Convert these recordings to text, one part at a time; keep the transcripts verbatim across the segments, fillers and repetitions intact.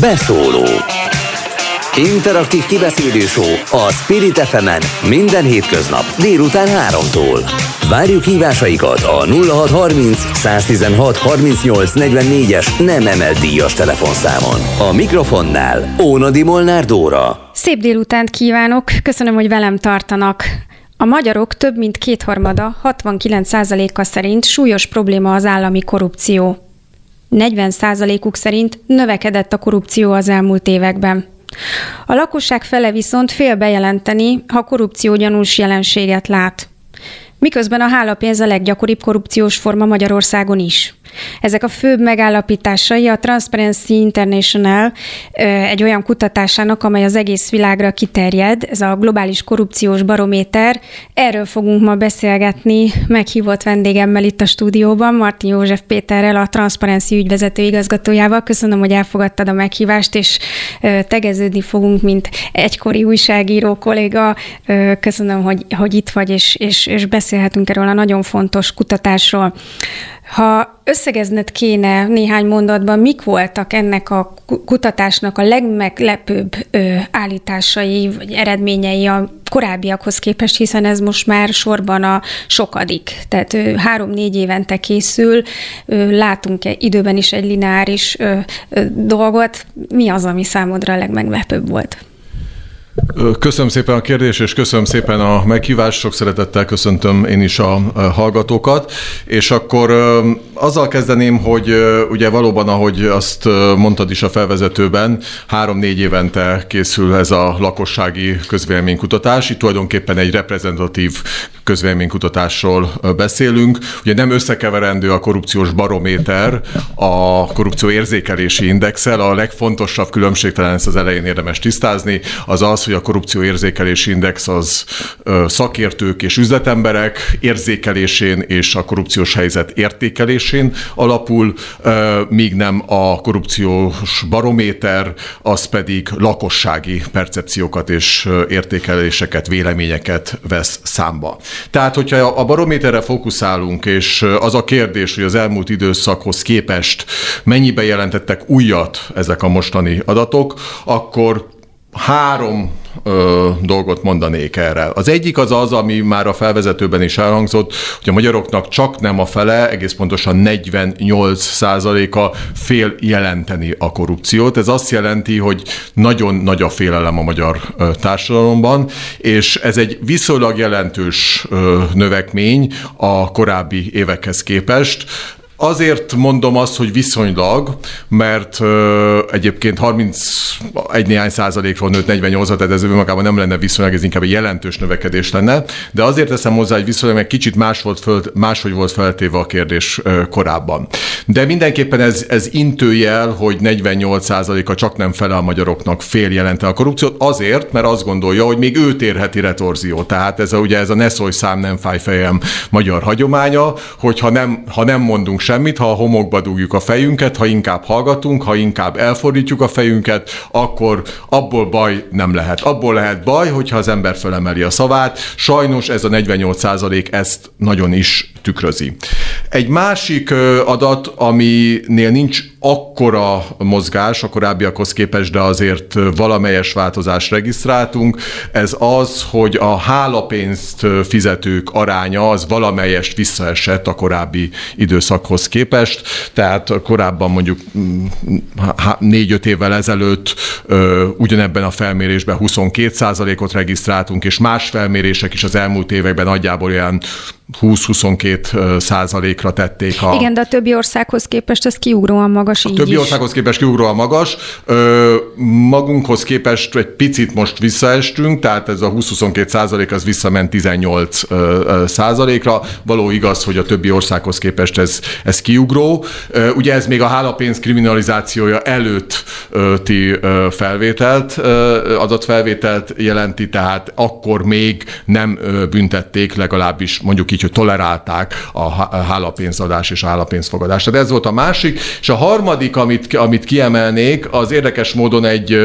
Beszóló. Interaktív kibeszélő show a Spirit ef emen minden hétköznap délután háromtól. Várjuk hívásaikat a nulla hatszázharminc, száztizenhat, harmincnyolc, negyvennégyes nem emelt díjas telefonszámon. A mikrofonnál Ónody-Molnár Dóra. Szép délutánt kívánok, köszönöm, hogy velem tartanak. A magyarok több mint kétharmada, hatvankilenc százaléka szerint súlyos probléma az állami korrupció. negyven százalékuk szerint növekedett a korrupció az elmúlt években. A lakosság fele viszont fél bejelenteni, ha korrupciógyanús jelenséget lát. Miközben a hálapénz a leggyakoribb korrupciós forma Magyarországon is. Ezek a főbb megállapításai a Transparency International egy olyan kutatásának, amely az egész világra kiterjed, ez a globális korrupciós barométer. Erről fogunk ma beszélgetni meghívott vendégemmel itt a stúdióban, Martin József Péterrel, a Transparency ügyvezető igazgatójával. Köszönöm, hogy elfogadtad a meghívást, és tegeződni fogunk, mint egykori újságíró kolléga. Köszönöm, hogy, hogy itt vagy, és, és, és beszélhetünk erről a nagyon fontos kutatásról. Ha összegezned kéne néhány mondatban, mik voltak ennek a kutatásnak a legmeglepőbb ö, állításai vagy eredményei a korábbiakhoz képest, hiszen ez most már sorban a sokadik. Tehát három-négy évente készül, ö, látunk időben is egy lineáris ö, ö, dolgot. Mi az, ami számodra a legmeglepőbb volt? Köszönöm szépen a kérdést, és köszönöm szépen a meghívást, sok szeretettel köszöntöm én is a hallgatókat, és akkor azzal kezdeném, hogy ugye valóban, ahogy azt mondtad is a felvezetőben, három-négy évente készül ez a lakossági közvéleménykutatás, itt tulajdonképpen egy reprezentatív közvéleménykutatásról beszélünk. Ugye nem összekeverendő a korrupciós barométer a korrupció érzékelési indexsel, a legfontosabb különbség, talán ezt az elején érdemes tisztázni, az az, hogy a korrupció érzékelési index az szakértők és üzletemberek érzékelésén és a korrupciós helyzet értékelésén alapul, míg nem a korrupciós barométer, az pedig lakossági percepciókat és értékeléseket, véleményeket vesz számba. Tehát, hogyha a barométerre fókuszálunk, és az a kérdés, hogy az elmúlt időszakhoz képest mennyibe jelentettek újat ezek a mostani adatok, akkor három ö, dolgot mondanék erre. Az egyik az az, ami már a felvezetőben is elhangzott, hogy a magyaroknak csak nem a fele, egész pontosan negyvennyolc százaléka fél jelenteni a korrupciót. Ez azt jelenti, hogy nagyon nagy a félelem a magyar ö, társadalomban, és ez egy viszonylag jelentős ö, növekmény a korábbi évekhez képest. Azért mondom azt, hogy viszonylag, mert ö, egyébként harmincegy néhány százalékról nőtt negyvennyolcra, tehát ez önmagában nem lenne viszonylag, ez inkább egy jelentős növekedés lenne, de azért teszem hozzá, hogy viszonylag, mert kicsit más volt föl, máshogy volt feltéve a kérdés ö, korábban. De mindenképpen ez, ez intőjel, hogy negyvennyolc százaléka csak nem fele a magyaroknak fél jelente a korrupciót, azért, mert azt gondolja, hogy még őt érheti retorzió. Tehát ez a, ugye ez a ne szólj szám, nem fáj fejem magyar hagyománya, hogyha nem, ha nem mondunk semmit, ha a homokba dugjuk a fejünket, ha inkább hallgatunk, ha inkább elfordítjuk a fejünket, akkor abból baj nem lehet. Abból lehet baj, hogyha az ember felemeli a szavát. Sajnos ez a negyvennyolc százalék ezt nagyon is tükrözi. Egy másik adat, aminél nincs akkora mozgás a korábbiakhoz képest, de azért valamelyes változást regisztráltunk, ez az, hogy a hálapénzt fizetők aránya az valamelyest visszaesett a korábbi időszakhoz képest, tehát korábban mondjuk négy-öt évvel ezelőtt ugyanebben a felmérésben huszonkét százalékot regisztráltunk, és más felmérések is az elmúlt években nagyjából olyan húsz-huszonkettő százalékra tették. A... Igen, de a többi országhoz képest ez kiugróan magas. A többi is. országhoz képest kiugróan magas. Ö, magunkhoz képest egy picit most visszaestünk, tehát ez a húsz-huszonkettő százalék az visszament tizennyolc százalékra. Való igaz, hogy a többi országhoz képest ez, ez kiugró. Ö, ugye ez még a hálapénz kriminalizációja előtti felvételt, adatfelvételt jelenti, tehát akkor még nem büntették, legalábbis mondjuk így, hogy tolerálták a hálapénzadás és a hálapénzfogadás. Tehát ez volt a másik, és a harmadik, amit, amit kiemelnék, az érdekes módon egy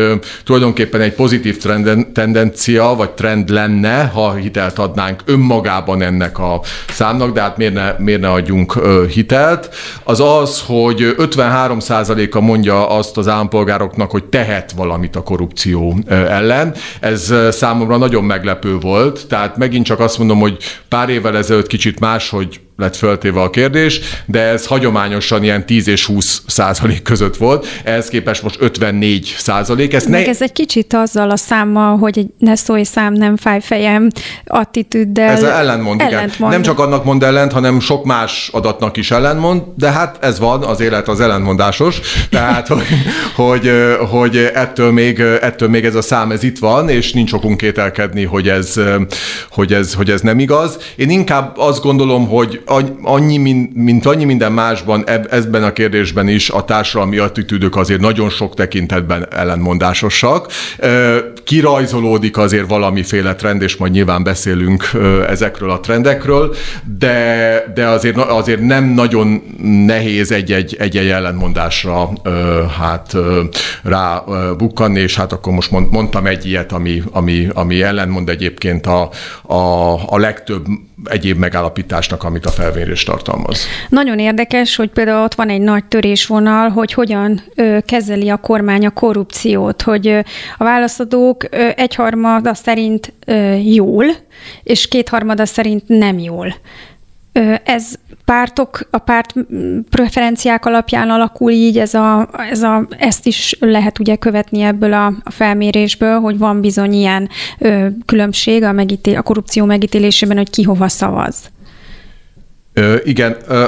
tulajdonképpen egy pozitív trend, tendencia, vagy trend lenne, ha hitelt adnánk önmagában ennek a számnak, de hát miért ne, miért ne adjunk hitelt. Az az, hogy ötvenhárom százaléka mondja azt az állampolgároknak, hogy tehet valamit a korrupció ellen. Ez számomra nagyon meglepő volt, tehát megint csak azt mondom, hogy pár évvel ezelőtt kicsit máshogy lett föltéve a kérdés, de ez hagyományosan ilyen tíz és húsz százalék között volt, ehhez képest most ötvennégy százalék. Ez, ne... ez egy kicsit azzal a számmal, hogy egy ne szólj szám, nem fáj fejem attitűddel. Ez ellentmond, igen. Nem csak annak mond ellent, hanem sok más adatnak is ellentmond, de hát ez van, az élet az ellentmondásos, tehát hogy, hogy, hogy ettől, még, ettől még ez a szám, ez itt van, és nincs okunk kételkedni, hogy ez, hogy ez, hogy ez nem igaz. Én inkább azt gondolom, hogy annyi, mint annyi minden másban, ebben a kérdésben is a társadalmi attitűdök azért nagyon sok tekintetben ellenmondásosak. Kirajzolódik azért valamiféle trend, és majd nyilván beszélünk ezekről a trendekről, de, de azért, azért nem nagyon nehéz egy-egy, egy-egy ellenmondásra hát, rábukkanni, és hát akkor most mondtam egy ilyet, ami, ami, ami ellenmond egyébként a, a, a legtöbb egyéb megállapításnak, amit a felmérés tartalmaz. Nagyon érdekes, hogy például ott van egy nagy törésvonal, hogy hogyan ö, kezeli a kormány a korrupciót, hogy ö, a válaszadók ö, egyharmada szerint ö, jól, és kétharmada szerint nem jól. Ö, ez pártok, a párt preferenciák alapján alakul így, ez a, ez a, ezt is lehet ugye követni ebből a, a felmérésből, hogy van bizony ilyen ö, különbség a, megítél, a korrupció megítélésében, hogy ki hova szavaz. Ö, igen, ö,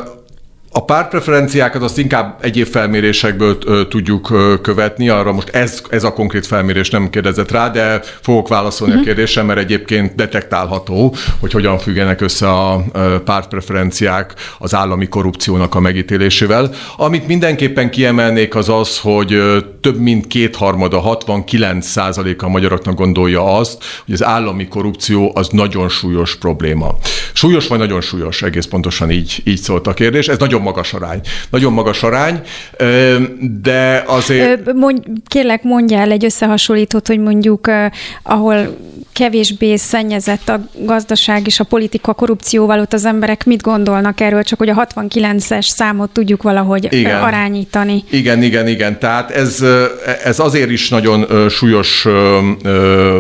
a pártpreferenciákat azt inkább egyéb felmérésekből ö, tudjuk ö, követni, arra most ez, ez a konkrét felmérés nem kérdezett rá, de fogok válaszolni mm-hmm. a kérdésre, mert egyébként detektálható, hogy hogyan függenek össze a ö, pártpreferenciák az állami korrupciónak a megítélésével. Amit mindenképpen kiemelnék az az, hogy ö, több mint kétharmada, hatvankilenc százaléka a magyaroknak gondolja azt, hogy az állami korrupció az nagyon súlyos probléma. Súlyos vagy nagyon súlyos, egész pontosan így, így szólt a kérdés. Ez nagyon magas arány. Nagyon magas arány, de azért... Mondj, kérlek, mondjál egy összehasonlítót, hogy mondjuk, ahol kevésbé szennyezett a gazdaság és a politika korrupcióval, ott az emberek mit gondolnak erről, csak hogy a hatvankilences számot tudjuk valahogy igen. arányítani. Igen, igen, igen. Tehát ez, ez azért is nagyon súlyos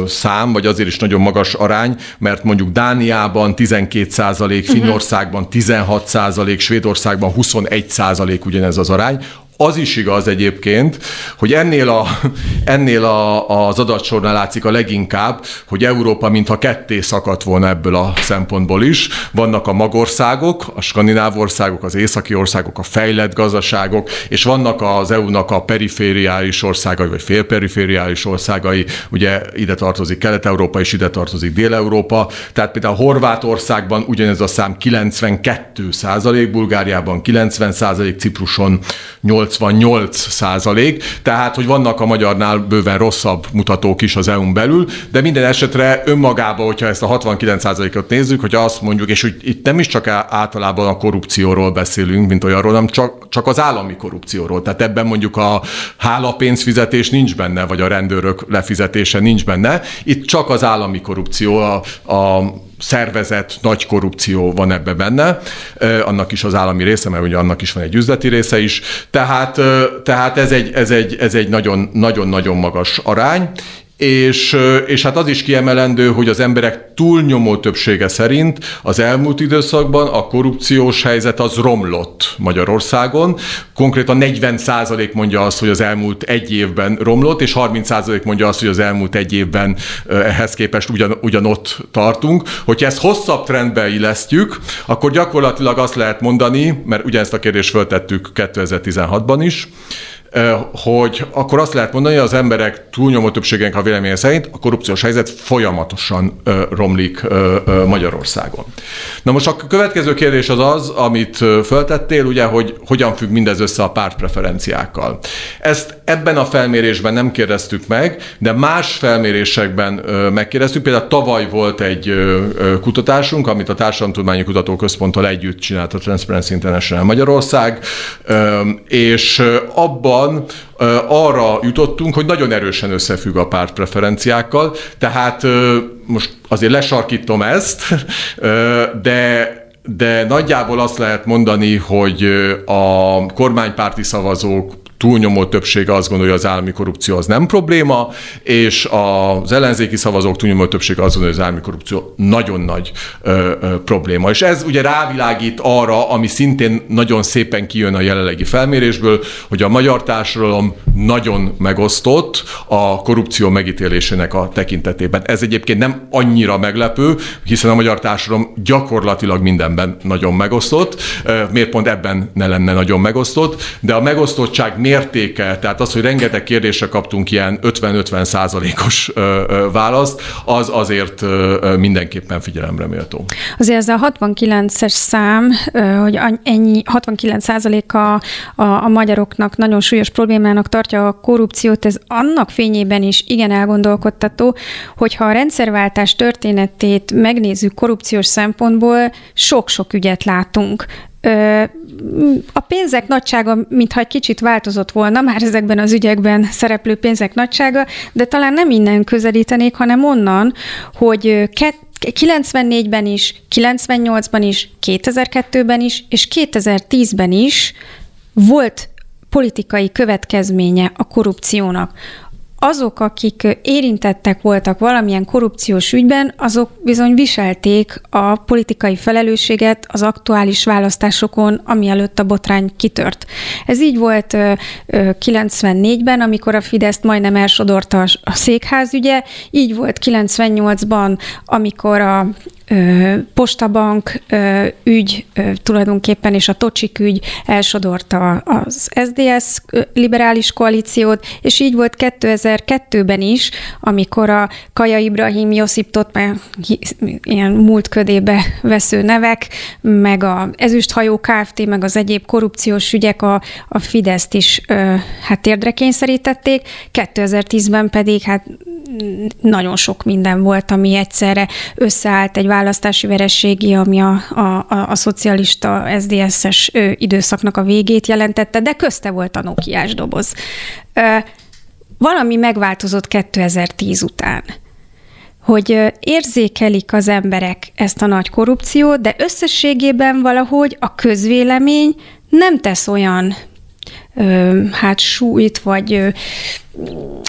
szám, vagy azért is nagyon magas arány, mert mondjuk Dániában tizenkét százalék, Finnországban tizenhat százalék, Svédországban huszonegy százalék ugyanez az arány. Az is igaz egyébként, hogy ennél, a, ennél a, az adatsornál látszik a leginkább, hogy Európa mintha ketté szakadt volna ebből a szempontból is. Vannak a magországok, a skandináv országok, az északi országok, a fejlett gazdaságok, és vannak az é u-nak a perifériális országai, vagy félperifériális országai, ugye ide tartozik Kelet-Európa, és ide tartozik Dél-Európa. Tehát például Horvátországban ugyanez a szám kilencvenkét százalék, Bulgáriában kilencven százalék, Cipruson nyolcvannyolc százalék, tehát hogy vannak a magyarnál bőven rosszabb mutatók is az é u-n belül, de minden esetre önmagában, hogyha ezt a hatvankilenc százalékot nézzük, hogyha azt mondjuk, és hogy itt nem is csak általában a korrupcióról beszélünk, mint olyanról, hanem csak, csak az állami korrupcióról. Tehát ebben mondjuk a hálapénzfizetés nincs benne, vagy a rendőrök lefizetése nincs benne. Itt csak az állami korrupció, a, a szervezett nagy korrupció van ebbe benne, annak is az állami része, mert ugye annak is van egy üzleti része is, tehát, tehát ez egy, ez egy, ez egy nagyon, nagyon, nagyon magas arány, és, és hát az is kiemelendő, hogy az emberek túlnyomó többsége szerint az elmúlt időszakban a korrupciós helyzet az romlott Magyarországon. Konkrétan negyven százalék mondja azt, hogy az elmúlt egy évben romlott, és harminc százalék mondja azt, hogy az elmúlt egy évben ehhez képest ugyan, ugyanott tartunk. Hogyha ezt hosszabb trendbe illesztjük, akkor gyakorlatilag azt lehet mondani, mert ugyanezt a kérdést föltettük kétezer-tizenhatban is, hogy akkor azt lehet mondani, hogy az emberek túlnyomó többségének a véleménye szerint a korrupciós helyzet folyamatosan ö, romlik ö, ö, Magyarországon. Na most a következő kérdés az az, amit föltettél, ugye, hogy hogyan függ mindez össze a pártpreferenciákkal. Ezt ebben a felmérésben nem kérdeztük meg, de más felmérésekben ö, megkérdeztük. Például tavaly volt egy ö, ö, kutatásunk, amit a Társadalomtudományi Kutatóközponttal együtt csinált a Transparency International Magyarország, ö, és abban ö, arra jutottunk, hogy nagyon erősen összefügg a pártpreferenciákkal, tehát ö, most azért lesarkítom ezt, ö, de de nagyjából azt lehet mondani, hogy a kormánypárti szavazók túlnyomó többsége azt gondolja, az állami korrupció az nem probléma, és az ellenzéki szavazók túlnyomó többsége azt gondolja, hogy az állami korrupció nagyon nagy ö, ö, probléma. És ez ugye rávilágít arra, ami szintén nagyon szépen kijön a jelenlegi felmérésből, hogy a magyar társadalom nagyon megosztott a korrupció megítélésének a tekintetében. Ez egyébként nem annyira meglepő, hiszen a magyar társadalom gyakorlatilag mindenben nagyon megosztott. Miért pont ebben ne lenne nagyon megosztott, de a megosztottság mértéke, tehát az, hogy rengeteg kérdésre kaptunk ilyen ötven-ötven százalékos választ, az azért mindenképpen figyelemre méltó. Azért ez a hatvankilences szám, hogy ennyi, hatvankilenc százaléka a magyaroknak nagyon súlyos problémának tartja a korrupciót, ez annak fényében is igen elgondolkodtató, hogyha a rendszerváltás történetét megnézzük korrupciós szempontból, sok-sok ügyet látunk. A pénzek nagysága, mintha egy kicsit változott volna, már ezekben az ügyekben szereplő pénzek nagysága, de talán nem innen közelítenék, hanem onnan, hogy kilencvennégyben is, kilencvennyolcban is, kétezer-kettőben is, és kétezer-tízben is volt politikai következménye a korrupciónak. Azok, akik érintettek voltak valamilyen korrupciós ügyben, azok bizony viselték a politikai felelősséget az aktuális választásokon, ami előtt a botrány kitört. Ez így volt kilencvennégyben, amikor a Fideszt majdnem elsodorta a székház ügye, így volt kilencvennyolcban, amikor a Postabank ügy tulajdonképpen és a Tocsik ügy elsodorta az es zé dé es liberális koalíciót, és így volt kétezer-kettőben is, amikor a Kaja Ibrahim, Josip Totman, ilyen múltködébe vesző nevek, meg a Ezüsthajó Kft., meg az egyéb korrupciós ügyek a, a Fideszt is hát térdre kényszerítették, kétezer-tízben pedig hát nagyon sok minden volt, ami egyszerre összeállt egy választási vereségi, ami a, a, a, a szocialista es zé dé es-es időszaknak a végét jelentette, de közte volt a Nokiás doboz. Ö, valami megváltozott kétezer-tíz után, hogy érzékelik az emberek ezt a nagy korrupciót, de összességében valahogy a közvélemény nem tesz olyan ö, hát súlyt, vagy ö,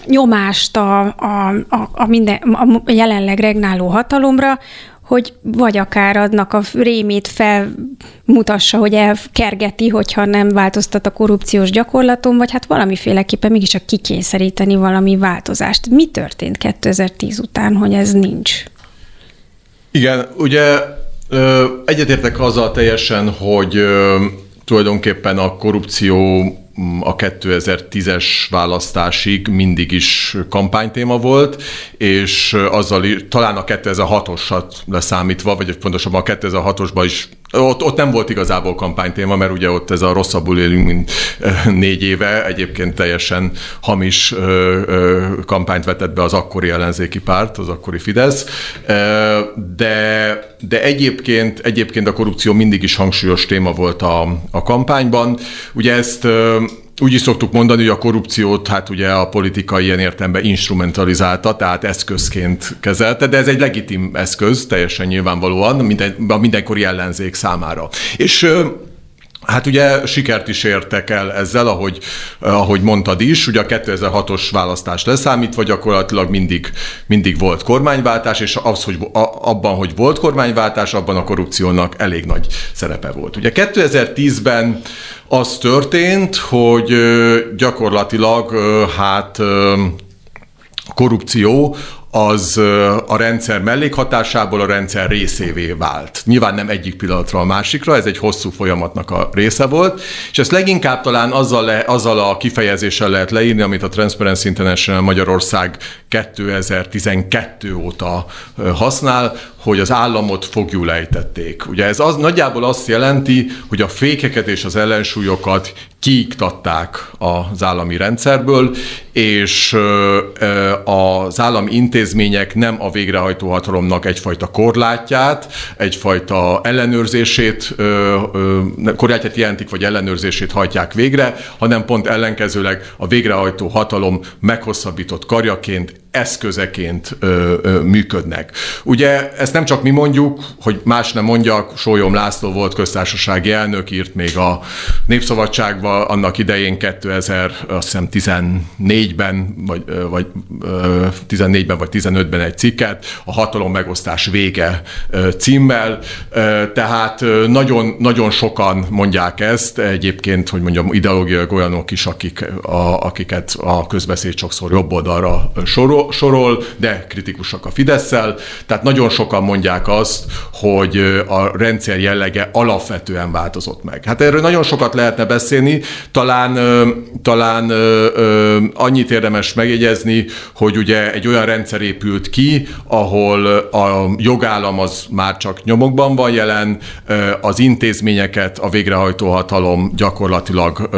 nyomást a, a, a, a, minden, a jelenleg regnáló hatalomra, hogy vagy akár adnak a rémét felmutassa, hogy elkergeti, hogyha nem változtat a korrupciós gyakorlaton, vagy hát valamiféleképpen mégiscsak kikényszeríteni valami változást. Mi történt kétezer-tíz után, hogy ez nincs? Igen, ugye egyetértek azzal teljesen, hogy tulajdonképpen a korrupció a kétezer-tízes választásig mindig is kampánytéma volt, és azzal talán a kétezer-hatosat leszámítva, vagy pontosabban a kétezer-hatosban is, ott, ott nem volt igazából kampánytéma, mert ugye ott ez a rosszabbul élünk, mint négy éve, egyébként teljesen hamis kampányt vetett be az akkori ellenzéki párt, az akkori Fidesz, de, de egyébként, egyébként a korrupció mindig is hangsúlyos téma volt a, a kampányban. Ugye ezt úgy is szoktuk mondani, hogy a korrupciót hát ugye a politika ilyen értelemben instrumentalizálta, tehát eszközként kezelte, de ez egy legitim eszköz, teljesen nyilvánvalóan minden, a mindenkori ellenzék számára. És hát ugye sikert is értek el ezzel, ahogy, ahogy mondtad is, ugye a kétezer-hatos választás leszámítva gyakorlatilag mindig, mindig volt kormányváltás, és az, hogy a, abban, hogy volt kormányváltás, abban a korrupciónak elég nagy szerepe volt. Ugye kétezer-tízben az történt, hogy gyakorlatilag hát korrupció az a rendszer mellékhatásából a rendszer részévé vált. Nyilván nem egyik pillanatra a másikra, ez egy hosszú folyamatnak a része volt, és ezt leginkább talán azzal, le, azzal a kifejezéssel lehet leírni, amit a Transparency International Magyarország kétezer-tizenkettő óta használ, hogy az államot foglyul ejtették. Ugye ez az, nagyjából azt jelenti, hogy a fékeket és az ellensúlyokat kiiktatták az állami rendszerből, és az állami intézmények nem a végrehajtó hatalomnak egyfajta korlátját, egyfajta ellenőrzését, korlátját jelentik, vagy ellenőrzését hajtják végre, hanem pont ellenkezőleg a végrehajtó hatalom meghosszabbított karjaként, eszközeként ö, ö, működnek. Ugye ezt nem csak mi mondjuk, hogy más nem mondjak, Sólyom László volt köztársasági elnök, írt még a Népszabadságba annak idején kétezer-tizennégyben, vagy, vagy tizennégyben vagy tizenötben egy cikket, a hatalom megosztás vége címmel, tehát nagyon, nagyon sokan mondják ezt, egyébként, hogy mondjam, ideológiailag olyanok is, akik, a, akiket a közbeszéd sokszor jobb oldalra sorol, sorol, de kritikusak a Fidesszel, tehát nagyon sokan mondják azt, hogy a rendszer jellege alapvetően változott meg. Hát erről nagyon sokat lehetne beszélni, talán, talán annyit érdemes megjegyezni, hogy ugye egy olyan rendszer épült ki, ahol a jogállam az már csak nyomokban van jelen, az intézményeket a végrehajtó hatalom gyakorlatilag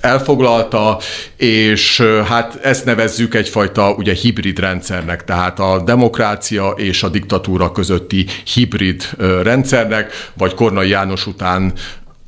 elfoglalta, és hát ezt nevezzük egy egyfajta ugye hibrid rendszernek, tehát a demokrácia és a diktatúra közötti hibrid rendszernek, vagy Kornai János után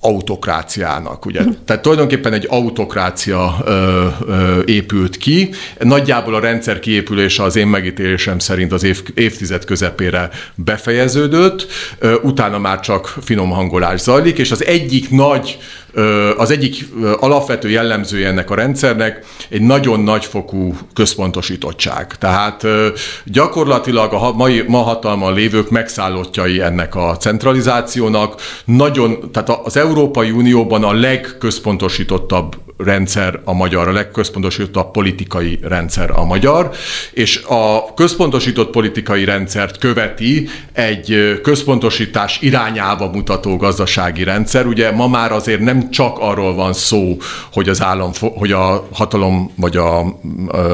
autokráciának, ugye. Tehát tulajdonképpen egy autokrácia ö, ö, épült ki. Nagyjából a rendszer kiépülése az én megítélésem szerint az év, évtized közepére befejeződött, ö, utána már csak finom hangolás zajlik, és az egyik nagy, ö, az egyik alapvető jellemzője ennek a rendszernek egy nagyon nagyfokú központosítottság. Tehát ö, gyakorlatilag a mai, ma hatalman lévők megszállottjai ennek a centralizációnak, nagyon, tehát az Európa Európai Unióban a legközpontosítottabb rendszer a magyar, a legközpontosítottabb politikai rendszer a magyar, és a központosított politikai rendszert követi egy központosítás irányába mutató gazdasági rendszer. Ugye ma már azért nem csak arról van szó, hogy az állam, hogy a hatalom vagy a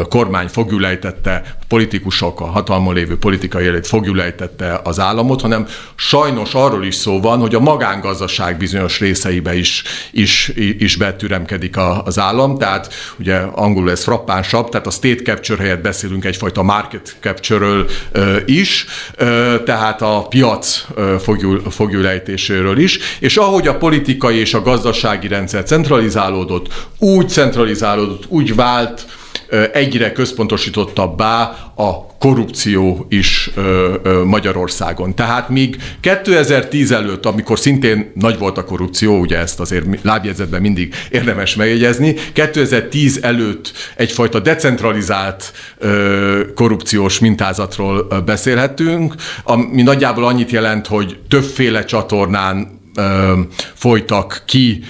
kormány foglyul ejtette, politikusok, a hatalmon lévő politikai élit foglyul ejtette az államot, hanem sajnos arról is szó van, hogy a magángazdaság bizonyos részeibe is, is, is betüremkedik a az állam, tehát ugye angolul ez frappánsabb, tehát a state capture helyett beszélünk egyfajta market capture-ről ö, is, ö, tehát a piac ö, fogjul, fogjul ejtéséről is, és ahogy a politikai és a gazdasági rendszer centralizálódott, úgy centralizálódott, úgy vált ö, egyre központosítottabbá a korrupció is Magyarországon. Tehát míg kétezer-tíz előtt, amikor szintén nagy volt a korrupció, ugye ezt azért lábjegyzetben mindig érdemes megjegyezni, kétezer-tíz előtt egyfajta decentralizált korrupciós mintázatról beszélhetünk, ami nagyjából annyit jelent, hogy többféle csatornán folytak ki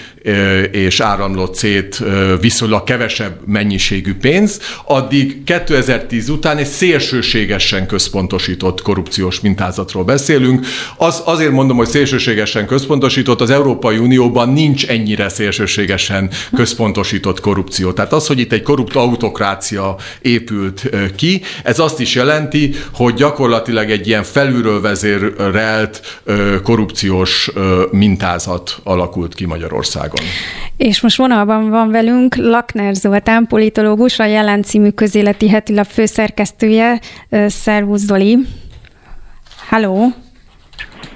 és áramlott szét viszonylag kevesebb mennyiségű pénz, addig kétezer-tíz után egy szélsőségesen központosított korrupciós mintázatról beszélünk. Az, azért mondom, hogy szélsőségesen központosított, az Európai Unióban nincs ennyire szélsőségesen központosított korrupció. Tehát az, hogy itt egy korrupt autokrácia épült ki, ez azt is jelenti, hogy gyakorlatilag egy ilyen felülről vezérelt korrupciós mintázat alakult ki Magyarországon. És most vonalban van velünk Lackner Zoltán, politológus, a Jelen című közéleti hetilap főszerkesztője. Szervusz, Zoli! Halló!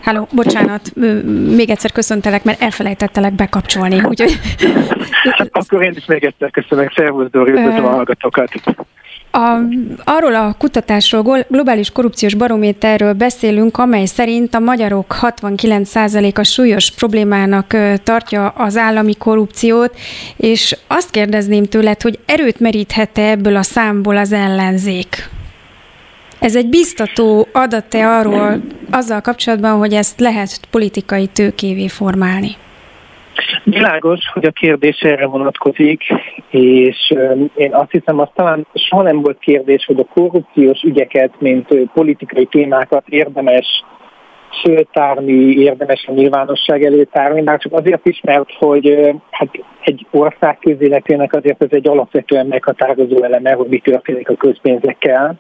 Halló, bocsánat, még egyszer köszöntelek, mert elfelejtettelek bekapcsolni. Úgyhogy... Hát akkor én is még egyszer köszönök. Szervusz, Dori, üdvözlöm a hallgatókat! A, arról a kutatásról, globális korrupciós barométerről beszélünk, amely szerint a magyarok hatvankilenc százaléka súlyos problémának tartja az állami korrupciót, és azt kérdezném tőled, hogy erőt meríthet-e ebből a számból az ellenzék? Ez egy biztató adat-e arról azzal kapcsolatban, hogy ezt lehet politikai tőkévé formálni? Világos, hogy a kérdés erre vonatkozik, és én azt hiszem, az talán soha nem volt kérdés, hogy a korrupciós ügyeket, mint politikai témákat érdemes föltárni, érdemes a nyilvánosság elé tárni, már csak azért is, mert hogy hát egy ország közéletének azért ez egy alapvetően meghatározó eleme, hogy mi történik a közpénzekkel,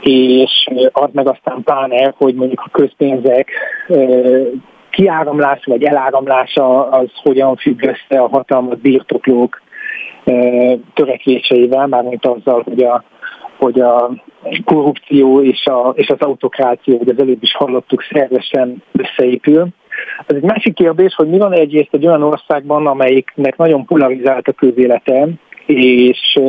és az meg aztán pláne, hogy mondjuk a közpénzek kiáramlása vagy eláramlása az hogyan függ össze a hatalmat birtoklók törekvéseivel, mármint azzal, hogy a, hogy a korrupció és, a, és az autokrácia, hogy az előbb is hallottuk, szervesen összeépül. Ez egy másik kérdés, hogy mi van egyrészt egy olyan országban, amelyiknek nagyon polarizált a közélete, és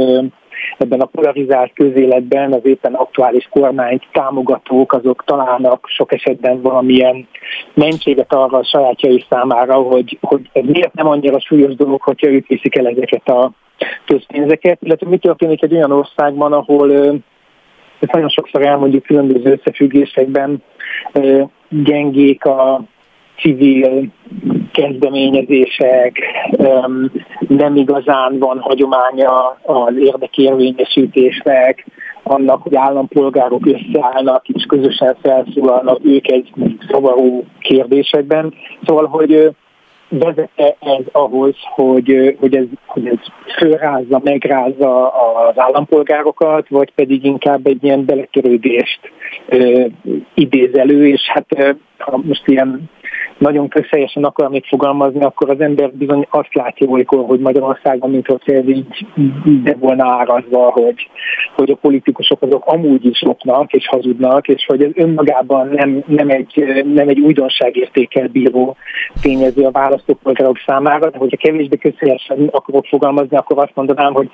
ebben a polarizált közéletben az éppen aktuális kormányt támogatók, azok találnak sok esetben valamilyen mentséget arra a sajátjai számára, hogy, hogy ez miért nem annyira súlyos dolog, hogyha ők viszik el ezeket a közpénzeket, illetve mi történik egy olyan országban, ahol ezt nagyon sokszor elmondjuk különböző összefüggésekben, gyengék a civil kezdeményezések, nem igazán van hagyománya az érdekérvényesítésnek, annak, hogy állampolgárok összeállnak és közösen felszólalnak ők egy szavarú kérdésekben. Szóval, hogy vezet-e ez ahhoz, hogy, hogy, ez, hogy ez fölrázza, megrázza az állampolgárokat, vagy pedig inkább egy ilyen beletörődést ö, idéz elő, és hát ö, ha most ilyen nagyon közhelyesen akar még fogalmazni, akkor az ember bizony azt látja olykor, hogy Magyarországon, mint hogy ez így de volna árazva, hogy, hogy a politikusok azok amúgy is lopnak és hazudnak, és hogy ez önmagában nem, nem, egy, nem egy újdonságértékkel bíró tényező a választópolgárok számára, de hogyha kevésbé közhelyesen akarok fogalmazni, akkor azt mondanám, hogy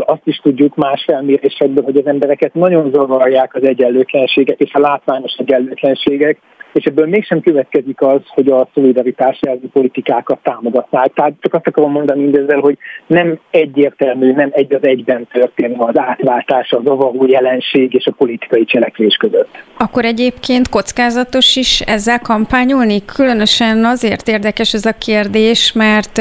azt is tudjuk más felmérésekből, hogy az embereket nagyon zavarják az egyenlőtlenségek és a látványos egyenlőtlenségek, és ebből mégsem következik az, hogy a szolidaritás elvű politikákat támogatnák. Tehát csak azt akarom mondani mindezzel, hogy nem egyértelmű, nem egy az egyben történik az átváltás, a zavaró jelenség és a politikai cselekvés között. Akkor egyébként kockázatos is ezzel kampányolni? Különösen azért érdekes ez a kérdés, mert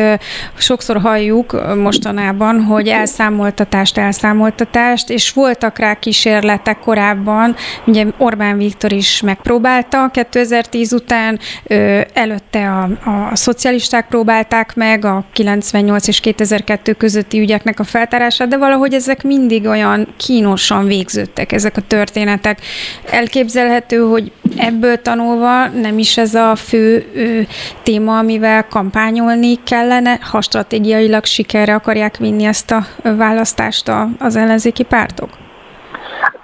sokszor halljuk mostanában, hogy elszámoltatást, elszámoltatást, és voltak rá kísérletek korábban, ugye Orbán Viktor is megpróbálta, kétezer-tíz után, előtte a, a szocialisták próbálták meg a kilencvennyolc és kétezer-kettő közötti ügyeknek a feltárását, de valahogy ezek mindig olyan kínosan végződtek, ezek a történetek. Elképzelhető, hogy ebből tanulva nem is ez a fő ő, téma, amivel kampányolni kellene, ha stratégiailag sikerre akarják vinni ezt a választást a, az ellenzéki pártok?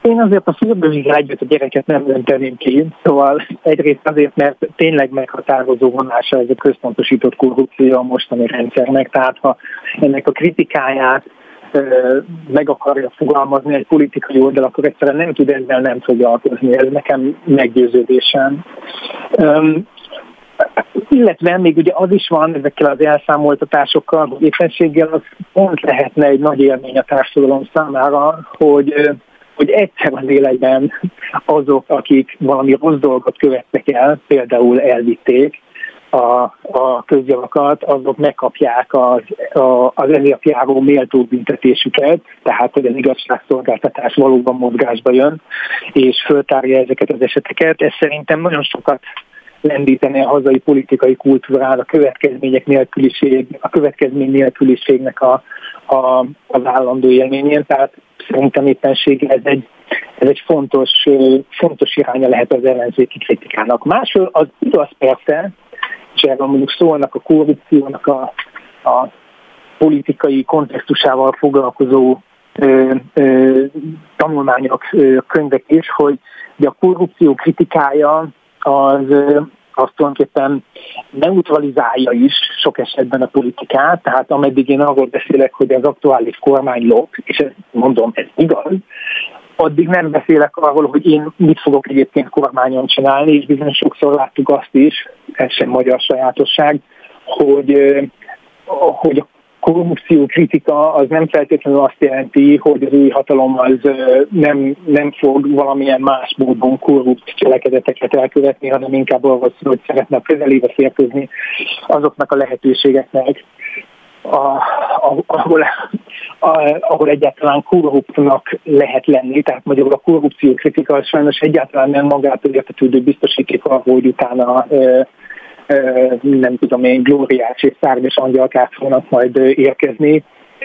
Én azért a fürdővízzel együtt a gyereket nem önteném ki, szóval egyrészt azért, mert tényleg meghatározó vonása ez a központosított korrupció a mostani rendszernek, tehát ha ennek a kritikáját meg akarja fogalmazni egy politikai oldal, akkor egyszerűen nem tud ezzel nem foglalkozni, ez nekem meggyőződésem. Um, Illetve még ugye az is van ezekkel az elszámoltatásokkal, hogy éppenséggel az pont lehetne egy nagy élmény a társadalom számára, hogy, hogy egyszer az életben azok, akik valami rossz dolgot követtek el, például elvitték a, a közjavakat, azok megkapják az, a, az ezért járó méltó büntetésüket, tehát hogy az igazságszolgáltatás valóban mozgásba jön, és föltárja ezeket az eseteket. Ez szerintem nagyon sokat lendíteni a hazai politikai kultúrára, a következmények nélküliség, a következmény nélküliségnek a, a, az állandó élményén. Tehát szerintem éppenséggel ez egy, ez egy fontos, fontos iránya lehet az ellenzéki kritikának. Másról az igaz persze, és erről mondjuk szólnak a korrupciónak a, a politikai kontextusával foglalkozó ö, ö, tanulmányok, ö, könyvek is, hogy de a korrupció kritikája az azt tulajdonképpen neutralizálja is sok esetben a politikát, tehát ameddig én arról beszélek, hogy az aktuális kormány lop, és ezt mondom, ez igaz, addig nem beszélek arról, hogy én mit fogok egyébként kormányon csinálni, és bizony sokszor láttuk azt is, ez sem magyar sajátosság, hogy, hogy a korrupciókritika az nem feltétlenül azt jelenti, hogy az új hatalom az nem, nem fog valamilyen más módon korrupt cselekedeteket elkövetni, hanem inkább arról szól, hogy szeretne közelébe férkőzni azoknak a lehetőségeknek, A, ahol, a, ahol egyáltalán korruptnak lehet lenni, tehát magyarul a korrupció kritika sajnos egyáltalán nem magától értetődő biztosíték arra, hogy utána e, e, nem tudom én, glóriás és szárnyas angyalkát fognak majd érkezni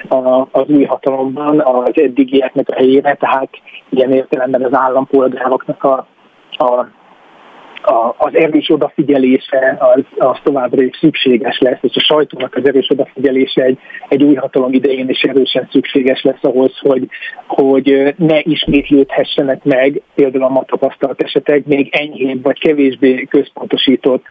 a, az új hatalomban az eddigieknek a helyére, tehát ilyen értelemben az állampolgároknak a, a A, az erős odafigyelése az, az továbbra is szükséges lesz, és a sajtónak az erős odafigyelése egy, egy új hatalom idején is erősen szükséges lesz ahhoz, hogy, hogy ne ismétlődhessenek meg például a ma tapasztalt esetek még enyhébb vagy kevésbé központosított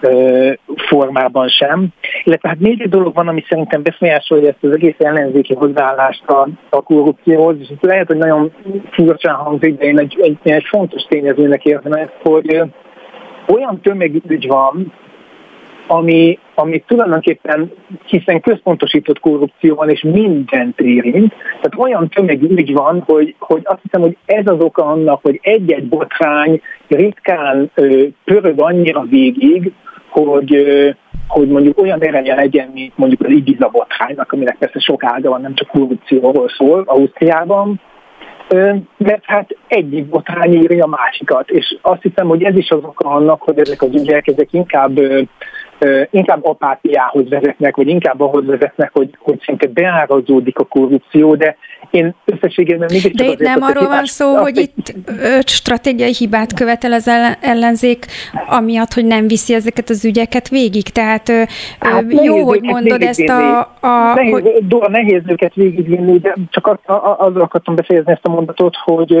ö, formában sem. Illetve hát még egy dolog van, ami szerintem befolyásolja ezt az egész ellenzéki hozzáállást a, a korrupcióhoz, és lehet, hogy nagyon furcsán hangzik, de én egy, egy, egy fontos tényezőnek érzem ezt, hogy olyan tömegügy van, ami, ami tulajdonképpen, hiszen központosított korrupció van, és mindent érint. Tehát olyan tömegügy van, hogy, hogy azt hiszem, hogy ez az oka annak, hogy egy-egy botrány ritkán ö, pörög annyira végig, hogy, ö, hogy mondjuk olyan eredménye legyen, mint mondjuk az Ibiza botránynak, aminek persze sok ága van, nem csak korrupcióról szól Ausztriában, mert hát egyik botrány írja a másikat, és azt hiszem, hogy ez is az oka annak, hogy ezek az ügyek ezek inkább, inkább apátiához vezetnek, vagy inkább ahhoz vezetnek, hogy, hogy szinte beárazódik a korrupció, de én összességében mégis csak azért... De itt nem arról van szó, hogy itt öt stratégiai hibát követel az ellenzék, amiatt, hogy nem viszi ezeket az ügyeket végig, tehát hát jó, hogy mondod ezt a... a nehéz, hogy... Dóra, nehéz őket végigvinni, de csak azzal akartam befejezni ezt a mondatot, hogy,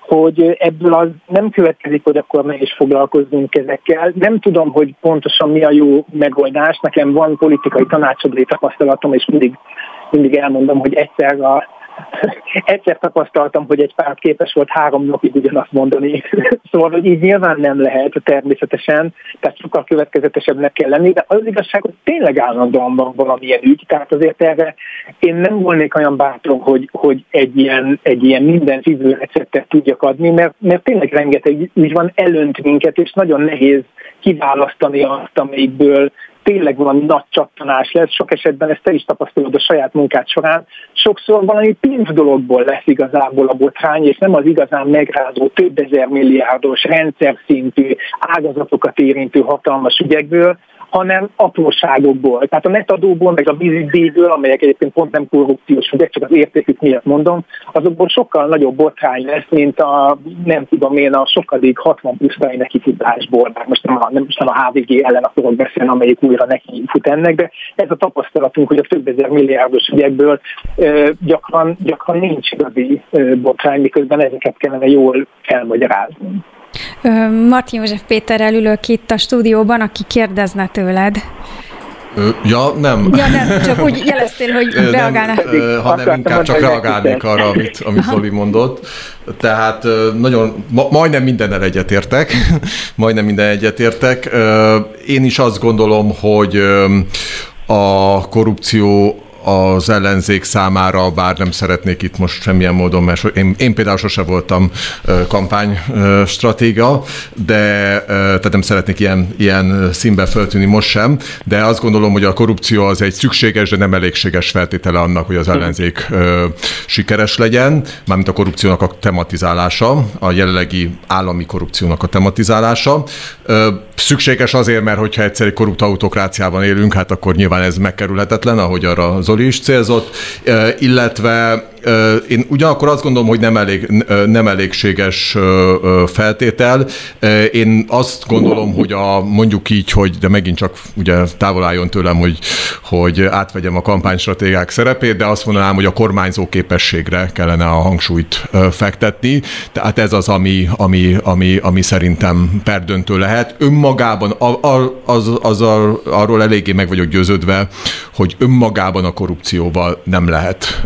hogy ebből az nem következik, hogy akkor ne is foglalkozzunk ezekkel. Nem tudom, hogy pontosan mi a jó megoldás. Nekem van politikai tanácsadói tapasztalatom, és mindig, mindig elmondom, hogy egyszer a Egyszer tapasztaltam, hogy egy párt képes volt három napig ugyanazt mondani. Szóval, hogy így nyilván nem lehet természetesen, tehát sokkal következetesebbnek kell lenni, de az igazság, hogy tényleg állandóan van valamilyen ügy, tehát azért erre én nem volnék olyan bátor, hogy, hogy egy, ilyen, egy ilyen minden fiző receptet tudjak adni, mert, mert tényleg rengeteg ügy van, elönt minket, és nagyon nehéz kiválasztani azt, amelyikből tényleg valami nagy csattanás lesz, sok esetben ezt te is tapasztalod a saját munkád során, sokszor valami pénz dologból lesz igazából a botrány, és nem az igazán megrázó több ezer milliárdos rendszer szintű ágazatokat érintő hatalmas ügyekből, hanem apróságokból. Tehát a netadóból, meg a vízügyből, amelyek egyébként pont nem korrupciós ügyek, csak az értékük miatt mondom, azokból sokkal nagyobb botrány lesz, mint a, nem tudom én, a sokadik hatvan pluszai nekifutásból. Most nem a, nem, most nem a há vé gé ellen akarok beszélni, amelyik újra neki fut ennek, de ez a tapasztalatunk, hogy a több ezer milliárdos ügyekből ö, gyakran, gyakran nincs igazi ö, botrány, miközben ezeket kellene jól elmagyarázni. Martin József Péterrel ülök itt a stúdióban, aki kérdezne tőled. Ö, ja, nem. Ja, nem, csak úgy jeleztél, hogy reagálnál. Hanem inkább csak reagálnék arra, amit, amit Zoli mondott. Tehát nagyon, ma, majdnem mindennel egyetértek. majdnem minden egyetértek. Én is azt gondolom, hogy a korrupció az ellenzék számára, bár nem szeretnék itt most semmilyen módon, mert én, én például sose voltam kampánystratéga, de tehát nem szeretnék ilyen, ilyen színbe feltűnni most sem, de azt gondolom, hogy a korrupció az egy szükséges, de nem elégséges feltétele annak, hogy az ellenzék sikeres legyen, mármint a korrupciónak a tematizálása, a jelenlegi állami korrupciónak a tematizálása. Szükséges azért, mert hogyha egyszer egy korrupt autokráciában élünk, hát akkor nyilván ez megkerülhetetlen, ahogy arra Zoli is célzott, illetve én ugyanakkor azt gondolom, hogy nem, elég, nem elégséges feltétel. Én azt gondolom, hogy a, mondjuk így, hogy de megint csak ugye távol álljon tőlem, hogy, hogy átvegyem a kampánystratégiák szerepét, de azt mondanám, hogy a kormányzó képességre kellene a hangsúlyt fektetni. Tehát ez az, ami, ami, ami, ami szerintem perdöntő lehet. Önmagában az, az, arról eléggé meg vagyok győződve, hogy önmagában a korrupcióval nem lehet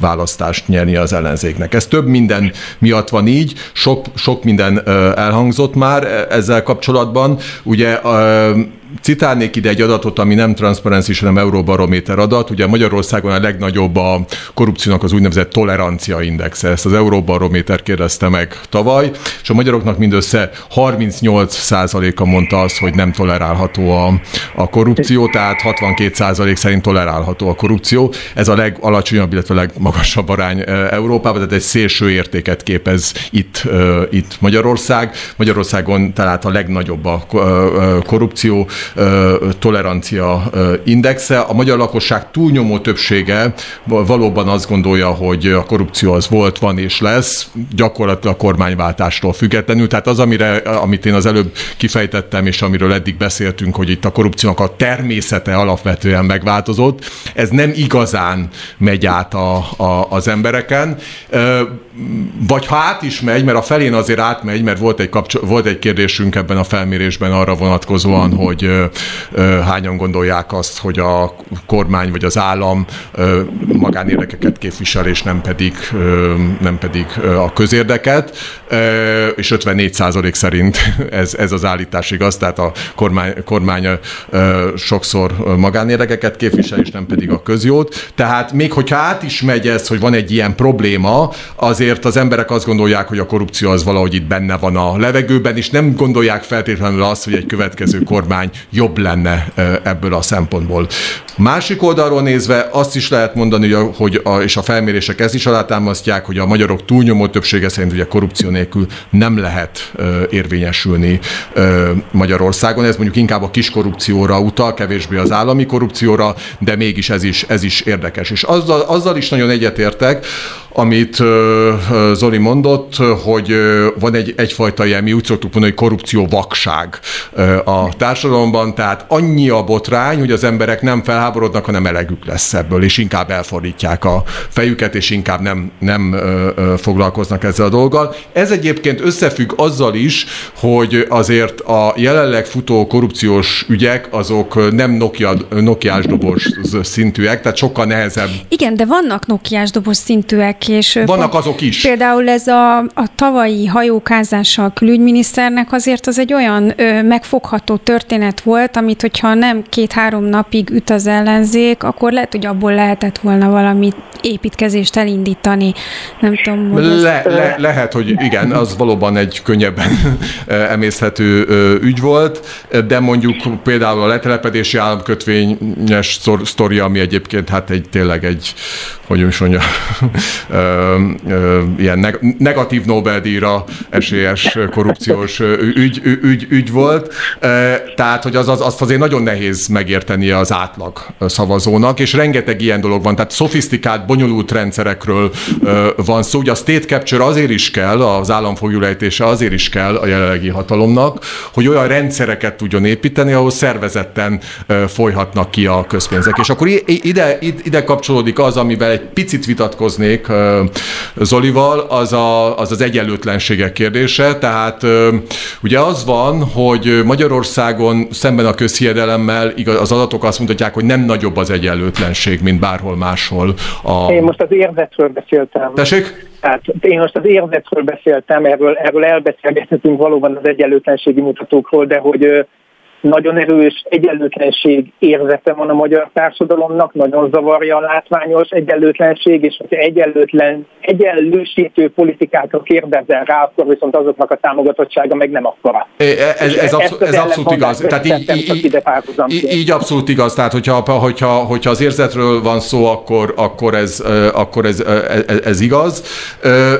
választani. Nyerni az ellenzéknek. Ez több minden miatt van így, sok, sok minden elhangzott már ezzel kapcsolatban. Ugye citálnék ide egy adatot, ami nem transzparenci, hanem Euróbarométer adat. Ugye Magyarországon a legnagyobb a korrupciónak az úgynevezett tolerancia indexe. Ezt az Euróbarométer kérdezte meg tavaly, és a magyaroknak mindössze harmincnyolc százaléka mondta azt, hogy nem tolerálható a, a korrupció, tehát hatvankét százalék szerint tolerálható a korrupció. Ez a legalacsonyabb, illetve a legmagasabb arány Európában, tehát egy szélső értéket képez itt, itt Magyarország. Magyarországon tehát a legnagyobb a korrupció tolerancia indexe. A magyar lakosság túlnyomó többsége valóban azt gondolja, hogy a korrupció az volt, van és lesz, gyakorlatilag a kormányváltástól függetlenül. Tehát az, amire, amit én az előbb kifejtettem, és amiről eddig beszéltünk, hogy itt a korrupciónak a természete alapvetően megváltozott, ez nem igazán megy át a, a, az embereken. Vagy ha át is megy, mert a felén azért átmegy, mert volt egy, kapcsol- volt egy kérdésünk ebben a felmérésben arra vonatkozóan, hogy ö, ö, hányan gondolják azt, hogy a kormány vagy az állam ö, magánérdekeket képvisel, és nem pedig, ö, nem pedig ö, a közérdeket, ö, és ötvennégy százalék szerint ez, ez az állítás igaz, tehát a kormány, kormány ö, sokszor magánérdekeket képvisel, és nem pedig a közjót. Tehát még hogyha át is megy ez, hogy van egy ilyen probléma, azért az emberek azt gondolják, hogy a korrupció az valahogy itt benne van a levegőben, és nem gondolják feltétlenül azt, hogy egy következő kormány jobb lenne ebből a szempontból. Másik oldalról nézve azt is lehet mondani, hogy a, és a felmérések ezt is alátámasztják, hogy a magyarok túlnyomó többsége szerint ugye korrupció nélkül nem lehet érvényesülni Magyarországon. Ez mondjuk inkább a kis korrupcióra utal, kevésbé az állami korrupcióra, de mégis ez is, ez is érdekes. És azzal, azzal is nagyon egyetértek, amit Zoli mondott, hogy van egy, egyfajta ilyen, mi úgy szoktuk mondani, hogy korrupció vakság a társadalomban, tehát annyi a botrány, hogy az emberek nem felháborodnak, hanem elegük lesz ebből, és inkább elfordítják a fejüket, és inkább nem, nem foglalkoznak ezzel a dolggal. Ez egyébként összefügg azzal is, hogy azért a jelenleg futó korrupciós ügyek, azok nem Nokia, nokiás dobos szintűek, tehát sokkal nehezebb. Igen, de vannak nokiás dobos szintűek, és vannak azok is. Például ez a, a tavalyi hajókázással külügyminiszternek azért az egy olyan ö, megfogható történet volt, amit hogyha nem két-három napig üt az ellenzék, akkor lehet, hogy abból lehetett volna valami építkezést elindítani. Nem tudom, hogy le, le, lehet, hogy igen, az valóban egy könnyebben emészhető ügy volt, de mondjuk például a letelepedési államkötvényes sztoria, ami egyébként hát egy tényleg egy, hogy is mondjam, Ö, ö, ilyen neg- negatív Nobel-díjra esélyes korrupciós ügy, ügy, ügy volt. Ö, tehát, hogy az, az, azt azért nagyon nehéz megérteni az átlag szavazónak, és rengeteg ilyen dolog van, tehát szofisztikált, bonyolult rendszerekről ö, van szó. Ugye a state capture azért is kell, az államfogjulejtése azért is kell a jelenlegi hatalomnak, hogy olyan rendszereket tudjon építeni, ahol szervezetten ö, folyhatnak ki a közpénzek. És akkor ide, ide kapcsolódik az, amivel egy picit vitatkoznék Zolival, az, a, az az egyenlőtlenségek kérdése. Tehát ugye az van, hogy Magyarországon szemben a közhiedelemmel igaz, az adatok azt mutatják, hogy nem nagyobb az egyenlőtlenség, mint bárhol máshol. A... Én most az érzetről beszéltem. Tessék? Tehát én most az érzetről beszéltem, erről, erről elbeszélgethetünk valóban az egyenlőtlenségi mutatókról, de hogy nagyon erős egyenlőtlenség érzete van a magyar társadalomnak, nagyon zavarja a látványos egyenlőtlenség, és hogyha egyenlőtlen, egyenlősítő politikákra kérdezel rá, akkor viszont azoknak a támogatottsága meg nem akkora. Ez, ez, abszol, ez abszolút igaz. Tehát így, így, így, így abszolút igaz. Tehát hogyha, hogyha, hogyha az érzetről van szó, akkor, akkor, ez, akkor ez, ez, ez igaz.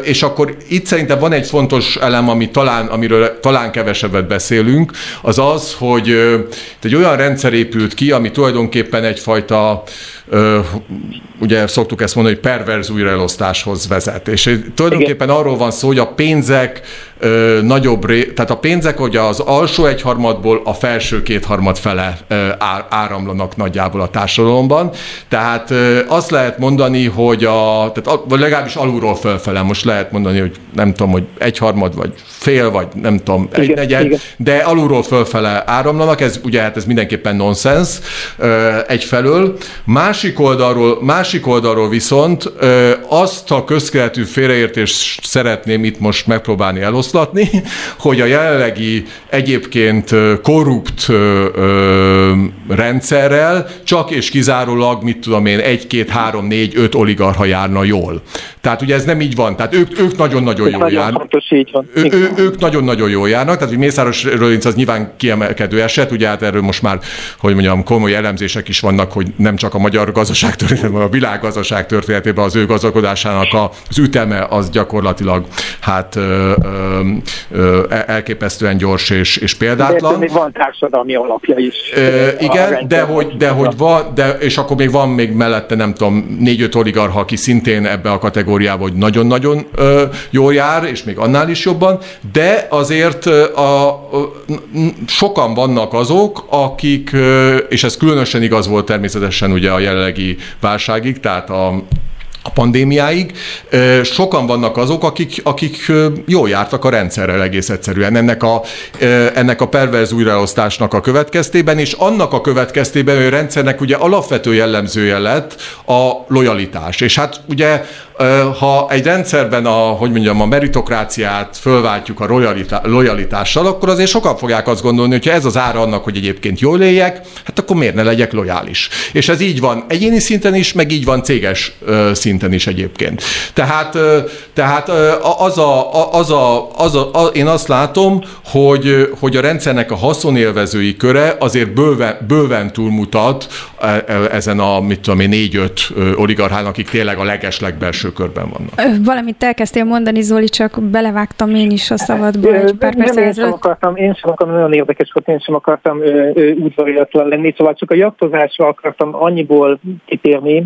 És akkor itt szerintem van egy fontos elem, ami talán, amiről talán kevesebbet beszélünk, az az, hogy egy olyan rendszer épült ki, ami tulajdonképpen egyfajta, ugye szoktuk ezt mondani, hogy perverz újraelosztáshoz vezet. És tulajdonképpen arról van szó, hogy a pénzek nagyobb, ré... tehát a pénzek, hogy az alsó egyharmadból a felső kétharmad fele áramlanak nagyjából a társadalomban. Tehát azt lehet mondani, hogy a, tehát legalábbis alulról fölfele, most lehet mondani, hogy nem tudom, hogy egyharmad, vagy fél, vagy nem tudom, egy negyed, de alulról fölfele áramlanak, ez ugye hát ez mindenképpen nonsens egyfelől. Másik oldalról, másik oldalról viszont azt a közkeletű félreértést szeretném itt most megpróbálni elosztani, változtatni, hogy a jelenlegi egyébként korrupt ö, ö, rendszerrel csak és kizárólag, mit tudom én, egy, két, három, négy, öt oligarcha járna jól. Tehát ugye ez nem így van. Tehát ők, ők nagyon-nagyon jól nagyon járnak. Fontos, így van. Ő, ő, ők nagyon-nagyon jól járnak. Tehát Mészáros Lőrinc az nyilván kiemelkedő eset, ugye hát erről most már, hogy mondjam, komoly elemzések is vannak, hogy nem csak a magyar gazdaság történetében, hanem a világ gazdaság történetében az ő gazdagodásának az üteme az gyakorlatilag hát ö, ö, elképesztően gyors és, és példátlan. De még van társadalmi alapja is. Ö, igen, de hogy, de hogy van, de, és akkor még van még mellette, nem tudom, négy-öt oligarcha, aki szintén ebbe a kategóriába, hogy nagyon-nagyon ö, jól jár, és még annál is jobban, de azért a, a, sokan vannak azok, akik, ö, és ez különösen igaz volt természetesen ugye a jelenlegi válságig, tehát a a pandémiáig, sokan vannak azok, akik, akik jól jártak a rendszerrel egész egyszerűen. Ennek a, ennek a perverz újraosztásnak a következtében, és annak a következtében, hogy a rendszernek ugye alapvető jellemzője lett a lojalitás. És hát ugye, ha egy rendszerben a, hogy mondjam, a meritokráciát fölváltjuk a lojalitá- lojalitással, akkor azért sokan fogják azt gondolni, hogyha ez az ára annak, hogy egyébként jól éljek, hát akkor miért ne legyek lojális. És ez így van egyéni szinten is, meg így van céges szinten is egyébként. Tehát, tehát az a, az a, az a, a, én azt látom, hogy, hogy a rendszernek a haszonélvezői köre azért bőven, bőven túlmutat ezen a, mit tudom én, négy-öt oligarchán, akik tényleg a legeslegbelső körben vannak. Valamit elkezdtél mondani, Zoli, csak belevágtam én is a szabadból egy pár perc. Én sem akartam, én sem akartam, nagyon érdekes volt, én sem akartam udvariatlan lenni, szóval csak a jaktozásra akartam annyiból kitérni,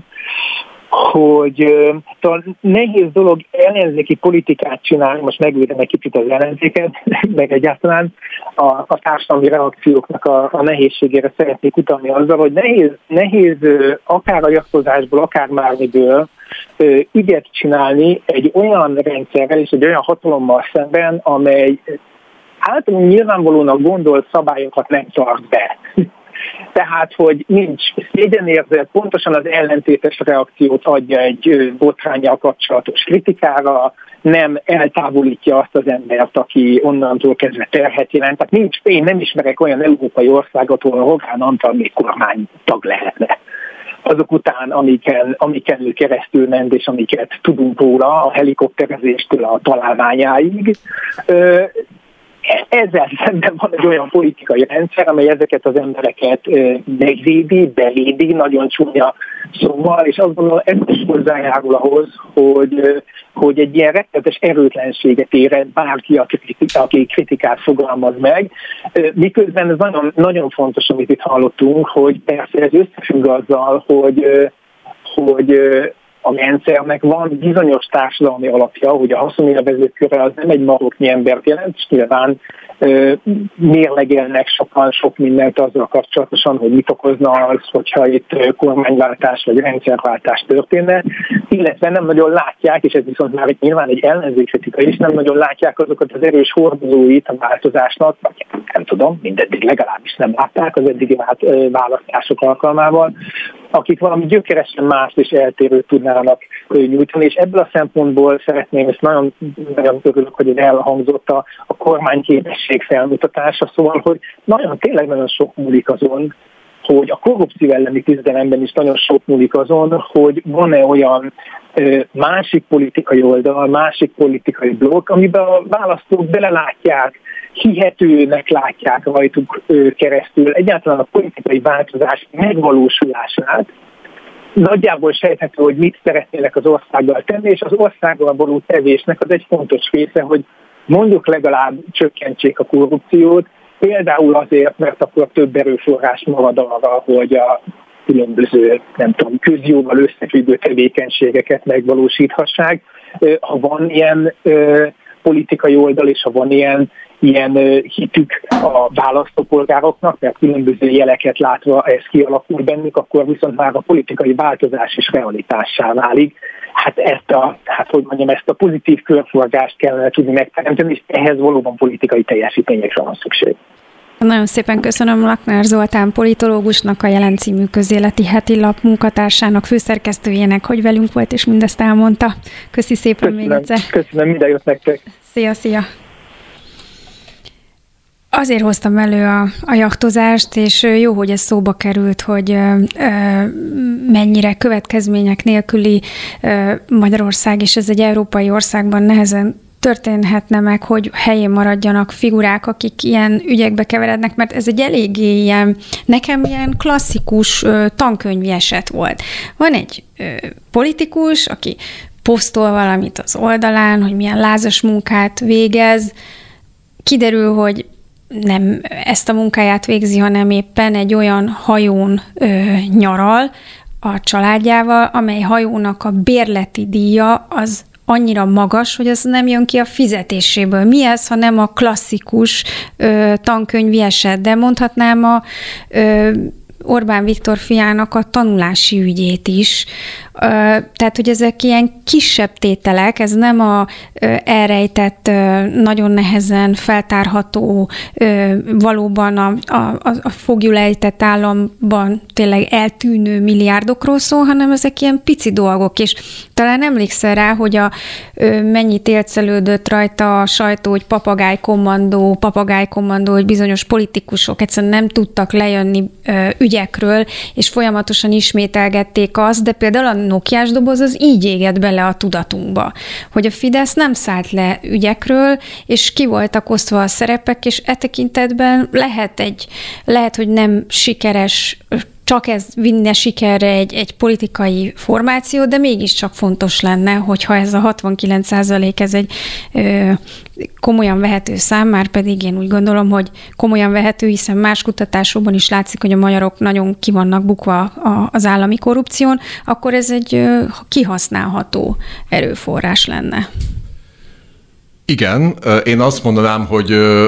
hogy euh, talán nehéz dolog ellenzéki politikát csinálni, most megvédenek kicsit az ellenzéket, meg egyáltalán a, a társadalmi reakcióknak a, a nehézségére szeretnék utalni azzal, hogy nehéz, nehéz akár a jaktozásból, akár mármiből ügyet csinálni egy olyan rendszerrel és egy olyan hatalommal szemben, amely általában nyilvánvalónak gondolt szabályokat nem tart be. Tehát, hogy nincs szégyenérzet, pontosan az ellentétes reakciót adja egy botránnyal kapcsolatos kritikára, nem eltávolítja azt az embert, aki onnantól kezdve terhet jelent. Tehát nincs, én nem ismerek olyan európai országot, ahol Rogán Antal még kormánytag lehetne. Azok után, amiken, amiken ő keresztül ment, és amiket tudunk róla, a helikopterezéstől a találmányáig, ö, ezzel szemben van egy olyan politikai rendszer, amely ezeket az embereket megvédi, bevédi, nagyon csúnya szóval, és azt gondolom, ez is hozzájárul ahhoz, hogy, hogy egy ilyen rettenetes erőtlenséget érez bárki, aki kritikát fogalmaz meg. Miközben ez nagyon, nagyon fontos, amit itt hallottunk, hogy persze ez összefügg azzal, hogy, hogy a rendszernek van bizonyos társadalmi alapja, hogy a haszonélvezők köre az nem egy maroknyi embert jelent, és nyilván ö, mérlegelnek sokan sok mindent azzal kapcsolatosan, hogy mit okozna az, hogyha itt kormányváltás vagy rendszerváltás történne, illetve nem nagyon látják, és ez viszont már nyilván egy ellenzékkritika is, nem nagyon látják azokat az erős hordozóit a változásnak, vagy nem tudom, mindeddig legalábbis nem látták az eddigi választások alkalmával, akik valami gyökeresen más és eltérőt tudnának nyújtani, és ebből a szempontból szeretném, és nagyon, nagyon örülök, hogy én elhangzott a, a kormányképesség felmutatása, szóval, hogy nagyon, tényleg nagyon sok múlik azon, hogy a korrupció elleni küzdelemben is nagyon sok múlik azon, hogy van-e olyan ö, másik politikai oldal, másik politikai blokk, amiben a választók belelátják, hihetőnek látják rajtuk ö, keresztül egyáltalán a politikai változás megvalósulását. Nagyjából sejthető, hogy mit szeretnének az országgal tenni, és az országgal való tevésnek az egy fontos része, hogy mondjuk legalább csökkentsék a korrupciót, például azért, mert akkor több erőforrás marad arra, hogy a különböző, nem tudom, közjóval összefüggő tevékenységeket megvalósíthassák. Ha van ilyen ö, politikai oldal, és ha van ilyen, ilyen ö, hitük a választópolgároknak, mert különböző jeleket látva ez kialakul bennük, akkor viszont már a politikai változás is realitássá válik. Hát ezt a, hát hogy mondjam, ezt a pozitív körforgást kellene tudni megteremteni, és ehhez valóban politikai teljesítményekre van szükség. Nagyon szépen köszönöm Lackner Zoltán politológusnak, a Jelen című közéleti heti lap munkatársának, főszerkesztőjének, hogy velünk volt, és mindezt elmondta. Köszi szépen, köszönöm, még egyszer. Köszönöm, minden jót nektek. Szia, szia. Azért hoztam elő a, a jachtozást, és jó, hogy ez szóba került, hogy ö, mennyire következmények nélküli ö, Magyarország, és ez egy európai országban nehezen történhetne meg, hogy helyén maradjanak figurák, akik ilyen ügyekbe keverednek, mert ez egy eléggé ilyen, nekem ilyen klasszikus ö, tankönyvi eset volt. Van egy ö, politikus, aki posztol valamit az oldalán, hogy milyen lázas munkát végez, kiderül, hogy nem ezt a munkáját végzi, hanem éppen egy olyan hajón ö, nyaral a családjával, amely hajónak a bérleti díja az annyira magas, hogy az nem jön ki a fizetéséből. Mi ez, ha nem a klasszikus ö, tankönyvi eset, de mondhatnám a ö, Orbán Viktor fiának a tanulási ügyét is. Tehát, hogy ezek ilyen kisebb tételek, ez nem a elrejtett, nagyon nehezen feltárható, valóban a, a, a foglyul ejtett államban tényleg eltűnő milliárdokról szól, hanem ezek ilyen pici dolgok, és talán emlékszel rá, hogy a, mennyit élcelődött rajta a sajtó, hogy papagájkommandó, papagájkommandó, hogy bizonyos politikusok egyszerűen nem tudtak lejönni ügyekről, és folyamatosan ismételgették azt, de például a nokiás doboz az így égett bele a tudatunkba, hogy a Fidesz nem szállt le ügyekről, és ki voltak osztva a szerepek, és e tekintetben lehet egy, lehet, hogy nem sikeres, csak ez vinne sikerre egy, egy politikai formáció, de mégiscsak fontos lenne, hogyha ez a hatvankilenc százalék ez egy ö, komolyan vehető szám, már pedig én úgy gondolom, hogy komolyan vehető, hiszen más kutatásokban is látszik, hogy a magyarok nagyon ki vannak bukva a, az állami korrupción, akkor ez egy ö, kihasználható erőforrás lenne. Igen, én azt mondanám, hogy ö,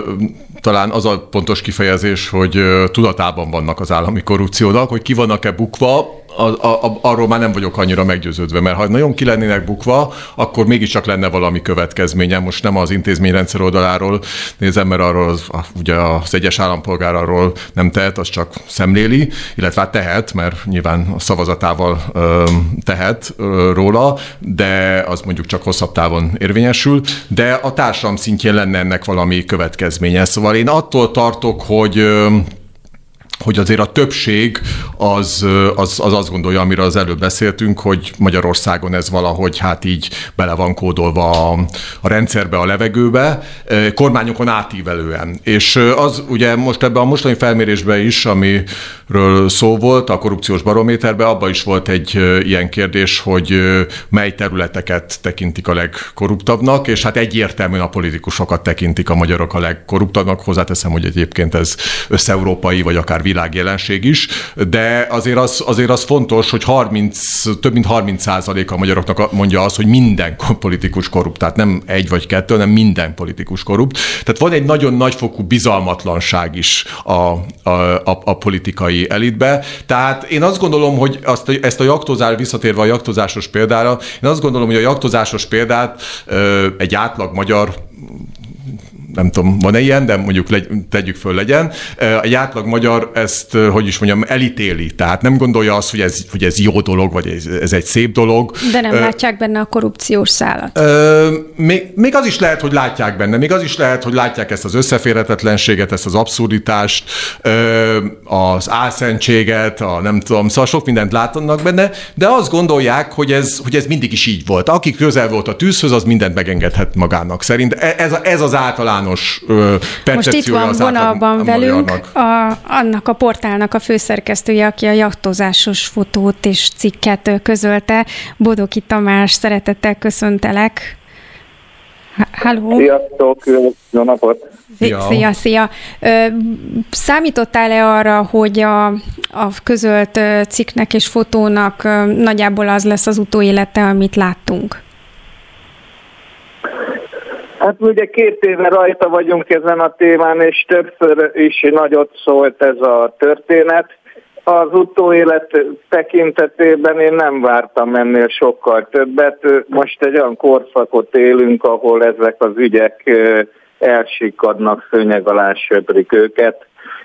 talán az a pontos kifejezés, hogy tudatában vannak az állami korrupciónak, hogy ki vannak-e bukva, a, a, arról már nem vagyok annyira meggyőződve, mert ha nagyon ki lennének bukva, akkor mégiscsak lenne valami következménye. Most nem az intézményrendszer oldaláról nézem, mert arról az, ugye az egyes állampolgár arról nem tehet, az csak szemléli, illetve hát tehet, mert nyilván a szavazatával ö, tehet ö, róla, de az mondjuk csak hosszabb távon érvényesül, de a társadalom szintjén lenne ennek valami következménye. Szóval én attól tartok, hogy ö, hogy azért a többség az, az, az azt gondolja, amiről az előbb beszéltünk, hogy Magyarországon ez valahogy hát így bele van kódolva a, a rendszerbe, a levegőbe, kormányokon átívelően. És az ugye most ebben a mostani felmérésben is, amiről szó volt, a korrupciós barométerben, abban is volt egy ilyen kérdés, hogy mely területeket tekintik a legkorruptabbnak, és hát egyértelműen a politikusokat tekintik a magyarok a legkorruptabbnak. Hozzáteszem, hogy egyébként ez összeurópai, vagy akár világjelenség is, de azért az, azért az fontos, hogy harminc, több mint harminc százaléka a magyaroknak mondja azt, hogy minden politikus korrupt, tehát nem egy vagy kettő, hanem minden politikus korrupt. Tehát van egy nagyon nagyfokú bizalmatlanság is a, a, a, a politikai elitbe. Tehát én azt gondolom, hogy azt, ezt a jaktozást, visszatérve a jaktozásos példára, én azt gondolom, hogy a jaktozásos példát egy átlag magyar, nem tudom, van-e ilyen, de mondjuk legy, tegyük föl, legyen. Egy átlag magyar ezt, hogy is mondjam, elítéli. Tehát nem gondolja azt, hogy ez, hogy ez jó dolog, vagy ez, ez egy szép dolog. De nem uh, látják benne a korrupciós szálat. Uh, még, még az is lehet, hogy látják benne. Még az is lehet, hogy látják ezt az összeférhetetlenséget, ezt az abszurditást, uh, az álszentséget, a nem tudom, szóval sok mindent látnak benne, de azt gondolják, hogy ez, hogy ez mindig is így volt. Aki közel volt a tűzhöz, az mindent megengedhet magának szerint. Ez, ez az általán Most itt van vonalban velünk a, annak a portálnak a főszerkesztője, aki a jachtozásos fotót és cikket közölte. Bodoky Tamás, szeretettel köszöntelek. Halló! Sziasztok! Jó napot! Szia, szia, szia. Számítottál-e arra, hogy a, a közölt cikknek és fotónak nagyjából az lesz az utóélete, amit láttunk? Hát ugye két éve rajta vagyunk ezen a témán, és többször is nagyot szólt ez a történet. Az utóélet tekintetében én nem vártam ennél sokkal többet. Most egy olyan korszakot élünk, ahol ezek az ügyek elsikadnak, szőnyeg alá söprik őket.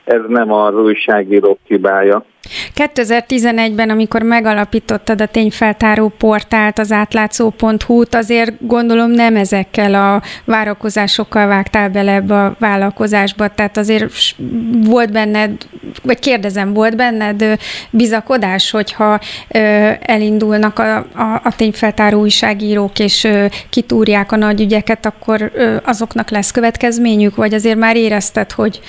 Ez nem az újságírók hibája. kétezer-tizenegyben, amikor megalapítottad a tényfeltáró portált, az átlátszó pont hú-t, azért gondolom nem ezekkel a várakozásokkal vágtál bele ebbe a vállalkozásba, tehát azért volt benned, vagy kérdezem, volt benned bizakodás, hogyha elindulnak a, a, a tényfeltáró újságírók, és kitúrják a nagy ügyeket, akkor azoknak lesz következményük, vagy azért már érezted, hogy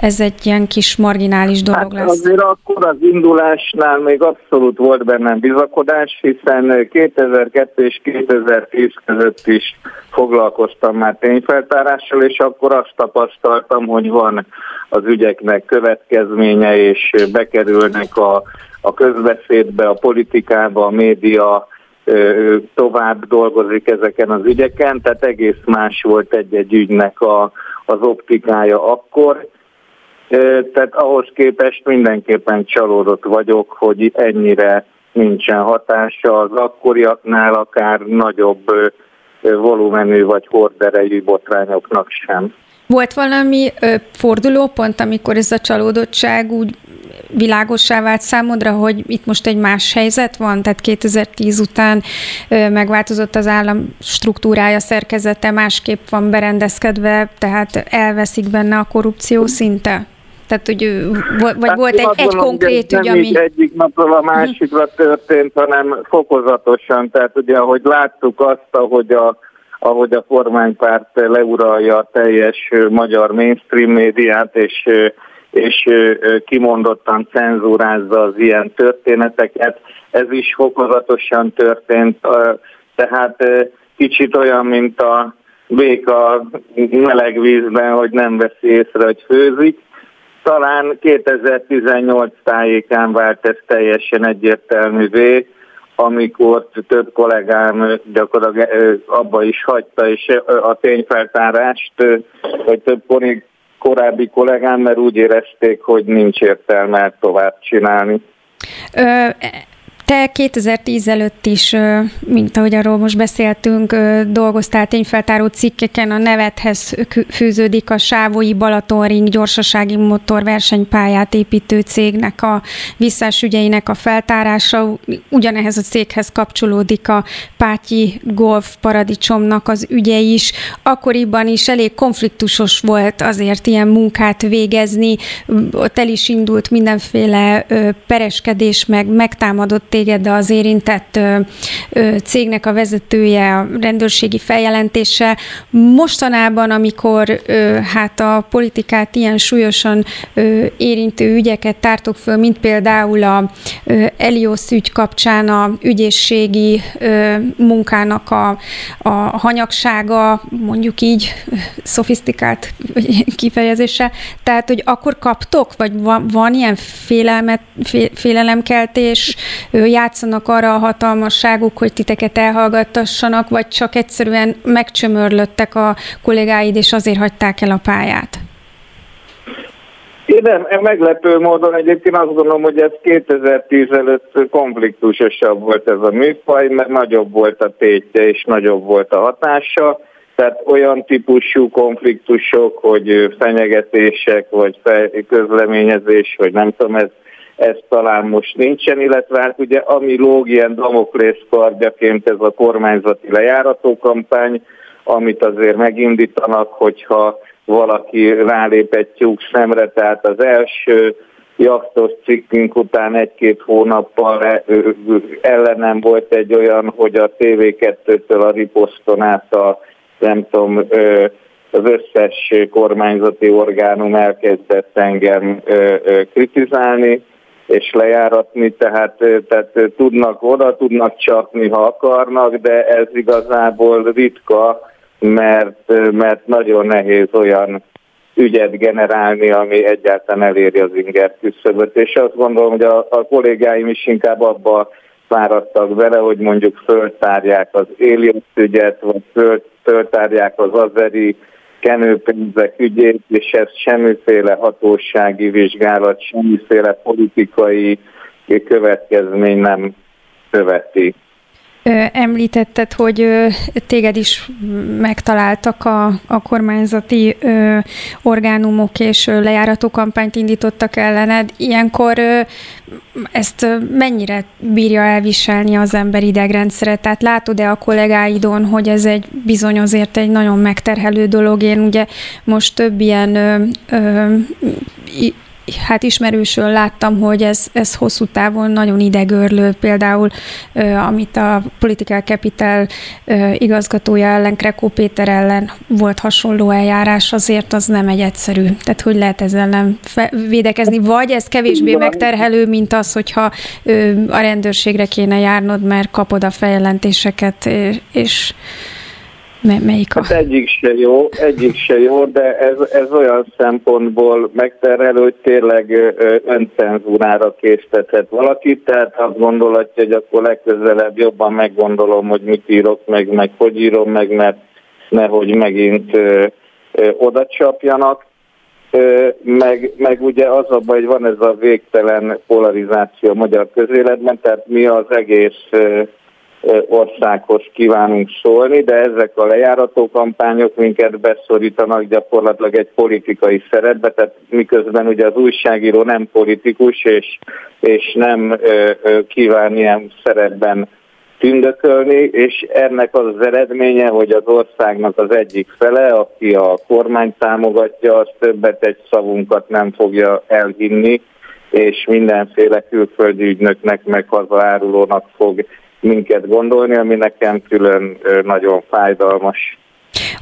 ez egy ilyen kis marginális dolog lesz? Hát azért akkor az indulásnál még abszolút volt bennem bizakodás, hiszen kétezer-kettő és kétezer-tíz között is foglalkoztam már tényfeltárással, és akkor azt tapasztaltam, hogy van az ügyeknek következménye, és bekerülnek a, a közbeszédbe, a politikába, a média tovább dolgozik ezeken az ügyeken, tehát egész más volt egy-egy ügynek a, az optikája akkor. Tehát ahhoz képest mindenképpen csalódott vagyok, hogy ennyire nincsen hatása az akkoriaknál, akár nagyobb volumenű vagy horderejű botrányoknak sem. Volt valami ö, fordulópont, amikor ez a csalódottság úgy világossá vált számodra, hogy itt most egy más helyzet van? Tehát kétezer-tíz után ö, megváltozott az állam struktúrája, szerkezete, másképp van berendezkedve, tehát elveszik benne a korrupció szinte? Tehát, hogy, vagy hát volt egy, egy konkrét ügy, ami... Nem egyik napról a másikra történt, hanem fokozatosan. Tehát ugye, ahogy láttuk azt, ahogy a ahogy a kormánypárt leuralja a teljes magyar mainstream médiát, és, és kimondottan cenzúrázza az ilyen történeteket. Ez is fokozatosan történt, tehát kicsit olyan, mint a béka meleg vízben, hogy nem veszi észre, hogy főzik. Talán kétezer-tizennyolc tájékán vált ez teljesen egyértelművé, amikor több kollégám gyakorlatilag abba is hagyta és a tényfeltárást, vagy több korábbi kollégám, mert úgy érezték, hogy nincs értelme tovább csinálni. Ö, te kétezer-tíz előtt is, mint ahogy arról most beszéltünk, dolgoztál tényfeltáró cikkeken, a nevedhez fűződik a Sávói Balatonring gyorsasági motorversenypályát építő cégnek a visszás ügyeinek a feltárása, ugyanehhez a céghez kapcsolódik a Pátyi Golf Paradicsomnak az ügye is. Akkoriban is elég konfliktusos volt azért ilyen munkát végezni, ott el is indult mindenféle pereskedés, meg megtámadott de az érintett ö, ö, cégnek a vezetője, a rendőrségi feljelentése. Mostanában, amikor ö, hát a politikát ilyen súlyosan ö, érintő ügyeket tártok föl, mint például a ö, Elios ügy kapcsán a ügyészségi ö, munkának a, a hanyagsága, mondjuk így szofisztikált kifejezése. Tehát, hogy akkor kaptok, vagy van, van ilyen félelmet, fél, félelemkeltés, játszanak arra a hatalmasságuk, hogy titeket elhallgattassanak, vagy csak egyszerűen megcsömörlöttek a kollégáid, és azért hagyták el a pályát? Én nem, meglepő módon egyébként azt gondolom, hogy ez kétezer-tíz előtt konfliktusosabb volt ez a műfaj, mert nagyobb volt a tétje, és nagyobb volt a hatása, tehát olyan típusú konfliktusok, hogy fenyegetések, vagy közleményezés, vagy nem tudom, ez Ez talán most nincsen, illetve hát ugye ami lóg ilyen damoklész kardjaként ez a kormányzati lejárató kampány, amit azért megindítanak, hogyha valaki rálép egy tyúk szemre, tehát az első jachtos cikkünk után egy-két hónappal ellenem volt egy olyan, hogy a té vé kettőtől a riposzton át a, nem tudom, az összes kormányzati orgánum elkezdett engem kritizálni, és lejáratni, tehát, tehát tudnak oda, tudnak csapni, ha akarnak, de ez igazából ritka, mert, mert nagyon nehéz olyan ügyet generálni, ami egyáltalán eléri az inger küszöböt. És azt gondolom, hogy a, a kollégáim is inkább abba fáradtak vele, hogy mondjuk föltárják az Elios ügyet, vagy föl, föltárják az azeri kenőpénzek ügyét, és ez semmiféle hatósági vizsgálat, semmiféle politikai következmény nem követi. Említetted, hogy téged is megtaláltak a, a kormányzati ö, orgánumok, és lejárató kampányt indítottak ellened. Ilyenkor ö, ezt mennyire bírja elviselni az ember idegrendszere? Tehát látod-e a kollégáidon, hogy ez egy bizony azért egy nagyon megterhelő dolog? Én ugye most több ilyen... Ö, ö, i, hát ismerősön láttam, hogy ez, ez hosszú távon nagyon idegörlő, például amit a Political Capital igazgatója ellen, Krekó Péter ellen volt hasonló eljárás, azért az nem egy egyszerű. Tehát hogy lehet ezzel nem védekezni? Vagy ez kevésbé megterhelő, mint az, hogyha a rendőrségre kéne járnod, mert kapod a feljelentéseket, és... Melyik a... Hát egyik se jó, egyik se jó, de ez, ez olyan szempontból megterhelő, hogy tényleg öncenzúrára késztethet valakit, tehát azt gondolhatja, hogy akkor legközelebb jobban meggondolom, hogy mit írok meg, meg hogy írom meg, mert nehogy megint ö, ö, oda csapjanak. Ö, meg, meg ugye az a baj, hogy van ez a végtelen polarizáció a magyar közéletben, tehát mi az egész... Ö, országhoz kívánunk szólni, de ezek a lejárató kampányok minket beszorítanak gyakorlatilag egy politikai szerepbe, tehát miközben ugye az újságíró nem politikus, és, és nem ö, ö, kíván ilyen szerepben tündökölni, és ennek az az eredménye, hogy az országnak az egyik fele, aki a kormány támogatja, az többet egy szavunkat nem fogja elhinni, és mindenféle külföldi ügynöknek meg hazaárulónak fog minket gondolni, ami nekem külön nagyon fájdalmas.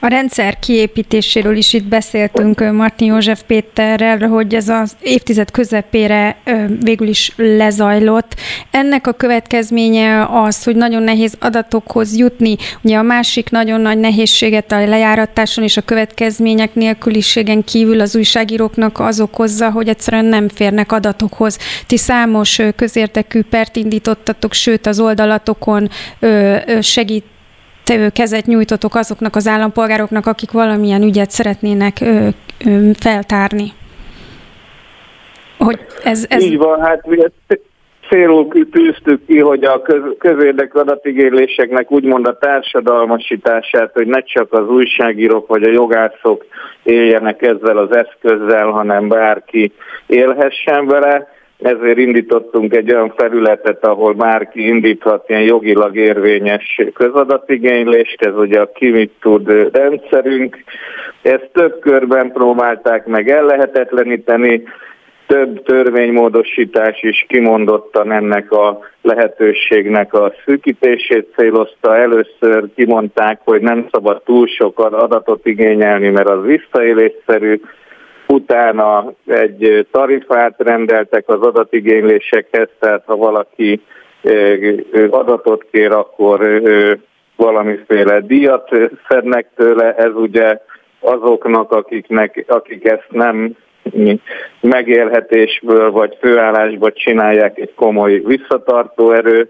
A rendszer kiépítéséről is itt beszéltünk Martin József Péterrel, hogy ez az évtized közepére végül is lezajlott. Ennek a következménye az, hogy nagyon nehéz adatokhoz jutni. Ugye a másik nagyon nagy nehézséget a lejáratáson és a következmények nélküliségen kívül az újságíróknak az okozza, hogy egyszerűen nem férnek adatokhoz. Ti számos közértekű pert indítottatok, sőt az oldalatokon segít kezet nyújtotok azoknak az állampolgároknak, akik valamilyen ügyet szeretnének ö, ö, feltárni. Hogy ez, ez... Így van, hát mi ezt célul tűztük ki, hogy a köz, közérdekű adatigérléseknek úgymond a társadalmasítását, hogy ne csak az újságírók vagy a jogászok éljenek ezzel az eszközzel, hanem bárki élhessen vele. Ezért indítottunk egy olyan felületet, ahol bárki indíthat ilyen jogilag érvényes közadatigénylést, ez ugye a ki mit tud rendszerünk. Ezt több körben próbálták meg ellehetetleníteni, több törvénymódosítás is kimondottan ennek a lehetőségnek a szűkítését célozta. Először kimondták, hogy nem szabad túl sok adatot igényelni, mert az visszaélésszerű. Utána egy tarifát rendeltek az adatigénylésekhez, tehát ha valaki adatot kér, akkor valamiféle díjat szednek tőle. Ez ugye azoknak, akiknek, akik ezt nem megélhetésből vagy főállásból csinálják, egy komoly visszatartó erő.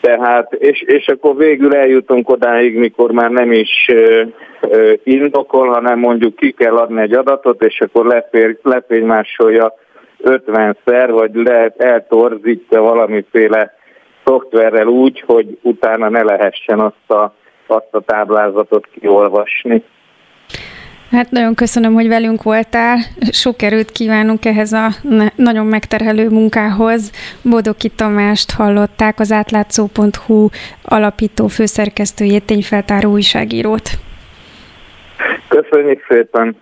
Tehát, és, és akkor végül eljutunk odáig, mikor már nem is ö, ö, indokol, hanem mondjuk ki kell adni egy adatot, és akkor lefér, lefénymásolja ötvenszer, vagy le, eltorzítja valamiféle szoftverrel úgy, hogy utána ne lehessen azt a, azt a táblázatot kiolvasni. Hát nagyon köszönöm, hogy velünk voltál. Sok erőt kívánunk ehhez a nagyon megterhelő munkához. Bodoky Tamást hallották, az átlátszó pont hú alapító főszerkesztőjét, tényfeltáró újságírót. Köszönjük szépen!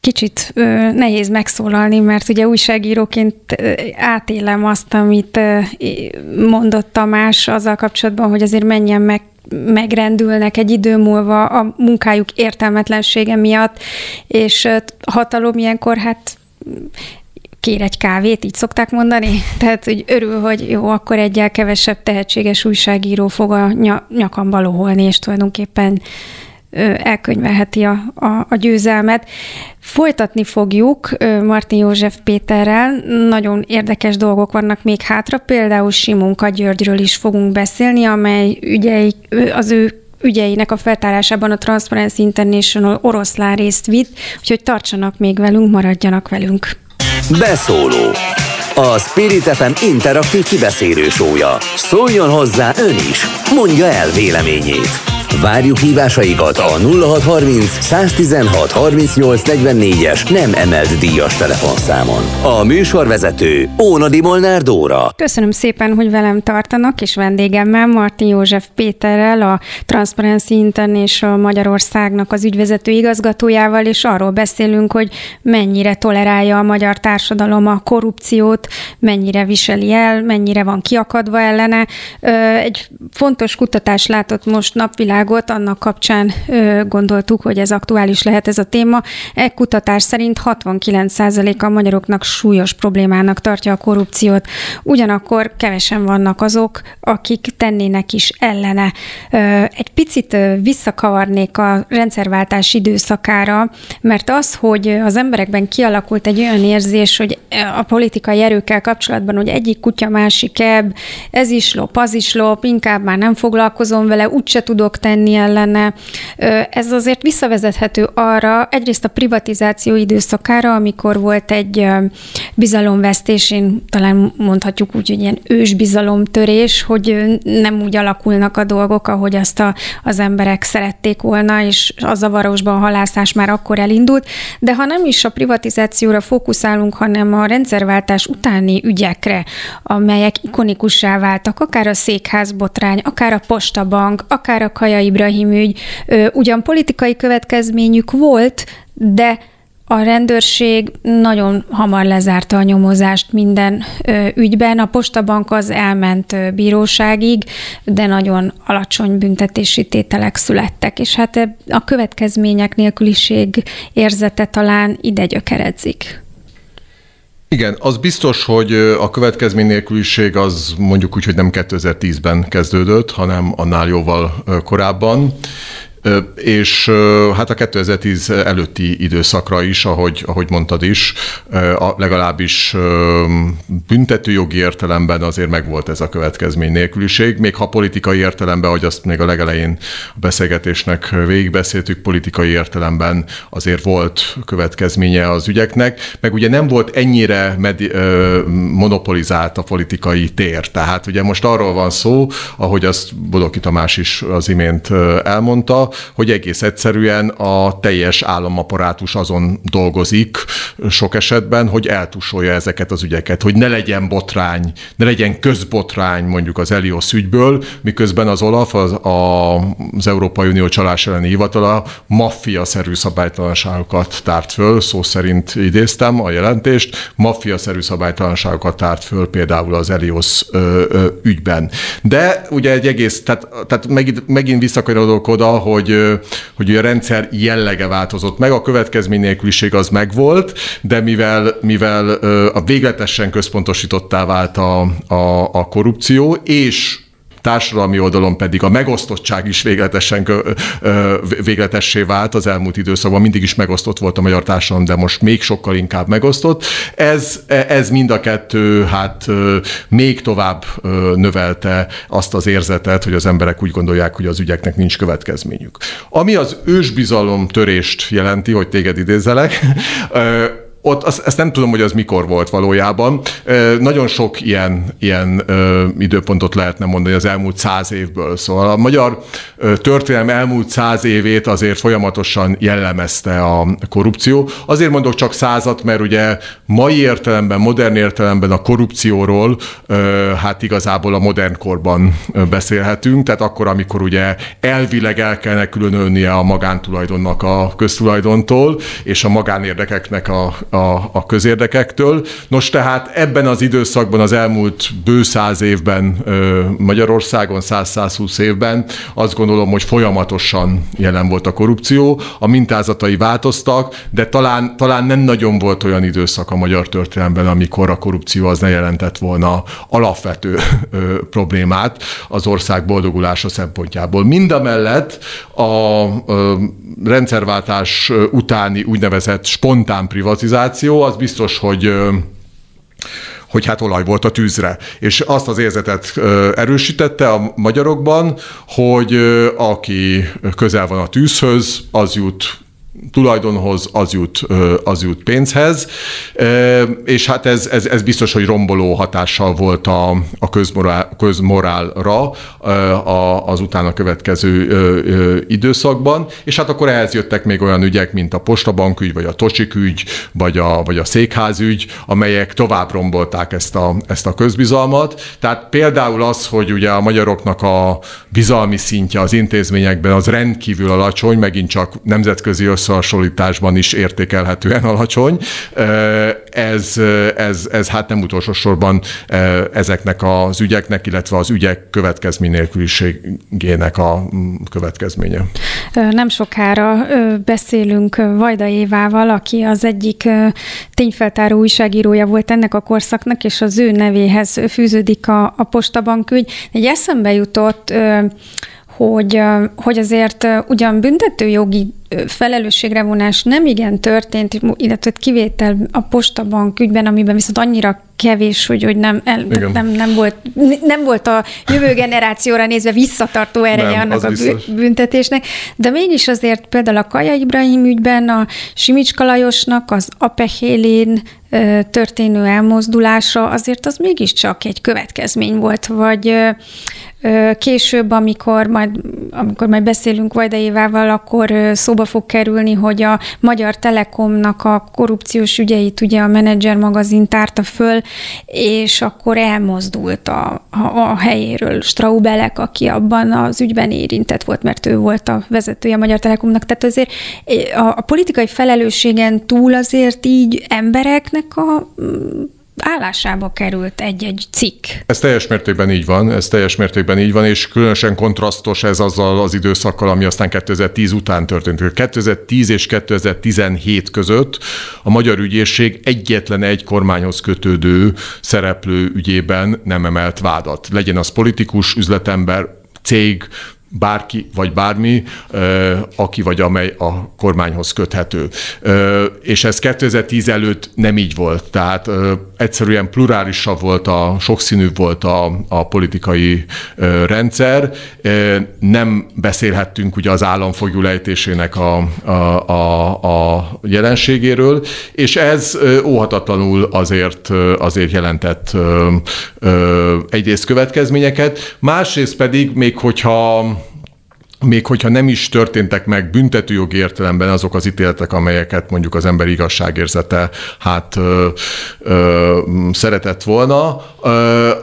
Kicsit ö, nehéz megszólalni, mert ugye újságíróként ö, átélem azt, amit ö, mondott Tamás azzal kapcsolatban, hogy azért menjen meg megrendülnek egy idő múlva a munkájuk értelmetlensége miatt, és hatalom ilyenkor, hát kér egy kávét, így szokták mondani. Tehát, hogy örül, hogy jó, akkor egyel kevesebb tehetséges újságíró fog a nyakamba loholni, és tulajdonképpen elkönyvelheti a, a, a győzelmet. Folytatni fogjuk Martin József Péterrel. Nagyon érdekes dolgok vannak még hátra, például Simonka Györgyről is fogunk beszélni, amely ügyei, az ő ügyeinek a feltárásában a Transparency International oroszlán részt vitt, úgyhogy tartsanak még velünk, maradjanak velünk. Beszóló. a Spirit ef em interaktív kibeszélő show-ja. Szóljon hozzá ön is, mondja el véleményét. Várjuk hívásaikat a nulla hatszázharminc, száztizenhat, harmincnyolc, negyvennégyes nem emelt díjas telefonszámon. A műsorvezető Ónody-Molnár Dóra. Köszönöm szépen, hogy velem tartanak, és vendégemmel, Martin József Péterrel, a Transparency International Magyarországnak az ügyvezető igazgatójával, és arról beszélünk, hogy mennyire tolerálja a magyar társadalom a korrupciót, mennyire viseli el, mennyire van kiakadva ellene. Egy fontos kutatás látott most napvilágot, annak kapcsán ö, gondoltuk, hogy ez aktuális lehet ez a téma. Egy kutatás szerint hatvankilenc százaléka a magyaroknak súlyos problémának tartja a korrupciót. Ugyanakkor kevesen vannak azok, akik tennének is ellene. Ö, egy picit ö, visszakavarnék a rendszerváltás időszakára, mert az, hogy az emberekben kialakult egy olyan érzés, hogy a politikai erőkkel kapcsolatban, hogy egyik kutya, másik ebb, ez is lop, az is lop, inkább már nem foglalkozom vele, úgyse tudok tenni ellene. Ez azért visszavezethető arra, egyrészt a privatizáció időszakára, amikor volt egy bizalomvesztés, én talán mondhatjuk úgy, hogy ilyen ősbizalomtörés, hogy nem úgy alakulnak a dolgok, ahogy azt a, az emberek szerették volna, és a zavarosban a halászás már akkor elindult. De ha nem is a privatizációra fókuszálunk, hanem a rendszerváltás utáni ügyekre, amelyek ikonikussá váltak, akár a székház botrány, akár a Postabank, akár a Kaja Ibrahim ügy, ugyan politikai következményük volt, de a rendőrség nagyon hamar lezárta a nyomozást minden ügyben. A Postabank az elment bíróságig, de nagyon alacsony büntetési tételek születtek, és hát a következmények nélküliség érzete talán ide gyökeredzik. Igen, az biztos, hogy a következmény nélküliség az mondjuk úgy, hogy nem kétezer-tízben kezdődött, hanem annál jóval korábban. És hát a kétezer-tíz előtti időszakra is, ahogy, ahogy mondtad is, legalábbis büntetőjogi értelemben azért megvolt ez a következmény nélküliség, még ha politikai értelemben, ahogy azt még a legelején a beszélgetésnek végigbeszéltük, politikai értelemben azért volt következménye az ügyeknek, meg ugye nem volt ennyire medi- monopolizált a politikai tér. Tehát ugye most arról van szó, ahogy azt Bodoky Tamás is az imént elmondta, hogy egész egyszerűen a teljes államaparátus azon dolgozik sok esetben, hogy eltussolja ezeket az ügyeket, hogy ne legyen botrány, ne legyen közbotrány mondjuk az Eliosz ügyből, miközben az Olaf, az, az Európai Unió Csalás Elleni Hivatala maffia-szerű szabálytalanságokat tárt föl, szó szerint idéztem a jelentést, maffia-szerű szabálytalanságokat tárt föl például az Eliosz ügyben. De ugye egy egész, tehát, tehát megint, megint visszakanyarodok oda, hogy, hogy a rendszer jellege változott meg, a következmény nélküliség az megvolt, de mivel, mivel a végletesen központosítottá vált a, a, a korrupció, és társadalmi oldalon pedig a megosztottság is végletesen, végletessé vált az elmúlt időszakban, mindig is megosztott volt a magyar társadalom, de most még sokkal inkább megosztott. Ez, ez mind a kettő hát még tovább növelte azt az érzetet, hogy az emberek úgy gondolják, hogy az ügyeknek nincs következményük. Ami az ősbizalom törést jelenti, hogy téged idézelek, ott azt, azt nem tudom, hogy az mikor volt valójában. Nagyon sok ilyen, ilyen időpontot lehetne mondani az elmúlt száz évből. Szóval a magyar történelem elmúlt száz évét azért folyamatosan jellemezte a korrupció. Azért mondok csak százat, mert ugye mai értelemben, modern értelemben a korrupcióról hát igazából a modern korban beszélhetünk, tehát akkor, amikor ugye elvileg el kellene különölnie a magántulajdonnak a köztulajdontól, és a magánérdekeknek a A, a közérdekektől. Nos, tehát ebben az időszakban, az elmúlt bő száz évben Magyarországon, száz-százhúsz évben azt gondolom, hogy folyamatosan jelen volt a korrupció, a mintázatai változtak, de talán, talán nem nagyon volt olyan időszak a magyar történelemben, amikor a korrupció az ne jelentett volna alapvető problémát az ország boldogulása szempontjából. Mindamellett a, a rendszerváltás utáni úgynevezett spontán privatizáció az biztos, hogy, hogy hát olaj volt a tűzre. És azt az érzetet erősítette a magyarokban, hogy aki közel van a tűzhöz, az jut tulajdonhoz, az jut, az jut pénzhez, és hát ez, ez, ez biztos, hogy romboló hatással volt a, a közmorál, közmorálra az utána következő időszakban, és hát akkor ehhez jöttek még olyan ügyek, mint a Postabank ügy, vagy a Tocsik ügy, vagy a, vagy a Székház ügy, amelyek tovább rombolták ezt a, ezt a közbizalmat. Tehát például az, hogy ugye a magyaroknak a bizalmi szintje az intézményekben az rendkívül alacsony, megint csak nemzetközi összehasonlításban is értékelhetően alacsony. Ez, ez, ez hát nem utolsó sorban ezeknek az ügyeknek, illetve az ügyek következmény nélküliségének a következménye. Nem sokára beszélünk Vajda Évával, aki az egyik tényfeltáró újságírója volt ennek a korszaknak, és az ő nevéhez fűződik a, a Postabank ügy. Egy eszembe jutott, hogy, hogy azért ugyan büntetőjogi felelősségre vonás nem igen történt, illetve kivétel a Postabank ügyben, amiben viszont annyira kevés, hogy, hogy nem, el, nem, nem, volt, nem volt a jövő generációra nézve visszatartó ereje nem, annak a biztos. büntetésnek, de mégis azért például a Kaja Ibrahim ügyben a Simicska Lajosnak az Apehélén történő elmozdulása azért az mégiscsak egy következmény volt, vagy később, amikor majd, amikor majd beszélünk Vajda Évával, akkor szó fog kerülni, hogy a Magyar Telekomnak a korrupciós ügyeit ugye a Menedzser magazin tárta föl, és akkor elmozdult a, a, a helyéről Straubelek, aki abban az ügyben érintett volt, mert ő volt a vezetője a Magyar Telekomnak. Tehát azért a, a politikai felelősségen túl azért így embereknek a állásába került egy-egy cikk. Ez teljes mértékben így van, ez teljes mértékben így van, és különösen kontrasztos ez azzal az időszakkal, ami aztán kétezer-tíz után történt. kétezer-tíz és kétezer-tizenhét között a magyar ügyészség egyetlen egy kormányhoz kötődő szereplő ügyében nem emelt vádat. Legyen az politikus, üzletember, cég, bárki vagy bármi, aki vagy amely a kormányhoz köthető. És ez kétezer-tíz előtt nem így volt, tehát egyszerűen plurálisabb volt, a, sokszínűbb volt a, a politikai rendszer. Nem beszélhettünk ugye az államfoglyú lejtésének a, a, a, a jelenségéről, és ez óhatatlanul azért, azért jelentett egyrészt következményeket, másrészt pedig még hogyha még hogyha nem is történtek meg büntetőjogi értelemben azok az ítéletek, amelyeket mondjuk az emberi igazságérzete hát ö, ö, szeretett volna, ö,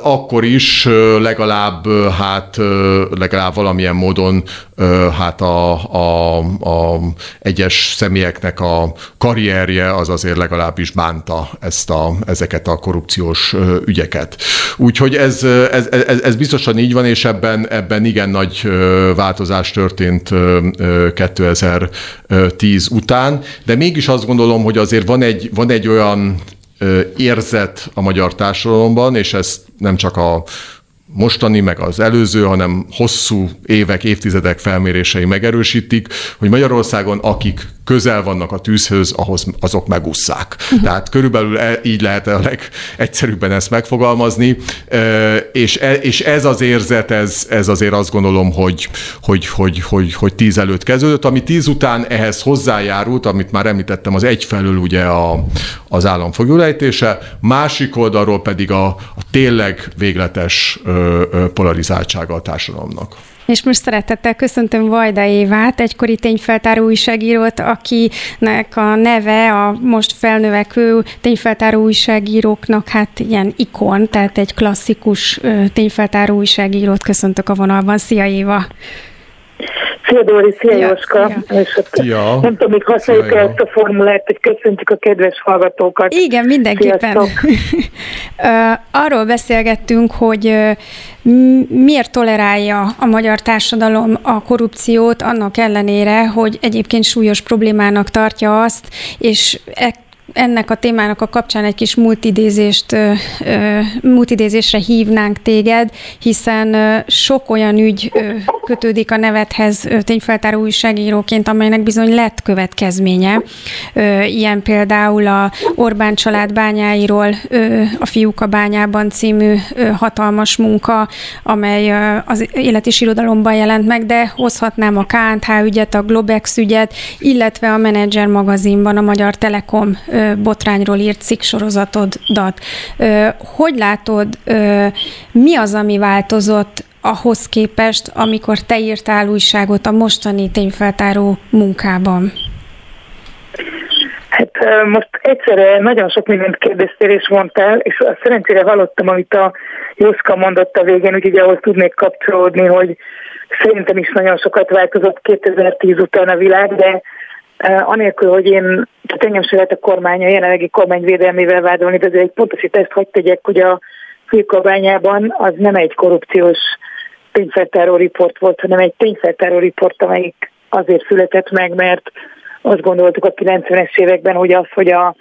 akkor is legalább hát legalább valamilyen módon ö, hát a, a, a egyes személyeknek a karrierje az azért legalábbis bánta ezt a, ezeket a korrupciós ügyeket. Úgyhogy ez, ez, ez, ez biztosan így van, és ebben, ebben igen nagy változás történt kétezer-tíz után, de mégis azt gondolom, hogy azért van egy, van egy olyan érzet a magyar társadalomban, és ez nem csak a mostani, meg az előző, hanem hosszú évek, évtizedek felmérései megerősítik, hogy Magyarországon akik közel vannak a tűzhöz, ahhoz azok megusszák. Uh-huh. Tehát körülbelül így lehet a legegyszerűbben ezt megfogalmazni, és ez az érzet, ez, ez azért azt gondolom, hogy, hogy, hogy, hogy, hogy tíz előtt kezdődött, ami tíz után ehhez hozzájárult, amit már említettem, az egyfelől ugye a, az államfoglyú lejtése, másik oldalról pedig a, a tényleg végletes polarizáltsága a társadalomnak. És most szeretettel köszöntöm Vajda Évát, egykori tényfeltáró újságírót, akinek a neve a most felnövekvő tényfeltáró újságíróknak hát ilyen ikon, tehát egy klasszikus tényfeltáró újságírót köszöntök a vonalban. Szia Éva! Szia Dóri, szia Jóska! Ja. Nem tudom, még használjuk ja. ezt a formulát, hogy köszöntjük a kedves hallgatókat. Igen, mindenképpen. Arról beszélgettünk, hogy miért tolerálja a magyar társadalom a korrupciót annak ellenére, hogy egyébként súlyos problémának tartja azt, és ennek a témának a kapcsán egy kis múltidézést, múltidézésre hívnánk téged, hiszen sok olyan ügy kötődik a nevedhez tényfeltáró újságíróként, amelynek bizony lett következménye. Ilyen például a Orbán család bányáiról a Fiúk a bányában című hatalmas munka, amely az Élet és Irodalomban jelent meg, de hozhatnám a ká és há ügyet, a Globex ügyet, illetve a Menedzser magazinban a Magyar Telekom botrányról írt cikksorozatodat. Hogy látod, mi az, ami változott ahhoz képest, amikor te írtál újságot a mostani tényfeltáró munkában? Hát most egyszerre nagyon sok mindent kérdeztél és mondtál, és szerencsére hallottam, amit a Józka mondott a végén, úgyhogy ahhoz tudnék kapcsolódni, hogy szerintem is nagyon sokat változott kétezer-tíz után a világ, de anélkül, hogy én, tehát engem se lehet a kormány, a jelenlegi kormány védelmével vádolni, de egy pontosítást hadd tegyek, hogy a Fiúk a bányában az nem egy korrupciós tényfeltáró riport volt, hanem egy tényfeltáró riport, amelyik azért született meg, mert azt gondoltuk a kilencvenes években, hogy az, hogy a,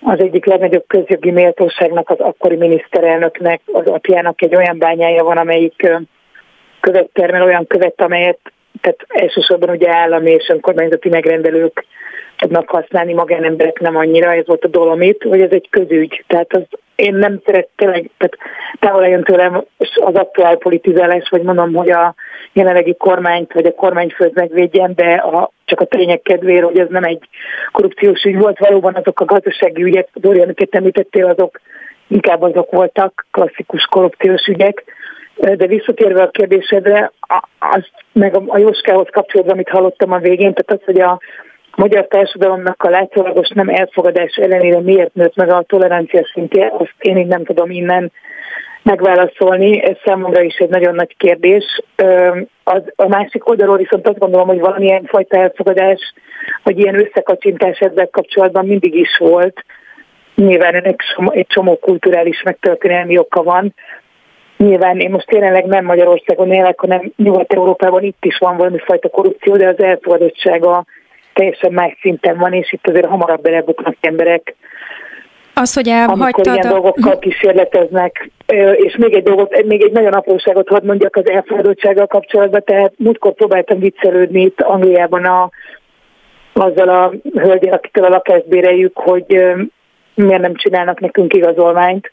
az egyik legnagyobb közjogi méltóságnak, az akkori miniszterelnöknek, az apjának egy olyan bányája van, amelyik követ termel, olyan követ, amelyet tehát elsősorban ugye állami és önkormányzati megrendelők tudnak használni, magánemberek nem annyira, ez volt a dolomit, hogy ez egy közügy. Tehát az, én nem szerettem, tehát távol jön tőlem az aktuál politizálás, vagy mondom, hogy a jelenlegi kormányt, vagy a kormányfőt megvédjen, de a, csak a tények kedvére, hogy ez nem egy korrupciós ügy volt, valóban azok a gazdasági ügyek, Dóri, amiket említettél, azok inkább azok voltak, klasszikus korrupciós ügyek. De visszatérve a kérdésedre, az, meg a Jóskához kapcsolatban, amit hallottam a végén, tehát az, hogy a magyar társadalomnak a látszólagos nem elfogadás ellenére miért nőtt meg a tolerancia szintje, azt én így nem tudom innen megválaszolni. Ez számomra is egy nagyon nagy kérdés. Az, a másik oldalról viszont azt gondolom, hogy valamilyen fajta elfogadás, vagy ilyen összekacsintás ezzel kapcsolatban mindig is volt. Nyilván ennek egy csomó kulturális, meg történelmi oka van. Nyilván én most jelenleg nem Magyarországon élek, hanem Nyugat-Európában itt is van valami fajta korrupció, de az elfogadottsága teljesen más szinten van, és itt azért hamarabb belebuknak emberek, az, hogy amikor ilyen a... dolgokkal kísérleteznek. És még egy, dolgot, még egy nagyon apróságot hadd mondjak az elfogadottsággal kapcsolatban, tehát múltkor próbáltam viccelődni itt Angliában a, azzal a hölgyel, akitől a lakást béreljük, hogy miért nem csinálnak nekünk igazolványt.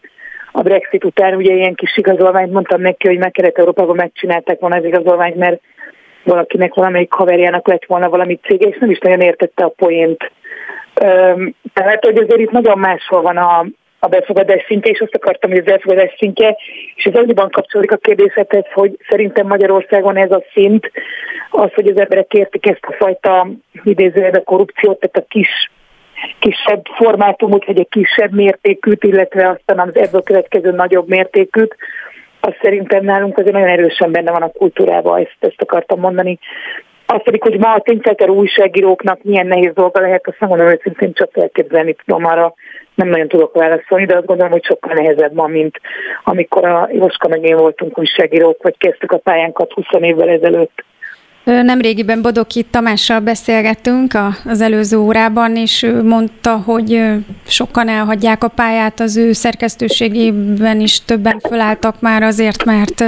A Brexit után ugye ilyen kis igazolványt mondtam neki, hogy meg Kelet-Európában megcsinálták volna az igazolványt, mert valakinek valamelyik haverjának lett volna valami cége, és nem is nagyon értette a poént. Üm, tehát, hogy azért itt nagyon máshol van a, a befogadás szintje, és azt akartam, hogy az elfogadás szintje, és ez annyiban kapcsolódik a kérdésedhez, hogy szerintem Magyarországon ez a szint, az, hogy az emberek értik ezt a fajta idézőjelben korrupciót, tehát a kis kisebb formátumot, vagy egy kisebb mértékűt, illetve aztán az ebből következő nagyobb mértékűt, az szerintem nálunk azért nagyon erősen benne van a kultúrában, ezt, ezt akartam mondani. Azt pedig, hogy ma a tényfeltáró újságíróknak milyen nehéz dolga lehet, azt nem mondom, hogy szintén csak elképzelni tudom, arra nem nagyon tudok válaszolni, de azt gondolom, hogy sokkal nehezebb ma, mint amikor a Jóska meg én voltunk újságírók, vagy kezdtük a pályánkat húsz évvel ezelőtt. Nemrégiben Bodoky Tamással beszélgettünk az előző órában, és mondta, hogy sokan elhagyják a pályát, az ő szerkesztőségében is többen fölálltak már azért, mert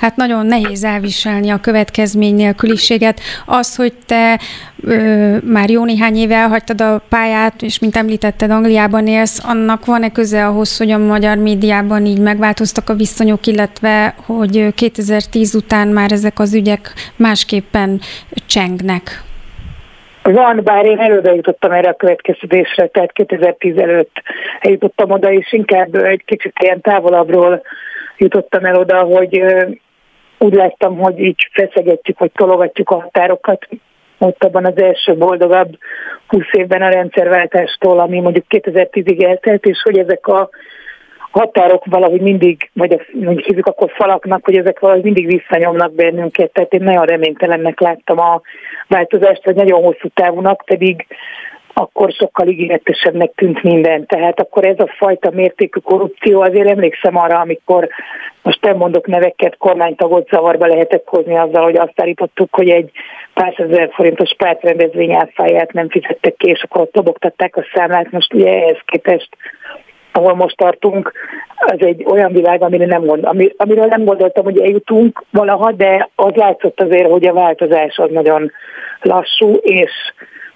hát nagyon nehéz elviselni a következmény nélküliséget. Az, hogy te ö, már jó néhány éve elhagytad a pályát, és mint említetted, Angliában élsz, annak van-e köze ahhoz, hogy a magyar médiában így megváltoztak a viszonyok, illetve hogy kétezer-tíz után már ezek az ügyek másképp csengnek? Van, bár én előre jutottam erre a következtetésre, tehát kétezer-tíz előtt eljutottam oda, és inkább egy kicsit ilyen távolabbról jutottam el oda, hogy úgy láttam, hogy így feszegetjük, vagy tologatjuk a határokat. Ott abban az első boldogabb húsz évben a rendszerváltástól, ami mondjuk kétezer-tízig eltelt, és hogy ezek a határok valahogy mindig, vagy mondjuk hívjuk akkor falaknak, hogy ezek valahogy mindig visszanyomnak bennünket, tehát én nagyon reménytelennek láttam a változást, vagy nagyon hosszú távúnak, pedig akkor sokkal ígéretesebbnek tűnt minden. Tehát akkor ez a fajta mértékű korrupció, azért emlékszem arra, amikor most nem mondok neveket, kormánytagot zavarba lehetett hozni azzal, hogy azt állítottuk, hogy egy pár százezer forintos pártrendezvény áfáját nem fizettek ki, és akkor ott dobogtatták a számlát. Most ugye ehhez képest, ahol most tartunk, az egy olyan világ, amire nem gondoltam, amiről nem gondoltam, hogy eljutunk valaha, de az látszott azért, hogy a változás az nagyon lassú, és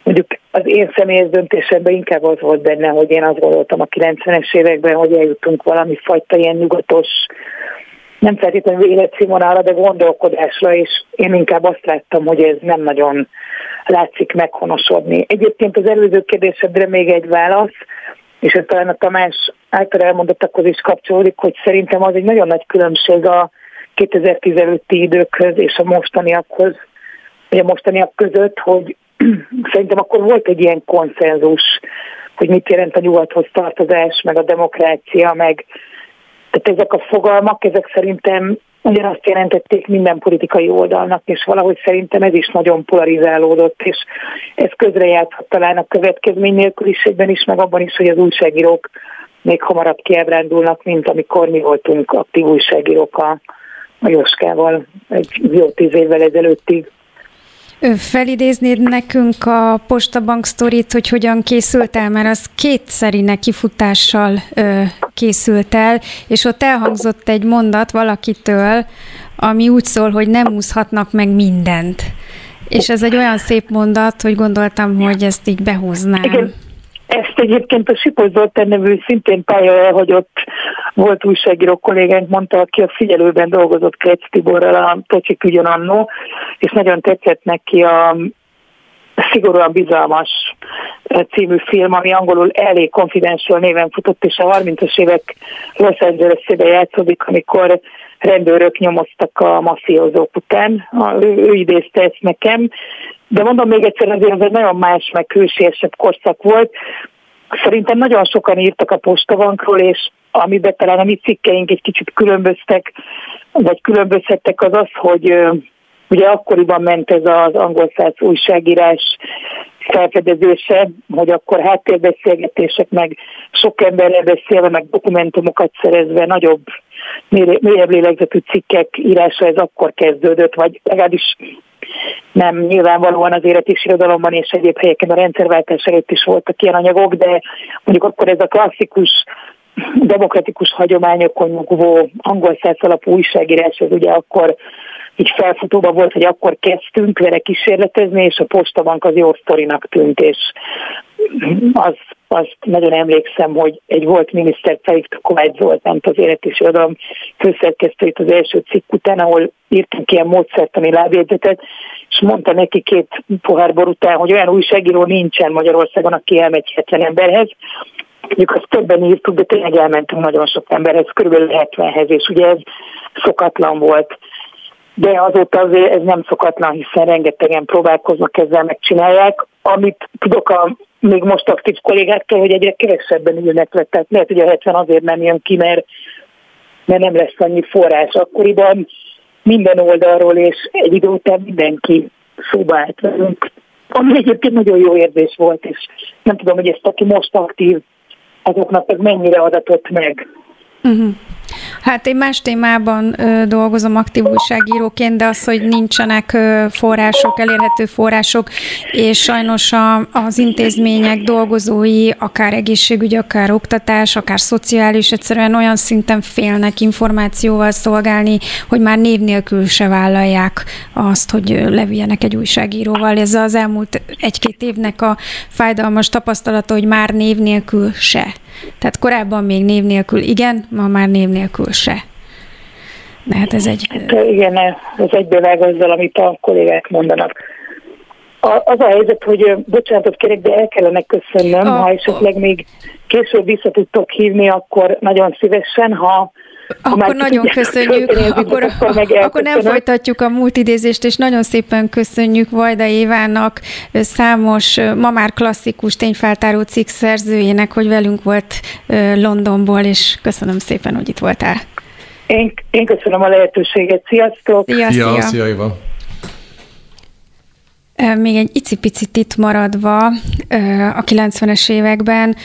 mondjuk az én személyes döntésemben inkább az volt benne, hogy én azt gondoltam a kilencvenes években, hogy eljutunk valami fajta ilyen nyugatos, nem feltétlenül életszínvonalra, de gondolkodásra, és én inkább azt láttam, hogy ez nem nagyon látszik meghonosodni. Egyébként az előző kérdésedre még egy válasz, és ez talán a Tamás által elmondottakhoz is kapcsolódik, hogy szerintem az egy nagyon nagy különbség a kétezer-tíz előtti időkhöz és a mostaniakhoz, vagy a mostaniak között, hogy szerintem akkor volt egy ilyen konszenzus, hogy mit jelent a nyugathoz tartozás, meg a demokrácia, meg tehát ezek a fogalmak, ezek szerintem ugyanazt jelentették minden politikai oldalnak, és valahogy szerintem ez is nagyon polarizálódott, és ez közrejátszhat talán a következmény nélküliségben is, meg abban is, hogy az újságírók még hamarabb kiábrándulnak, mint amikor mi voltunk aktív újságírók a, a Jóskával egy jó tíz évvel ezelőttig. Felidéznéd nekünk a Postabank sztorit, hogy hogyan készült el, mert az kétszeri nekifutással ö, készült el, és ott elhangzott egy mondat valakitől, ami úgy szól, hogy nem úszhatnak meg mindent. És ez egy olyan szép mondat, hogy gondoltam, hogy ezt így behúznám. Igen. Ezt egyébként a Sipos Zoltán nevű szintén pálya elhagyott volt újságíró kollégánk mondta, aki a Figyelőben dolgozott Krecz Tiborral a Tocsik ügyön annó, és nagyon tetszett neki a Szigorúan bizalmas című film, ami angolul elég Confidential néven futott, és a harmincas évek Los Angeles-ébe játszódik, amikor rendőrök nyomoztak a mafiózók után. Ő, ő idézte ezt nekem, de mondom még egyszer, azért ez egy nagyon más, meg hősiesebb korszak volt. Szerintem nagyon sokan írtak a Postabankról, és amiben talán a mi cikkeink egy kicsit különböztek, vagy különbözhettek az az, hogy ugye akkoriban ment ez az angol száz újságírás felfedezése, hogy akkor háttérbeszélgetések, meg sok emberrel beszélve, meg dokumentumokat szerezve, nagyobb, mélyebb lélegzetű cikkek írása, ez akkor kezdődött, vagy legalábbis nem nyilvánvalóan az életis irodalomban és egyéb helyeken a rendszerváltás előtt is voltak ilyen anyagok, de mondjuk akkor ez a klasszikus, demokratikus hagyományokon nyugvó angol száz alapú újságírás, ez ugye akkor így felfutóban volt, hogy akkor kezdtünk vele kísérletezni, és a Postabank az jó sztorinak tűnt, és az, azt nagyon emlékszem, hogy egy volt miniszter, Feliks Kovács Zoltán, az Élet és Irodalom főszerkesztőjét az első cikk után, ahol írtunk ilyen módszertani lábjegyzetet, és mondta neki két pohár bor után, hogy olyan újságíró nincsen Magyarországon, aki elmegy hetven emberhez. Mondjuk azt többen írtuk, de tényleg elmentünk nagyon sok emberhez, körülbelül hetvenhez, és ugye ez szokatlan volt. De azóta azért ez nem szokatlan, hiszen rengetegen próbálkoznak ezzel, megcsinálják. Amit tudok a még most aktív kollégáktól, hogy egyre kevesebben ülnek le, tehát lehet, hogy a hetven azért nem jön ki, mert, mert nem lesz annyi forrás. Akkoriban minden oldalról, és egy idő után mindenki szóba állt velünk. Ami egyébként nagyon jó érzés volt, és nem tudom, hogy ezt aki most aktív, azoknak meg mennyire adatott meg. Uh-huh. Hát én más témában ö, dolgozom aktív újságíróként, de az, hogy nincsenek ö, források, elérhető források, és sajnos a, az intézmények dolgozói, akár egészségügy, akár oktatás, akár szociális, egyszerűen olyan szinten félnek információval szolgálni, hogy már név nélkül se vállalják azt, hogy levüljenek egy újságíróval. Ez az elmúlt egy-két évnek a fájdalmas tapasztalata, hogy már név nélkül se. Tehát korábban még név nélkül igen, ma már név nélkül se. De hát ez egy... Hát igen, ez egybevág azzal, amit a kollégák mondanak. A, az a helyzet, hogy bocsánatot kérek, de el kellene köszönnöm, a... ha esetleg még később vissza tudtok hívni, akkor nagyon szívesen, ha Akkor nagyon köszönjük, akkor, akkor nem folytatjuk a múlt idézést, és nagyon szépen köszönjük Vajda Évának, számos, ma már klasszikus tényfeltáró cikk szerzőjének, hogy velünk volt Londonból, és köszönöm szépen, hogy itt voltál. Én, én köszönöm a lehetőséget, sziasztok! Szia, szia, szia Éva! Még egy icipicit itt maradva a kilencvenes években,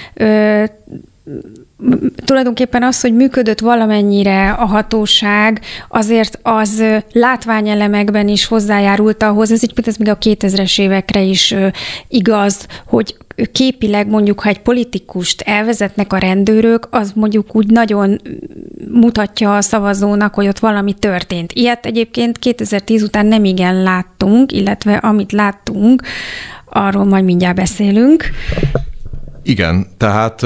tulajdonképpen az, hogy működött valamennyire a hatóság, azért az látványelemekben is hozzájárult ahhoz, ez egyébként ez még a kétezres évekre is igaz, hogy képileg mondjuk, ha egy politikust elvezetnek a rendőrök, az mondjuk úgy nagyon mutatja a szavazónak, hogy ott valami történt. Ilyet egyébként kétezer-tíz után nem igen láttunk, illetve amit láttunk, arról majd mindjárt beszélünk. Igen, tehát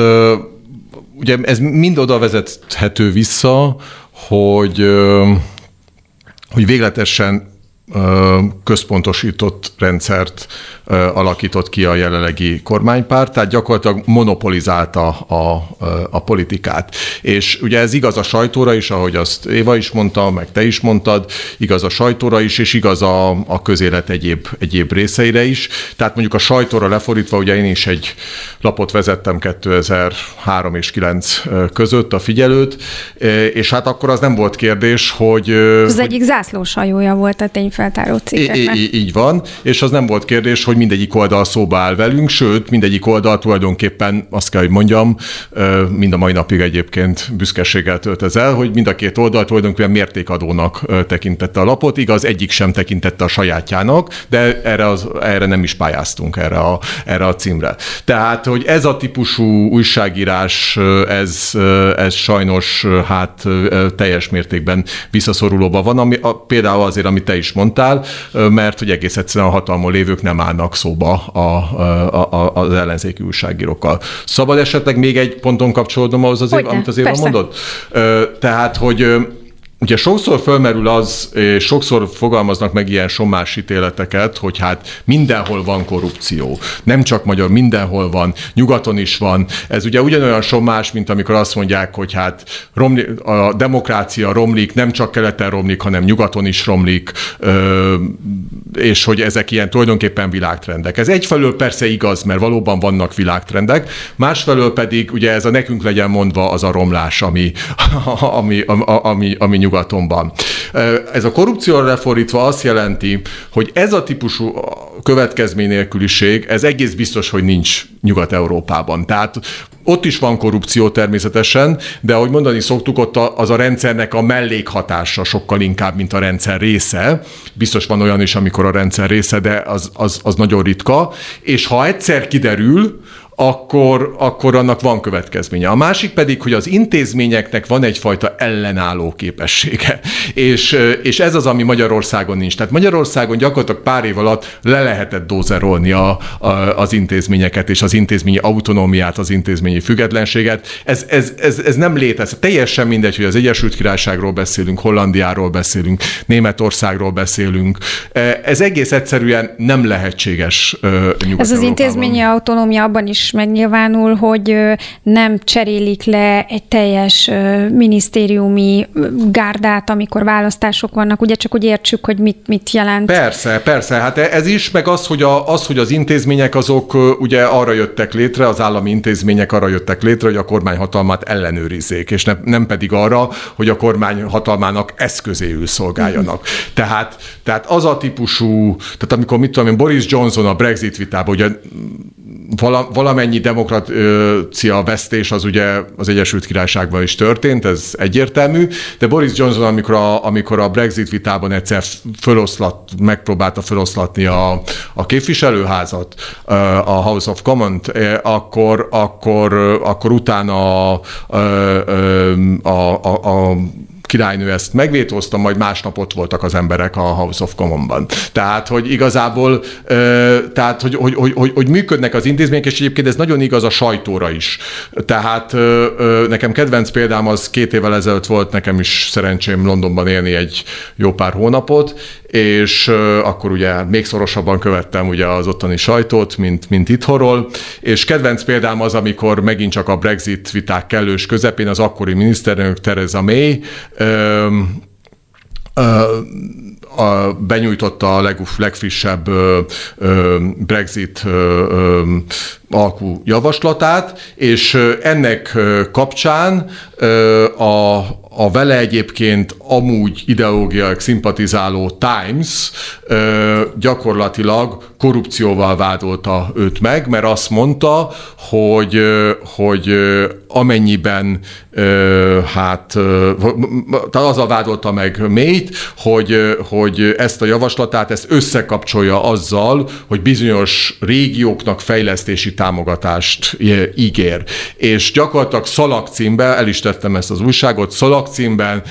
ugye ez mind oda vezethető vissza, hogy, hogy végletesen központosított rendszert alakított ki a jelenlegi kormánypárt, tehát gyakorlatilag monopolizálta a, a politikát. És ugye ez igaz a sajtóra is, ahogy azt Éva is mondta, meg te is mondtad, igaz a sajtóra is, és igaz a, a közélet egyéb, egyéb részeire is. Tehát mondjuk a sajtóra lefordítva, ugye én is egy lapot vezettem kétezer-három és kilenc között, a Figyelőt, és hát akkor az nem volt kérdés, hogy... Az hogy... egyik zászlós hajója volt a tényfeltáró cikkeknek. Így, így van, és az nem volt kérdés, hogy mindegyik oldal szóba áll velünk, sőt, mindegyik oldal tulajdonképpen, azt kell, hogy mondjam, mind a mai napig egyébként büszkeséggel tölt ez el, hogy mind a két oldal tulajdonképpen mértékadónak tekintette a lapot, igaz, egyik sem tekintette a sajátjának, de erre, az, erre nem is pályáztunk, erre a, erre a címre. Tehát, hogy ez a típusú újságírás, ez, ez sajnos hát teljes mértékben visszaszorulóban van, ami, a, például azért, amit te is mondtál, mert hogy egész egyszerűen a hatalmon lévők nem állnak szóba a, a, a, az ellenzéki újságírókkal. Szabad esetleg még egy ponton kapcsolódnom ahhoz, az, amit az Éva mondott? Tehát, hogy ugye sokszor fölmerül az, sokszor fogalmaznak meg ilyen sommás ítéleteket, hogy hát mindenhol van korrupció. Nem csak magyar, mindenhol van, nyugaton is van. Ez ugye ugyanolyan sommás, mint amikor azt mondják, hogy hát romli, a demokrácia romlik, nem csak keleten romlik, hanem nyugaton is romlik, és hogy ezek ilyen tulajdonképpen világtrendek. Ez egyfelől persze igaz, mert valóban vannak világtrendek, másfelől pedig ugye ez a nekünk legyen mondva az a romlás, ami, ami, ami, ami nyugaton. Nyugatonban. Ez a korrupcióra lefordítva azt jelenti, hogy ez a típusú következmény nélküliség, ez egész biztos, hogy nincs Nyugat-Európában. Tehát ott is van korrupció természetesen, de ahogy mondani szoktuk, ott az a rendszernek a mellékhatása sokkal inkább, mint a rendszer része. Biztos van olyan is, amikor a rendszer része, de az, az, az nagyon ritka. És ha egyszer kiderül, Akkor, akkor annak van következménye. A másik pedig, hogy az intézményeknek van egyfajta ellenálló képessége. És, és ez az, ami Magyarországon nincs. Tehát Magyarországon gyakorlatilag pár év alatt le lehetett dózerolni a, a, az intézményeket, és az intézményi autonómiát, az intézményi függetlenséget. Ez, ez, ez, ez nem létezik. Teljesen mindegy, hogy az Egyesült Királyságról beszélünk, Hollandiáról beszélünk, Németországról beszélünk. Ez egész egyszerűen nem lehetséges Nyugat-Európában. Ez az intézményi autonómia abban is megnyilvánul, hogy nem cserélik le egy teljes minisztériumi gárdát, amikor választások vannak, ugye csak úgy értsük, hogy mit, mit jelent. Persze, persze, hát ez is, meg az, hogy, a, az, hogy az intézmények azok ugye arra jöttek létre, az állami intézmények arra jöttek létre, hogy a kormány hatalmát ellenőrizzék, és ne, nem pedig arra, hogy a kormány hatalmának eszközéül szolgáljanak. Mm. Tehát, tehát az a típusú, tehát amikor mit tudom én, Boris Johnson a Brexit vitában, ugye valamennyi demokrácia vesztés az ugye az Egyesült Királyságban is történt, ez egyértelmű, de Boris Johnson, amikor a, amikor a Brexit vitában egyszer föloszlat, megpróbálta föloszlatni a, a képviselőházat, a House of Commons-t, akkor, akkor, akkor utána a, a, a, a, a királynő ezt megvétózta, majd másnap ott voltak az emberek a House of Commons-ban. Tehát, hogy igazából tehát, hogy, hogy, hogy, hogy működnek az intézmények, és egyébként ez nagyon igaz a sajtóra is. Tehát nekem kedvenc példám az két évvel ezelőtt volt, nekem is szerencsém Londonban élni egy jó pár hónapot, és akkor ugye még szorosabban követtem ugye az ottani sajtót, mint, mint itthonról, és kedvenc példám az, amikor megint csak a Brexit viták kellős közepén az akkori miniszterelnök Theresa May Ö, ö, a, benyújtotta a leguf, legfrissebb ö, ö, Brexit ö, ö, alkú javaslatát, és ennek kapcsán ö, a a vele egyébként amúgy ideológiai szimpatizáló Times ö, gyakorlatilag korrupcióval vádolta őt meg, mert azt mondta, hogy, hogy amennyiben ö, hát tehát azzal vádolta meg Mayt, hogy, hogy ezt a javaslatát ezt összekapcsolja azzal, hogy bizonyos régióknak fejlesztési támogatást ígér. És gyakorlatilag szalagcímben, el is tettem ezt az újságot, szalagcímben címben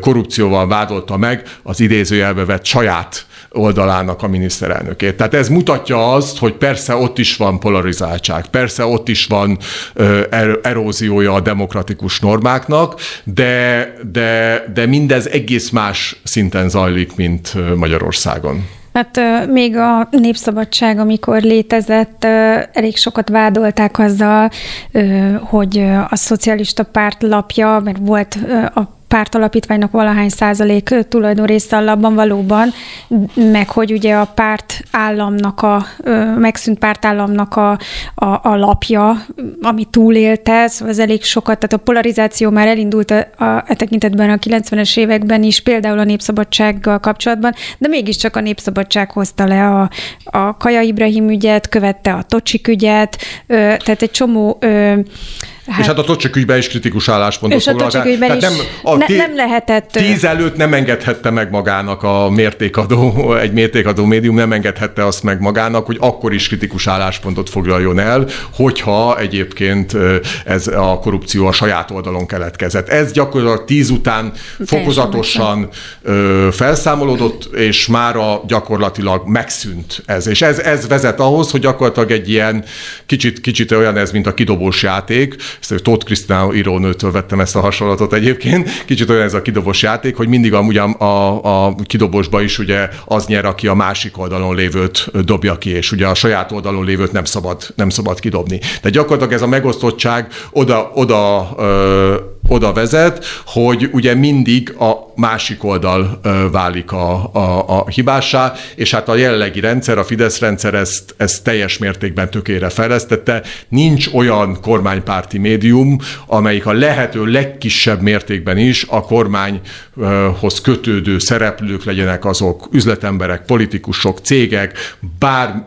korrupcióval vádolta meg az idézőjelbe vett saját oldalának a miniszterelnökét. Tehát ez mutatja azt, hogy persze ott is van polarizáltság, persze ott is van er- eróziója a demokratikus normáknak, de, de, de mindez egész más szinten zajlik, mint Magyarországon. Hát még a Népszabadság, amikor létezett, elég sokat vádolták azzal, hogy a szocialista párt lapja, mert volt a pártalapítványnak valahány százalék tulajdonrésze a labban valóban, meg hogy ugye a párt államnak a, megszűnt pártállamnak a, a, a lapja, ami túlélte, szóval ez elég sokat, tehát a polarizáció már elindult a, a, a tekintetben a kilencvenes években is, például a Népszabadsággal kapcsolatban, de mégiscsak a Népszabadság hozta le a, a Kaja Ibrahim ügyet, követte a Tocsik ügyet, ö, tehát egy csomó... Ö, Hát, és hát a Tocsik ügyben is kritikus álláspontot foglalták. És a Tocsik ügyben nem, ne, nem lehetett... Tíz előtt nem engedhette meg magának a mértékadó, egy mértékadó médium nem engedhette azt meg magának, hogy akkor is kritikus álláspontot foglaljon el, hogyha egyébként ez a korrupció a saját oldalon keletkezett. Ez gyakorlatilag tíz után fokozatosan felszámolódott, és mára gyakorlatilag megszűnt ez. És ez, ez vezet ahhoz, hogy gyakorlatilag egy ilyen kicsit, kicsit olyan ez, mint a kidobós játék. Ezt Tóth Krisztina írónőtől vettem ezt a hasonlatot egyébként. Kicsit olyan ez a kidobos játék, hogy mindig amúgy a, a, a kidobosba is ugye az nyer, aki a másik oldalon lévőt dobja ki, és ugye a saját oldalon lévőt nem szabad, nem szabad kidobni. De gyakorlatilag ez a megosztottság oda, oda, ö, oda vezet, hogy ugye mindig a másik oldal ö, válik a, a, a hibássá, és hát a jelenlegi rendszer, a Fidesz rendszer ezt, ezt teljes mértékben tökére fejlesztette. Nincs olyan kormánypárt médium, amelyik a lehető legkisebb mértékben is a kormányhoz kötődő szereplők legyenek azok üzletemberek, politikusok, cégek, bár,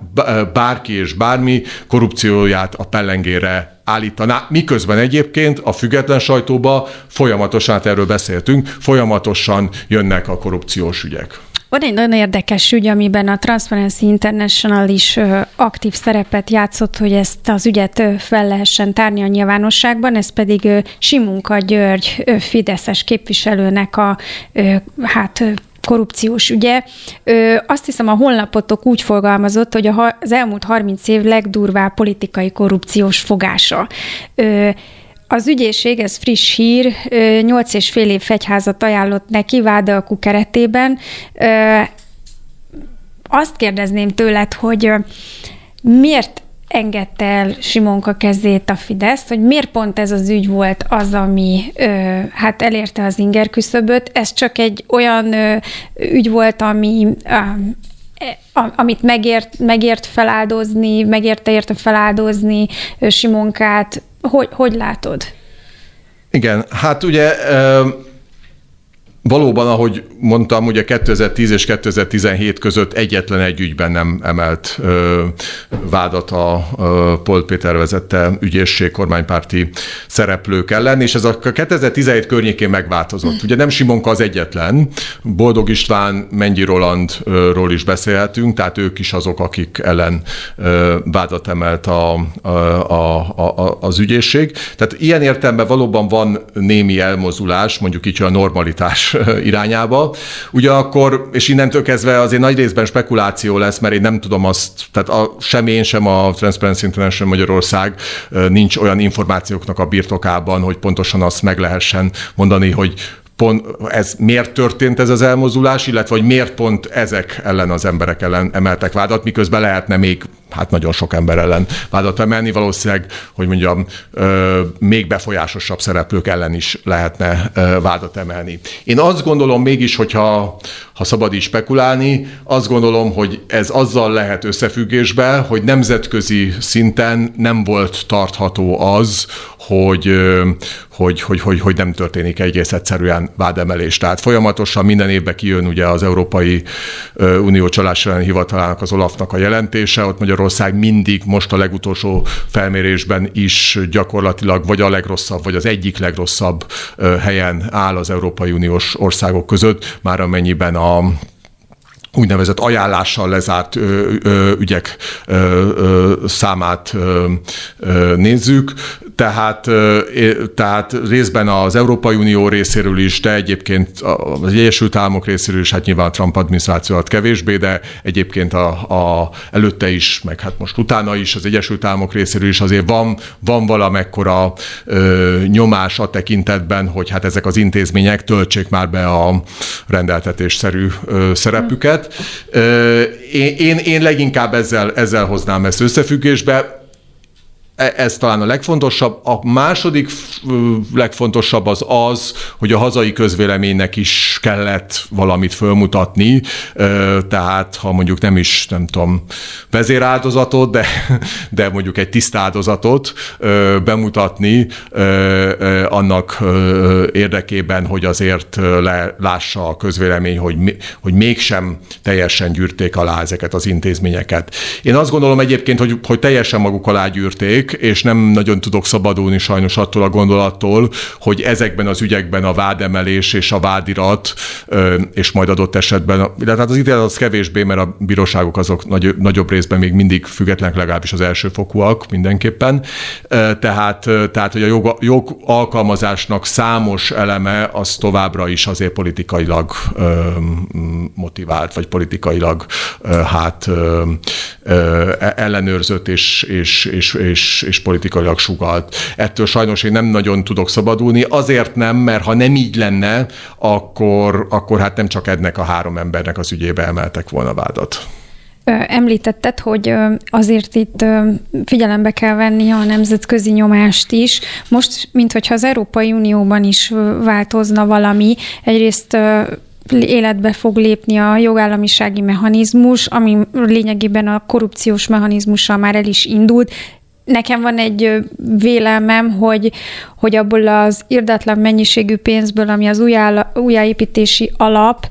bárki és bármi korrupcióját a pellengére állítaná. Miközben egyébként a független sajtóban folyamatosan, hát erről beszéltünk, folyamatosan jönnek a korrupciós ügyek. Van egy nagyon érdekes ügy, amiben a Transparency International is ö, aktív szerepet játszott, hogy ezt az ügyet ö, fel lehessen tárni a nyilvánosságban, ez pedig ö, Simonka György ö, fideszes képviselőnek a ö, hát ö, korrupciós ügye. Ö, azt hiszem, a honlapotok úgy fogalmazott, hogy a, az elmúlt harminc év legdurvább politikai korrupciós fogása. Ö, Az ügyészség, ez friss hír, nyolc és fél év fegyházat ajánlott neki vádalkú keretében. Azt kérdezném tőled, hogy miért engedte el Simonka kezét a Fidesz, hogy miért pont ez az ügy volt az, ami hát elérte az inger küszöböt. Ez csak egy olyan ügy volt, ami... amit megért, megért feláldozni, megérte érte feláldozni Simonkát. Hogy, hogy látod? Igen, hát ugye valóban, ahogy mondtam, ugye kétezer-tíz és kétezer-tizenhét között egyetlen egy ügyben nem emelt vádat a Polt Péter vezette ügyészség kormánypárti szereplők ellen, és ez a kétezer-tizenhét környékén megváltozott. Ugye nem Simonka az egyetlen, Boldog István, Mennyi Rolandról is beszélhetünk, tehát ők is azok, akik ellen vádat emelt a, a, a, a, az ügyészség. Tehát ilyen értelemben valóban van némi elmozdulás, mondjuk így a normalitás irányába. Ugyanakkor, és innentől kezdve azért nagy részben spekuláció lesz, mert én nem tudom azt, tehát a, sem én, sem a Transparency International Magyarország nincs olyan információknak a birtokában, hogy pontosan azt meg lehessen mondani, hogy pont ez miért történt ez az elmozdulás, illetve hogy miért pont ezek ellen az emberek ellen emeltek vádat, miközben lehetne még hát nagyon sok ember ellen vádat emelni, valószínűleg, hogy mondjam, még befolyásosabb szereplők ellen is lehetne vádat emelni. Én azt gondolom mégis, hogyha ha szabad így spekulálni. Azt gondolom, hogy ez azzal lehet összefüggésben, hogy nemzetközi szinten nem volt tartható az, hogy, hogy, hogy, hogy, hogy nem történik egész egyszerűen vádemelés. Tehát folyamatosan minden évben kijön ugye az Európai Unió Csalás Elleni Hivatalának, az Olafnak a jelentése, ott Magyarország mindig most a legutolsó felmérésben is gyakorlatilag vagy a legrosszabb, vagy az egyik legrosszabb helyen áll az Európai Uniós országok között, már amennyiben a úgynevezett ajánlással lezárt ö, ö, ügyek ö, ö, számát ö, ö, nézzük. Tehát, ö, tehát részben az Európai Unió részéről is, de egyébként az Egyesült Államok részéről is, hát nyilván a Trump adminisztráció alatt kevésbé, de egyébként a, a előtte is, meg hát most utána is az Egyesült Államok részéről is azért van, van valamekkora ö, nyomás a tekintetben, hogy hát ezek az intézmények töltsék már be a rendeltetésszerű ö, szerepüket. Én, én, én leginkább ezzel, ezzel hoznám ezt összefüggésbe. Ez talán a legfontosabb. A második legfontosabb az az, hogy a hazai közvéleménynek is kellett valamit fölmutatni, tehát ha mondjuk nem is, nem tudom, vezéráldozatot, de, de mondjuk egy tisztáldozatot bemutatni annak érdekében, hogy azért lássa a közvélemény, hogy, hogy mégsem teljesen gyűrték alá ezeket az intézményeket. Én azt gondolom egyébként, hogy, hogy teljesen maguk alá gyűrték, és nem nagyon tudok szabadulni sajnos attól a gondolattól, hogy ezekben az ügyekben a vádemelés és a vádirat, és majd adott esetben, illetve az ítélet az kevésbé, mert a bíróságok azok nagyobb részben még mindig függetlenek, legalábbis az elsőfokúak mindenképpen. Tehát, tehát hogy a jog, jog alkalmazásnak számos eleme az továbbra is azért politikailag motivált, vagy politikailag hát ellenőrzött és, és, és, és és politikailag sugalt. Ettől sajnos én nem nagyon tudok szabadulni, azért nem, mert ha nem így lenne, akkor, akkor hát nem csak ennek a három embernek az ügyébe emeltek volna vádat. Említetted, hogy azért itt figyelembe kell venni a nemzetközi nyomást is. Most, minthogyha az Európai Unióban is változna valami, egyrészt életbe fog lépni a jogállamisági mechanizmus, ami lényegében a korrupciós mechanizmussal már el is indult. Nekem van egy vélelmem, hogy, hogy abból az irdatlan mennyiségű pénzből, ami az újjála, újjáépítési alap,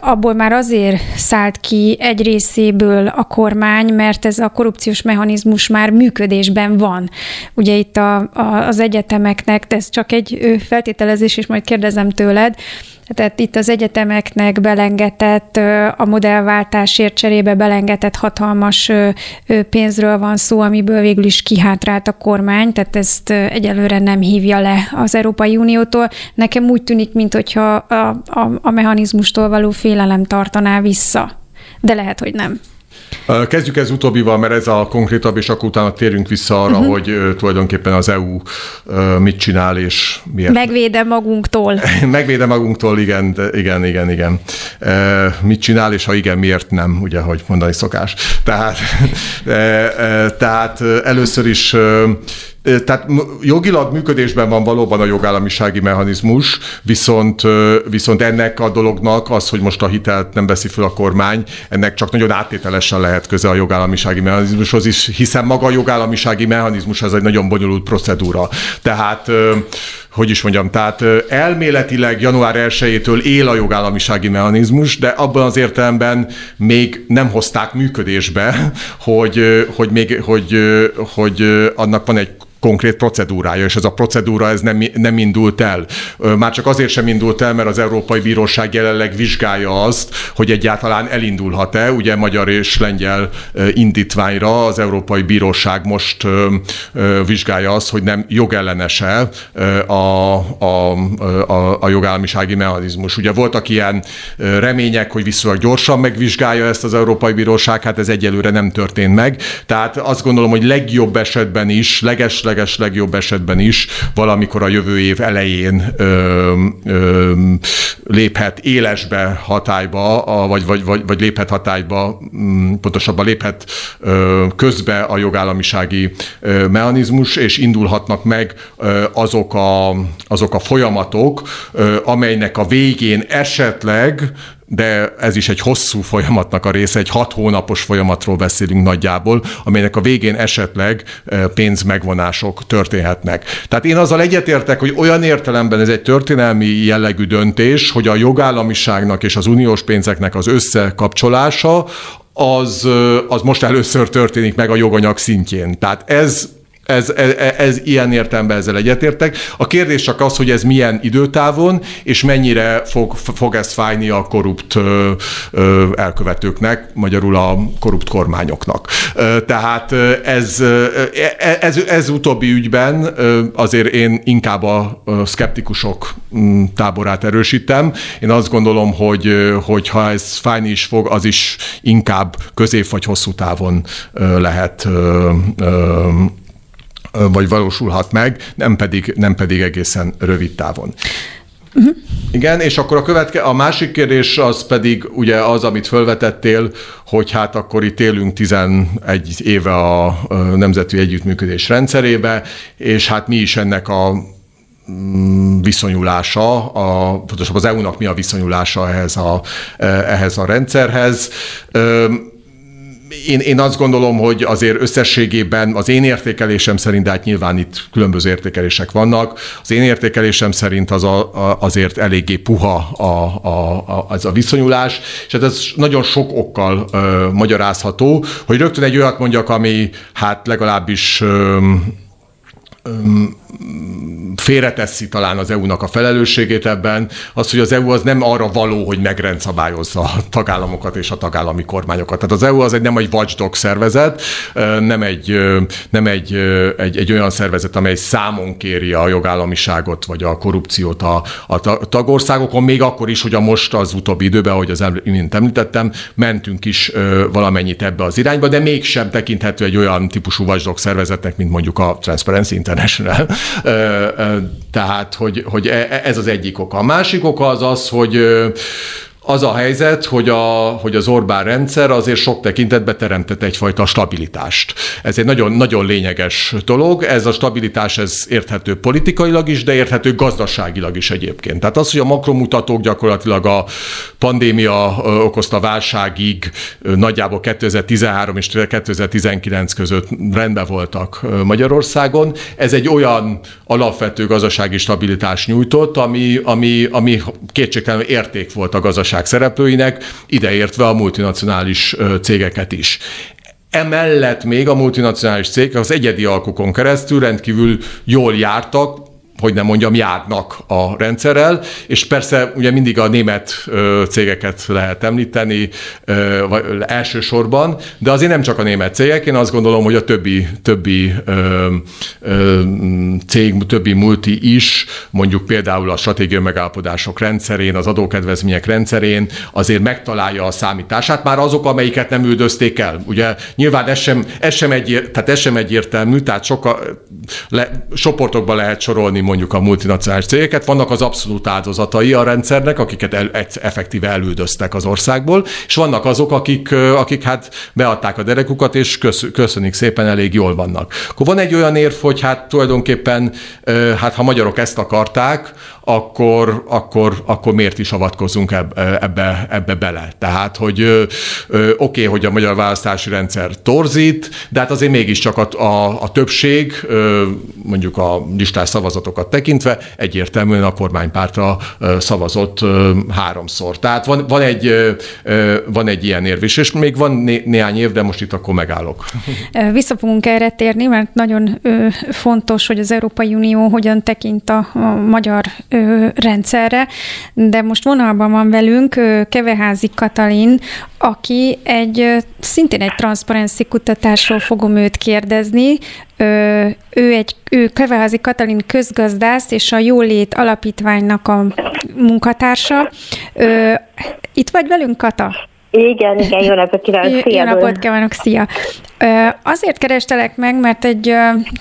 abból már azért szállt ki egy részéből a kormány, mert ez a korrupciós mechanizmus már működésben van. Ugye itt a, a, az egyetemeknek, de ez csak egy feltételezés, és majd kérdezem tőled, tehát itt az egyetemeknek belengetett, a modellváltásért cserébe belengetett hatalmas pénzről van szó, amiből végül is kihátrált a kormány, tehát ezt egyelőre nem hívja le az Európai Uniótól. Nekem úgy tűnik, minthogyha a, a, a mechanizmustól való félelem tartaná vissza, de lehet, hogy nem. Kezdjük ez utóbbival, mert ez a konkrétabb, és akkor utána térünk vissza arra, uh-huh. hogy tulajdonképpen az é u mit csinál, és miért. Megvéde magunktól. Megvéde magunktól, igen, igen, igen, igen. Mit csinál, és ha igen, miért nem, ugye, hogy mondani szokás. Tehát, tehát először is... Tehát jogilag működésben van valóban a jogállamisági mechanizmus, viszont, viszont ennek a dolognak az, hogy most a hitelt nem veszi föl a kormány, ennek csak nagyon áttételesen lehet köze a jogállamisági mechanizmushoz is, hiszen maga a jogállamisági mechanizmus az egy nagyon bonyolult procedúra. Tehát... hogy is mondjam, tehát elméletileg január elsejétől él a jogállamisági mechanizmus, de abban az értelemben még nem hozták működésbe, hogy, hogy, még, hogy, hogy annak van egy konkrét procedúrája, és ez a procedúra ez nem, nem indult el. Már csak azért sem indult el, mert az Európai Bíróság jelenleg vizsgálja azt, hogy egyáltalán elindulhat-e. Ugye magyar és lengyel indítványra az Európai Bíróság most vizsgálja azt, hogy nem jogellenes-e a, a, a, a jogállamisági mechanizmus. Ugye voltak ilyen remények, hogy viszonylag gyorsan megvizsgálja ezt az Európai Bíróság, hát ez egyelőre nem történt meg. Tehát azt gondolom, hogy legjobb esetben is, leges legjobb esetben is valamikor a jövő év elején ö, ö, léphet élesbe hatályba, a, vagy, vagy, vagy, vagy léphet hatályba, pontosabban léphet ö, közbe a jogállamisági ö, mechanizmus, és indulhatnak meg ö, azok, a, azok a folyamatok, ö, amelynek a végén esetleg de ez is egy hosszú folyamatnak a része, egy hat hónapos folyamatról beszélünk nagyjából, amelynek a végén esetleg pénzmegvonások történhetnek. Tehát én azzal egyetértek, hogy olyan értelemben ez egy történelmi jellegű döntés, hogy a jogállamiságnak és az uniós pénzeknek az összekapcsolása az, az most először történik meg a joganyag szintjén. Tehát ez Ez, ez, ez ilyen értelemben ezzel egyetértek. A kérdés csak az, hogy ez milyen időtávon, és mennyire fog, fog ez fájni a korrupt ö, ö, elkövetőknek, magyarul a korrupt kormányoknak. Ö, tehát ez, ez, ez, ez utóbbi ügyben ö, azért én inkább a szkeptikusok táborát erősítem. Én azt gondolom, hogy, hogy ha ez fájni is fog, az is inkább közép vagy hosszú távon ö, lehet ö, ö, vagy valósulhat meg, nem pedig, nem pedig egészen rövid távon. Uh-huh. Igen, és akkor a, követke, a másik kérdés az pedig ugye az, amit felvetettél, hogy hát akkor itt élünk tizenegy éve a nemzetközi együttműködés rendszerébe, és hát mi is ennek a viszonyulása, a, pontosabban az é u-nak mi a viszonyulása ehhez a, ehhez a rendszerhez. Én, én azt gondolom, hogy azért összességében az én értékelésem szerint, de hát nyilván itt különböző értékelések vannak, az én értékelésem szerint az a, a, azért eléggé puha a, a, a, az a viszonyulás, és hát ez nagyon sok okkal ö, magyarázható, hogy rögtön egy olyat mondjak, ami hát legalábbis ö, félreteszi talán az é u-nak a felelősségét ebben, az, hogy az é u az nem arra való, hogy megrendszabályozza a tagállamokat és a tagállami kormányokat. Tehát az é u az egy, nem egy watchdog szervezet, nem, egy, nem egy, egy, egy olyan szervezet, amely számon kéri a jogállamiságot vagy a korrupciót a, a tagországokon, még akkor is, hogy a most az utóbbi időben, ahogy az imént említettem, mentünk is valamennyit ebbe az irányba, de mégsem tekinthető egy olyan típusú watchdog szervezetnek, mint mondjuk a Transparency International. Tehát, hogy, hogy ez az egyik oka. A másik oka az az, hogy az a helyzet, hogy, a, hogy az Orbán rendszer azért sok tekintetben teremtett egyfajta stabilitást. Ez egy nagyon, nagyon lényeges dolog. Ez a stabilitás ez érthető politikailag is, de érthető gazdaságilag is egyébként. Tehát az, hogy a makromutatók gyakorlatilag a pandémia okozta válságig nagyjából kétezer-tizenhárom és kétezer-tizenkilenc között rendben voltak Magyarországon, ez egy olyan alapvető gazdasági stabilitást nyújtott, ami, ami, ami kétségtelenül érték volt a gazdaság szereplőinek, ideértve a multinacionális cégeket is. Emellett még a multinacionális cégek az egyedi alkukon keresztül rendkívül jól jártak, hogy nem mondjam, járnak a rendszerrel, és persze ugye mindig a német cégeket lehet említeni elsősorban, de azért nem csak a német cégek, én azt gondolom, hogy a többi, többi ö, ö, cég, többi multi is, mondjuk például a stratégiai megállapodások rendszerén, az adókedvezmények rendszerén azért megtalálja a számítását, már azok, amelyiket nem üldözték el. Ugye nyilván ez sem, ez sem, egy, tehát ez sem egyértelmű, tehát soka, le, soportokba lehet sorolni mondjuk a multinacionális cégeket, vannak az abszolút áldozatai a rendszernek, akiket el, effektíve elüldöztek az országból, és vannak azok, akik, akik hát beadták a derekukat, és kösz, köszönik szépen, elég jól vannak. Akkor van egy olyan érv, hogy hát tulajdonképpen, hát ha magyarok ezt akarták, akkor, akkor, akkor miért is avatkozunk ebbe, ebbe, ebbe bele. Tehát, hogy oké, okay, hogy a magyar választási rendszer torzít, de hát azért mégiscsak a, a, a többség, mondjuk a listás szavazatokat tekintve, egyértelműen a kormánypártra szavazott háromszor. Tehát van, van, egy, van egy ilyen érvés, és még van né- néhány év, de most itt akkor megállok. Vissza fogunk erre térni, mert nagyon fontos, hogy az Európai Unió hogyan tekint a, a magyar rendszerre, de most vonalban van velünk Keveházi Katalin, aki egy szintén egy transzparency kutatásról fogom őt kérdezni. Ő, egy, ő Keveházi Katalin közgazdász és a Jólét Alapítványnak a munkatársa. Itt vagy velünk, Kata? Igen, igen, jó napot kívánok, szia! Jó napot kívánok, szia! Azért kerestelek meg, mert egy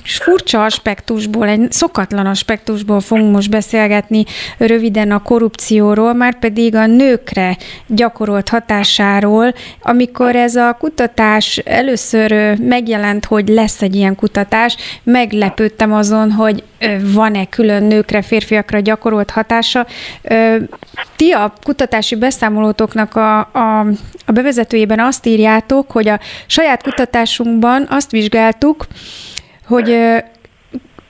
furcsa aspektusból, egy szokatlan aspektusból fogunk most beszélgetni röviden a korrupcióról, már pedig a nőkre gyakorolt hatásáról. Amikor ez a kutatás először megjelent, hogy lesz egy ilyen kutatás, meglepődtem azon, hogy van-e külön nőkre, férfiakra gyakorolt hatása. Ti a kutatási beszámolótoknak a, a, a bevezetőjében azt írjátok, hogy a saját kutatásunkban azt vizsgáltuk, hogy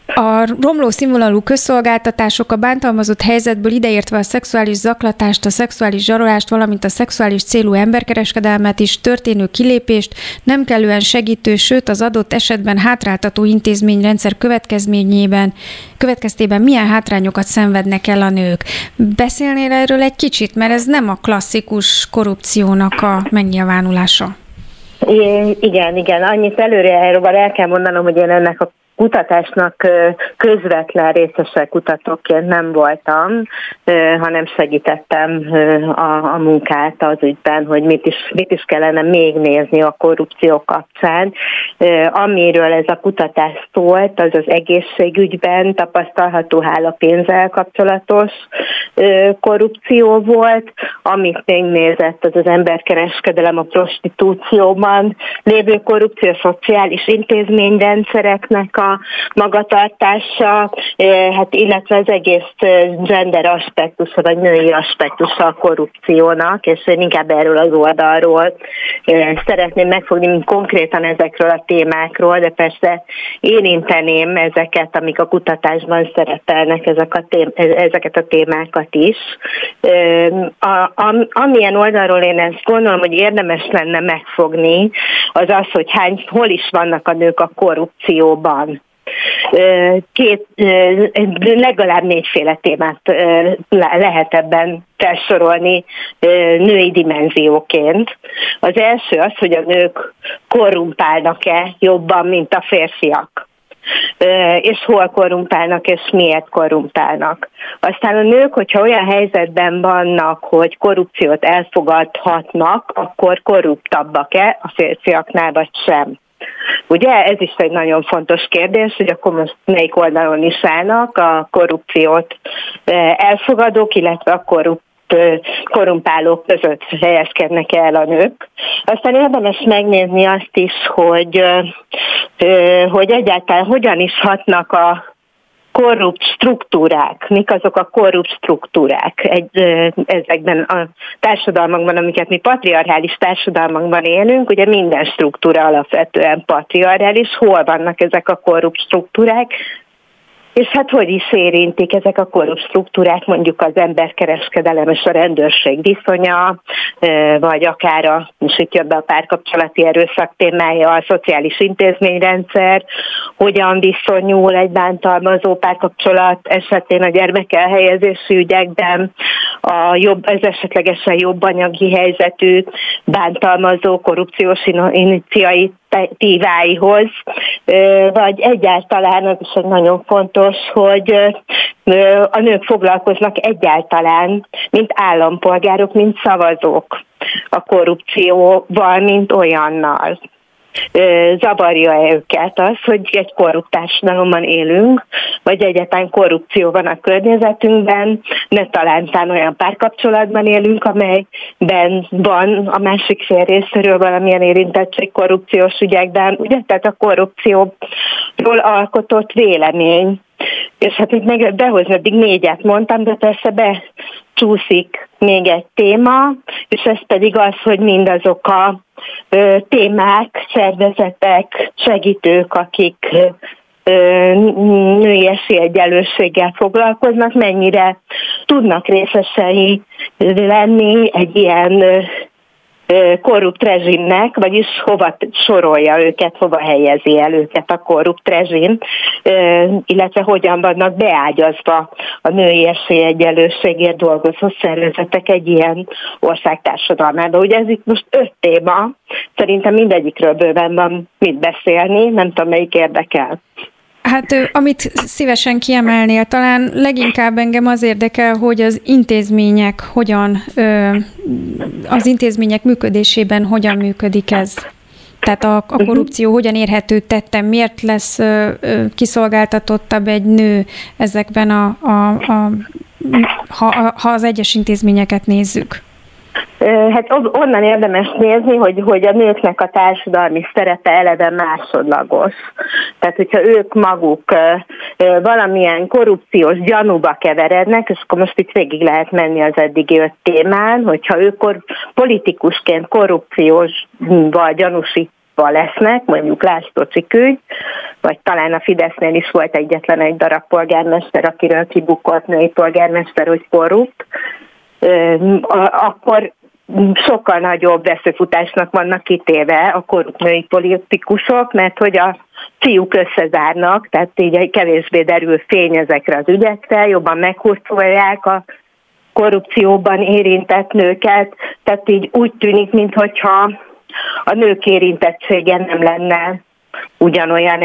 a romló színvonalú közszolgáltatások a bántalmazott helyzetből, ideértve a szexuális zaklatást, a szexuális zsarolást, valamint a szexuális célú emberkereskedelmet is, történő kilépést, nem kellően segítő, sőt az adott esetben hátráltató intézményrendszer következményében, következtében milyen hátrányokat szenvednek el a nők. Beszélnél erről egy kicsit, mert ez nem a klasszikus korrupciónak a megnyilvánulása. É, igen, igen. Annyit előre erről el kell mondanom, hogy én ennek a kutatásnak közvetlen részese kutatóként nem voltam, hanem segítettem a, a munkát az ügyben, hogy mit is, mit is kellene még nézni a korrupció kapcsán. Amiről ez a kutatás szólt, az az egészségügyben tapasztalható hálapénzzel kapcsolatos korrupció volt, amit még nézett, az az emberkereskedelem a prostitúcióban lévő korrupció, szociális intézményrendszereknek a magatartása, hát illetve az egész gender aspektusa, vagy női aspektusa a korrupciónak, és én inkább erről az oldalról szeretném megfogni konkrétan ezekről a témákról, de persze érinteném ezeket, amik a kutatásban szerepelnek, ezek a tém- ezeket a témákat is. A, am, amilyen oldalról én ezt gondolom, hogy érdemes lenne megfogni, az az, hogy hány, hol is vannak a nők a korrupcióban. Két, legalább négyféle témát lehet ebben felsorolni női dimenzióként. Az első az, hogy a nők korrumpálnak-e jobban, mint a férfiak. És hol korrumpálnak, és miért korrumpálnak. Aztán a nők, hogyha olyan helyzetben vannak, hogy korrupciót elfogadhatnak, akkor korruptabbak-e a férfiaknál, vagy sem. Ugye ez is egy nagyon fontos kérdés, hogy akkor most melyik oldalon is állnak a korrupciót elfogadók, illetve a korrupt, korrumpálók között helyezkednek el a nők. Aztán érdemes megnézni azt is, hogy, hogy egyáltalán hogyan is hatnak a korrupt struktúrák, mik azok a korrupt struktúrák egy, ezekben a társadalmakban, amiket mi patriarchális társadalmakban élünk, ugye minden struktúra alapvetően patriarchális, hol vannak ezek a korrupt struktúrák, és hát hogy is érintik ezek a korrupt struktúrák, mondjuk az emberkereskedelem és a rendőrség viszonya, vagy akár a, és itt jön be a párkapcsolati erőszak témája, a szociális intézményrendszer, hogyan viszonyul egy bántalmazó párkapcsolat esetén a gyermek elhelyezési ügyekben, a jobb, az esetlegesen jobb anyagi helyzetű bántalmazó korrupciós iniciait, tíváihoz, vagy egyáltalán az is egy nagyon fontos, hogy a nők foglalkoznak egyáltalán, mint állampolgárok, mint szavazók a korrupcióval, mint olyannal. Zavarja-e őket az, hogy egy korrupt társadalomban élünk, vagy egyáltalán korrupció van a környezetünkben, ne talántán olyan párkapcsolatban élünk, amelyben van a másik fél részéről valamilyen érintettség korrupciós ügyekben, ugye? Tehát a korrupcióról alkotott vélemény. És hát itt meg behozni, eddig négyet mondtam, de persze becsúszik még egy téma, és ez pedig az, hogy mindazok a ö, témák, szervezetek, segítők, akik ö, női esélyegyenlőséggel foglalkoznak, mennyire tudnak részesei lenni egy ilyen ö, korrupt rezsimnek, vagyis hova sorolja őket, hova helyezi el őket a korrupt rezsim, illetve hogyan vannak beágyazva a női esélyegyenlőségért dolgozó szervezetek egy ilyen ország társadalmába. Ugye ez itt most öt téma, szerintem mindegyikről bőven van mit beszélni, nem tudom, melyik érdekel. Hát amit szívesen kiemelnél, talán leginkább engem az érdekel, hogy az intézmények hogyan, az intézmények működésében hogyan működik ez. Tehát a, a korrupció hogyan érhető tetten, miért lesz kiszolgáltatottabb egy nő ezekben, a, a, a, ha, a, ha az egyes intézményeket nézzük? Hát onnan érdemes nézni, hogy, hogy a nőknek a társadalmi szerepe eleve másodlagos. Tehát, hogyha ők maguk valamilyen korrupciós gyanúba keverednek, és akkor most itt végig lehet menni az eddigi öt témán, hogyha ők kor, politikusként korrupciós vagy gyanúsít, lesznek, mondjuk Lászlócsik ügy, vagy talán a Fidesznél is volt egyetlen egy darab polgármester, akiről kibukott női polgármester, hogy korrupt, akkor sokkal nagyobb veszőfutásnak vannak kitéve a korrupt női politikusok, mert hogy a fiúk összezárnak, tehát így kevésbé derül fény ezekre az ügyekre, jobban meghurcolják a korrupcióban érintett nőket, tehát így úgy tűnik, minthogyha a nők érintettsége nem lenne ugyanolyan,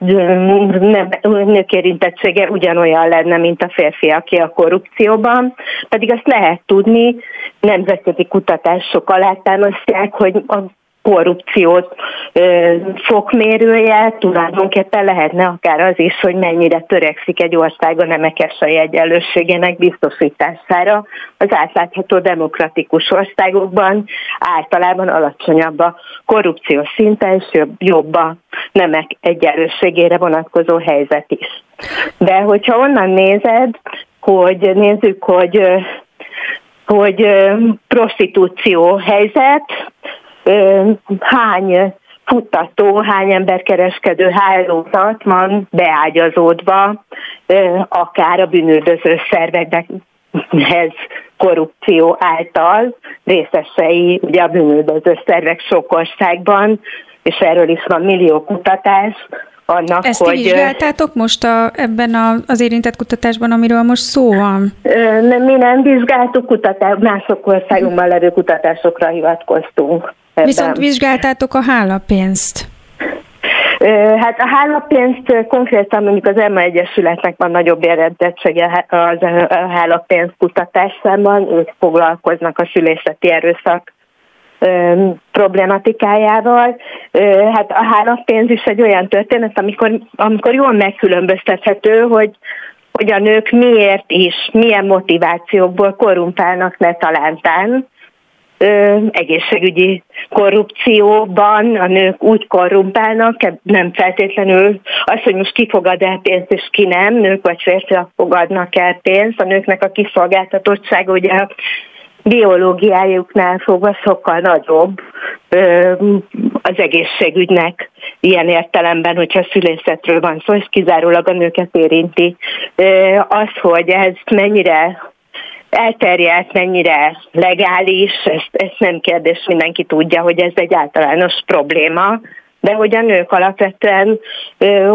nem, nők érintettsége ugyanolyan lenne, mint a férfiaké a korrupcióban, pedig azt lehet tudni, nemzetközi kutatások alátámasztják, hogy a korrupciót fokmérője tulajdonképpen lehetne akár az is, hogy mennyire törekszik egy ország a nemek esély egyenlőségének biztosítására. Az átlátható demokratikus országokban általában alacsonyabb a korrupciós szinten, és jobb a nemek egyenlőségére vonatkozó helyzet is. De hogyha onnan nézed, hogy nézzük, hogy, hogy prostitúció helyzet, hány futtató, hány emberkereskedő hálózat van beágyazódva akár a bűnüldöző szervekhez korrupció által részesei, ugye a bűnüldöző szervek sok országban, és erről is van millió kutatás. Annak, ezt hogy, vizsgáltátok most a, ebben a, az érintett kutatásban, amiről most szó van? Nem, mi nem vizsgáltuk, kutatás, mások országunkban levő kutatásokra hivatkoztunk. Ebben. Viszont vizsgáltátok a hálapénzt? Hát a hálapénzt konkrétan mondjuk az EMMA Egyesületnek van nagyobb érintettsége az hálapénz kutatásában, ők foglalkoznak a szülészeti erőszak problématikájával. Hát a hálapénz is egy olyan történet, amikor, amikor jól megkülönböztethető, hogy, hogy a nők miért is, milyen motivációkból korrumpálnak netalántán. Egészségügyi korrupcióban a nők úgy korrumpálnak, nem feltétlenül az, hogy most ki fogad el pénzt és ki nem, nők vagy férfiak fogadnak el pénzt, a nőknek a kiszolgáltatottsága ugye a biológiájuknál fogva sokkal nagyobb az egészségügynek ilyen értelemben, hogyha szülészetről van szó, és kizárólag a nőket érinti. Az, hogy ez mennyire elterjedt, mennyire legális, ezt, ezt nem kérdés, mindenki tudja, hogy ez egy általános probléma, de hogy a nők alapvetően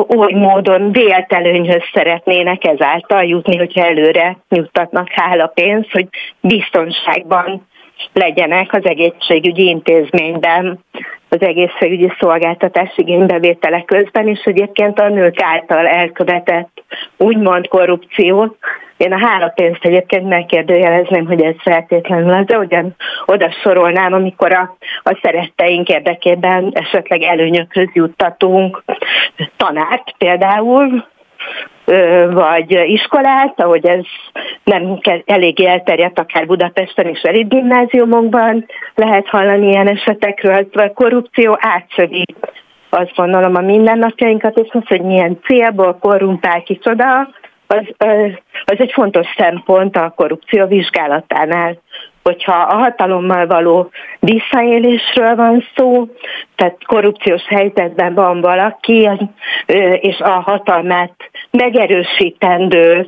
új módon vélt előnyhöz szeretnének ezáltal jutni, hogyha előre juttatnak hálapénzt, hogy biztonságban legyenek az egészségügyi intézményben, az egészségügyi szolgáltatás igénybevétele közben, és egyébként a nők által elkövetett úgymond korrupció. Én a hálapénzt egyébként megkérdőjelezném, hogy ez feltétlenül az, de ugyan oda sorolnám, amikor a, a szeretteink érdekében esetleg előnyökhöz juttatunk tanárt például, vagy iskolát, ahogy ez nem eléggé elterjedt, akár Budapesten és elit gimnáziumokban lehet hallani ilyen esetekről, a korrupció átszövi, azt gondolom, a mindennapjainkat, és az, hogy milyen célból korrumpál kicsoda, az, az egy fontos szempont a korrupció vizsgálatánál. Hogyha a hatalommal való visszaélésről van szó, tehát korrupciós helyzetben van valaki, és a hatalmát megerősítendő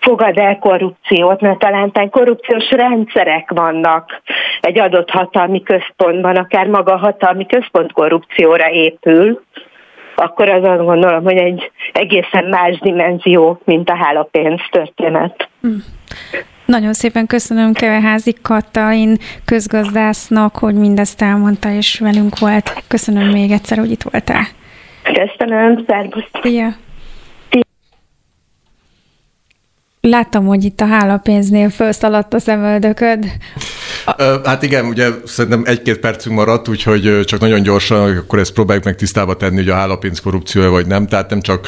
fogad el korrupciót, mert talán korrupciós rendszerek vannak egy adott hatalmi központban, akár maga a hatalmi központ korrupcióra épül, akkor azon gondolom, hogy egy egészen más dimenzió, mint a hálapénz történet. Mm. Nagyon szépen köszönöm Keveházi Katalin közgazdásznak, hogy mindezt elmondta és velünk volt. Köszönöm még egyszer, hogy itt voltál. Köszönöm, szervusztok! Szia! Láttam, hogy itt a hálapénznél felszaladt a szemöldököd. Hát igen, ugye szerintem egy-két percünk maradt, úgyhogy csak nagyon gyorsan, akkor ezt próbáljuk meg tisztába tenni, hogy a hálapénz korrupciója vagy nem. Tehát nem csak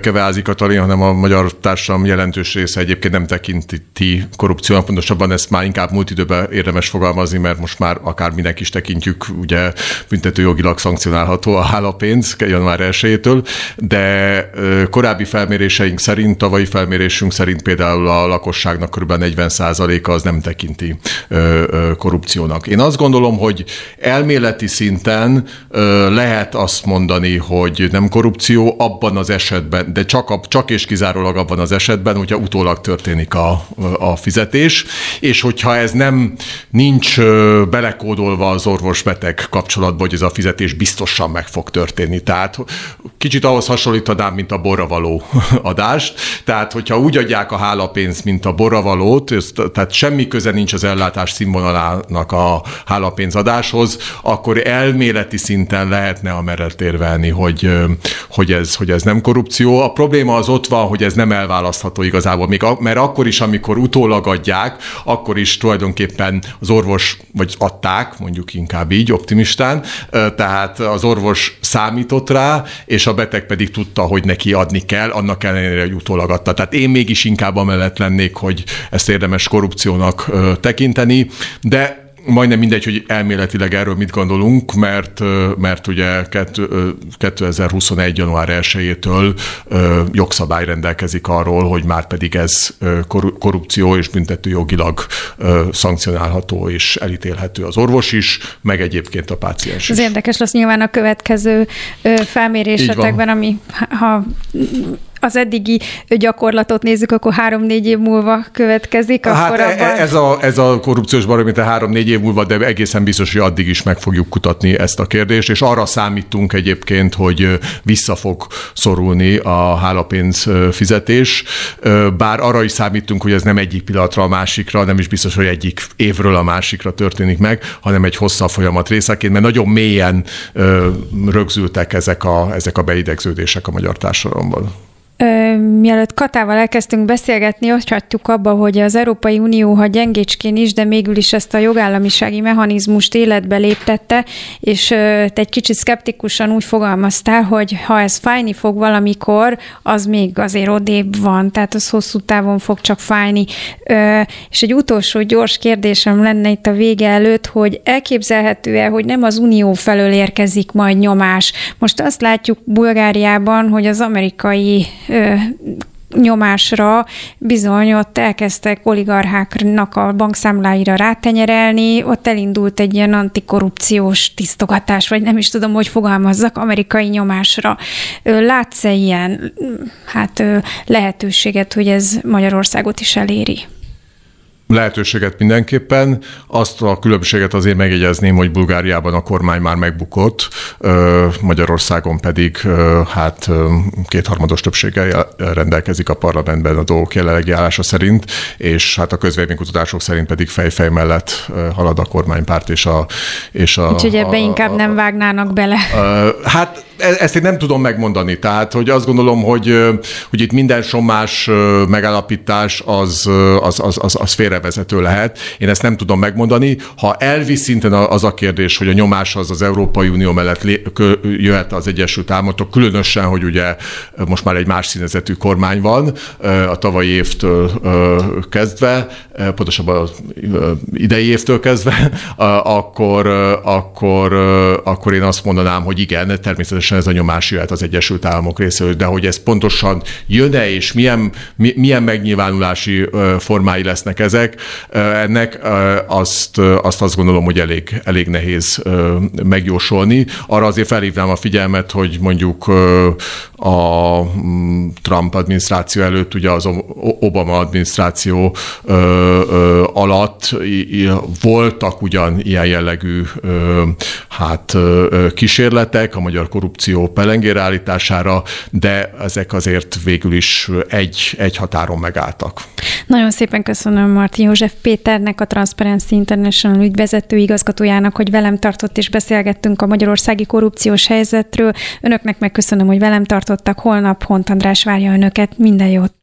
Keveházi Katalin, hanem a magyar társadalom jelentős része egyébként nem tekinti korrupciónak. Pontosabban ezt már inkább múlt időben érdemes fogalmazni, mert most már akár minek is tekintjük, ugye büntetőjogilag szankcionálható a hálapénz január elsejétől, de korábbi felméréseink szerint, tavalyi felmérésünk szerint például a lakosságnak kb. negyven százaléka az nem tekinti korrupciónak. Én azt gondolom, hogy elméleti szinten lehet azt mondani, hogy nem korrupció abban az esetben, de csak, csak és kizárólag abban az esetben, hogyha utólag történik a, a fizetés, és hogyha ez nem nincs belekódolva az orvos-beteg kapcsolatban, hogy ez a fizetés biztosan meg fog történni. Tehát kicsit ahhoz hasonlítanám, mint a borra való adást. Tehát, hogyha úgy adják a hálapénzt, mint a borra valót, tehát semmi köze nincs az ellátás színvonalának a hálapénzadáshoz, akkor elméleti szinten lehetne amellett érvelni, hogy, hogy, ez, hogy ez nem korrupció. A probléma az ott van, hogy ez nem elválasztható igazából, még a, mert akkor is, amikor utólag adják, akkor is tulajdonképpen az orvos, vagy adták, mondjuk inkább így, optimistán, tehát az orvos számított rá, és a beteg pedig tudta, hogy neki adni kell, annak ellenére, hogy utólag adta. Tehát én mégis inkább amellett lennék, hogy ezt érdemes korrupciónak tekinteni, de majdnem mindegy, hogy elméletileg erről mit gondolunk, mert, mert ugye kétezer-huszonegy. január elsejétől jogszabály rendelkezik arról, hogy már pedig ez korrupció és büntetőjogilag szankcionálható és elítélhető az orvos is, meg egyébként a páciens is. Ez érdekes lesz nyilván a következő felmérésetekben, ami ha... az eddigi gyakorlatot nézzük, akkor három-négy év múlva következik. Hát akkor abban... ez, a, ez a korrupciós barométer három-négy év múlva, de egészen biztos, hogy addig is meg fogjuk kutatni ezt a kérdést, és arra számítunk egyébként, hogy vissza fog szorulni a hálapénz fizetés, bár arra is számítunk, hogy ez nem egyik pillanatra a másikra, nem is biztos, hogy egyik évről a másikra történik meg, hanem egy hosszabb folyamat részeként, mert nagyon mélyen rögzültek ezek a, ezek a beidegződések a magyar társadalomban. Ö, mielőtt Katával elkezdtünk beszélgetni, ott hagytuk abba, hogy az Európai Unió, ha gyengécskén is, de mégis ezt a jogállamisági mechanizmust életbe léptette, és ö, te egy kicsit szkeptikusan úgy fogalmaztál, hogy ha ez fájni fog valamikor, az még azért odébb van, tehát az hosszú távon fog csak fájni. Ö, és egy utolsó gyors kérdésem lenne itt a vége előtt, hogy elképzelhető-e, hogy nem az Unió felől érkezik majd nyomás. Most azt látjuk Bulgáriában, hogy az amerikai nyomásra bizony ott elkezdtek oligarcháknak a bankszámláira rátenyerelni, ott elindult egy ilyen antikorrupciós tisztogatás, vagy nem is tudom, hogy fogalmazzak, amerikai nyomásra. Látsz-e ilyen hát, lehetőséget, hogy ez Magyarországot is eléri? Lehetőséget mindenképpen. Azt a különbséget azért megjegyezném, hogy Bulgáriában a kormány már megbukott, Magyarországon pedig hát kétharmados többséggel rendelkezik a parlamentben a dolgok jelenlegi állása szerint, és hát a közvéleménykutatások szerint pedig fejfej mellett halad a kormánypárt és a... És a úgyhogy ebbe a, inkább a, nem vágnának bele. A, hát ezt én nem tudom megmondani. Tehát, hogy azt gondolom, hogy, hogy itt minden sommás megállapítás az, az, az, az, az félrevezető lehet. Én ezt nem tudom megmondani. Ha elvi szinten az a kérdés, hogy a nyomás az az Európai Unió mellett lé- kö- jöhet az Egyesült Államoktól, különösen, hogy ugye most már egy más színezetű kormány van a tavalyi évtől kezdve, pontosabban az idei évtől kezdve, akkor, akkor, akkor én azt mondanám, hogy igen, természetesen ez a nyomás jöhet az Egyesült Államok részéről, de hogy ez pontosan jön-e, és milyen, milyen megnyilvánulási formái lesznek ezek, ennek azt azt, azt gondolom, hogy elég, elég nehéz megjósolni. Arra azért felhívnám a figyelmet, hogy mondjuk a Trump adminisztráció előtt, ugye az Obama adminisztráció alatt voltak ugyan ilyen jellegű hát kísérletek a magyar korrupció pelengére állítására, de ezek azért végül is egy, egy határon megálltak. Nagyon szépen köszönöm Martin József Péternek, a Transparency International ügyvezető igazgatójának, hogy velem tartott és beszélgettünk a magyarországi korrupciós helyzetről. Önöknek megköszönöm, hogy velem tartottak. Holnap Hont András várja önöket. Minden jót!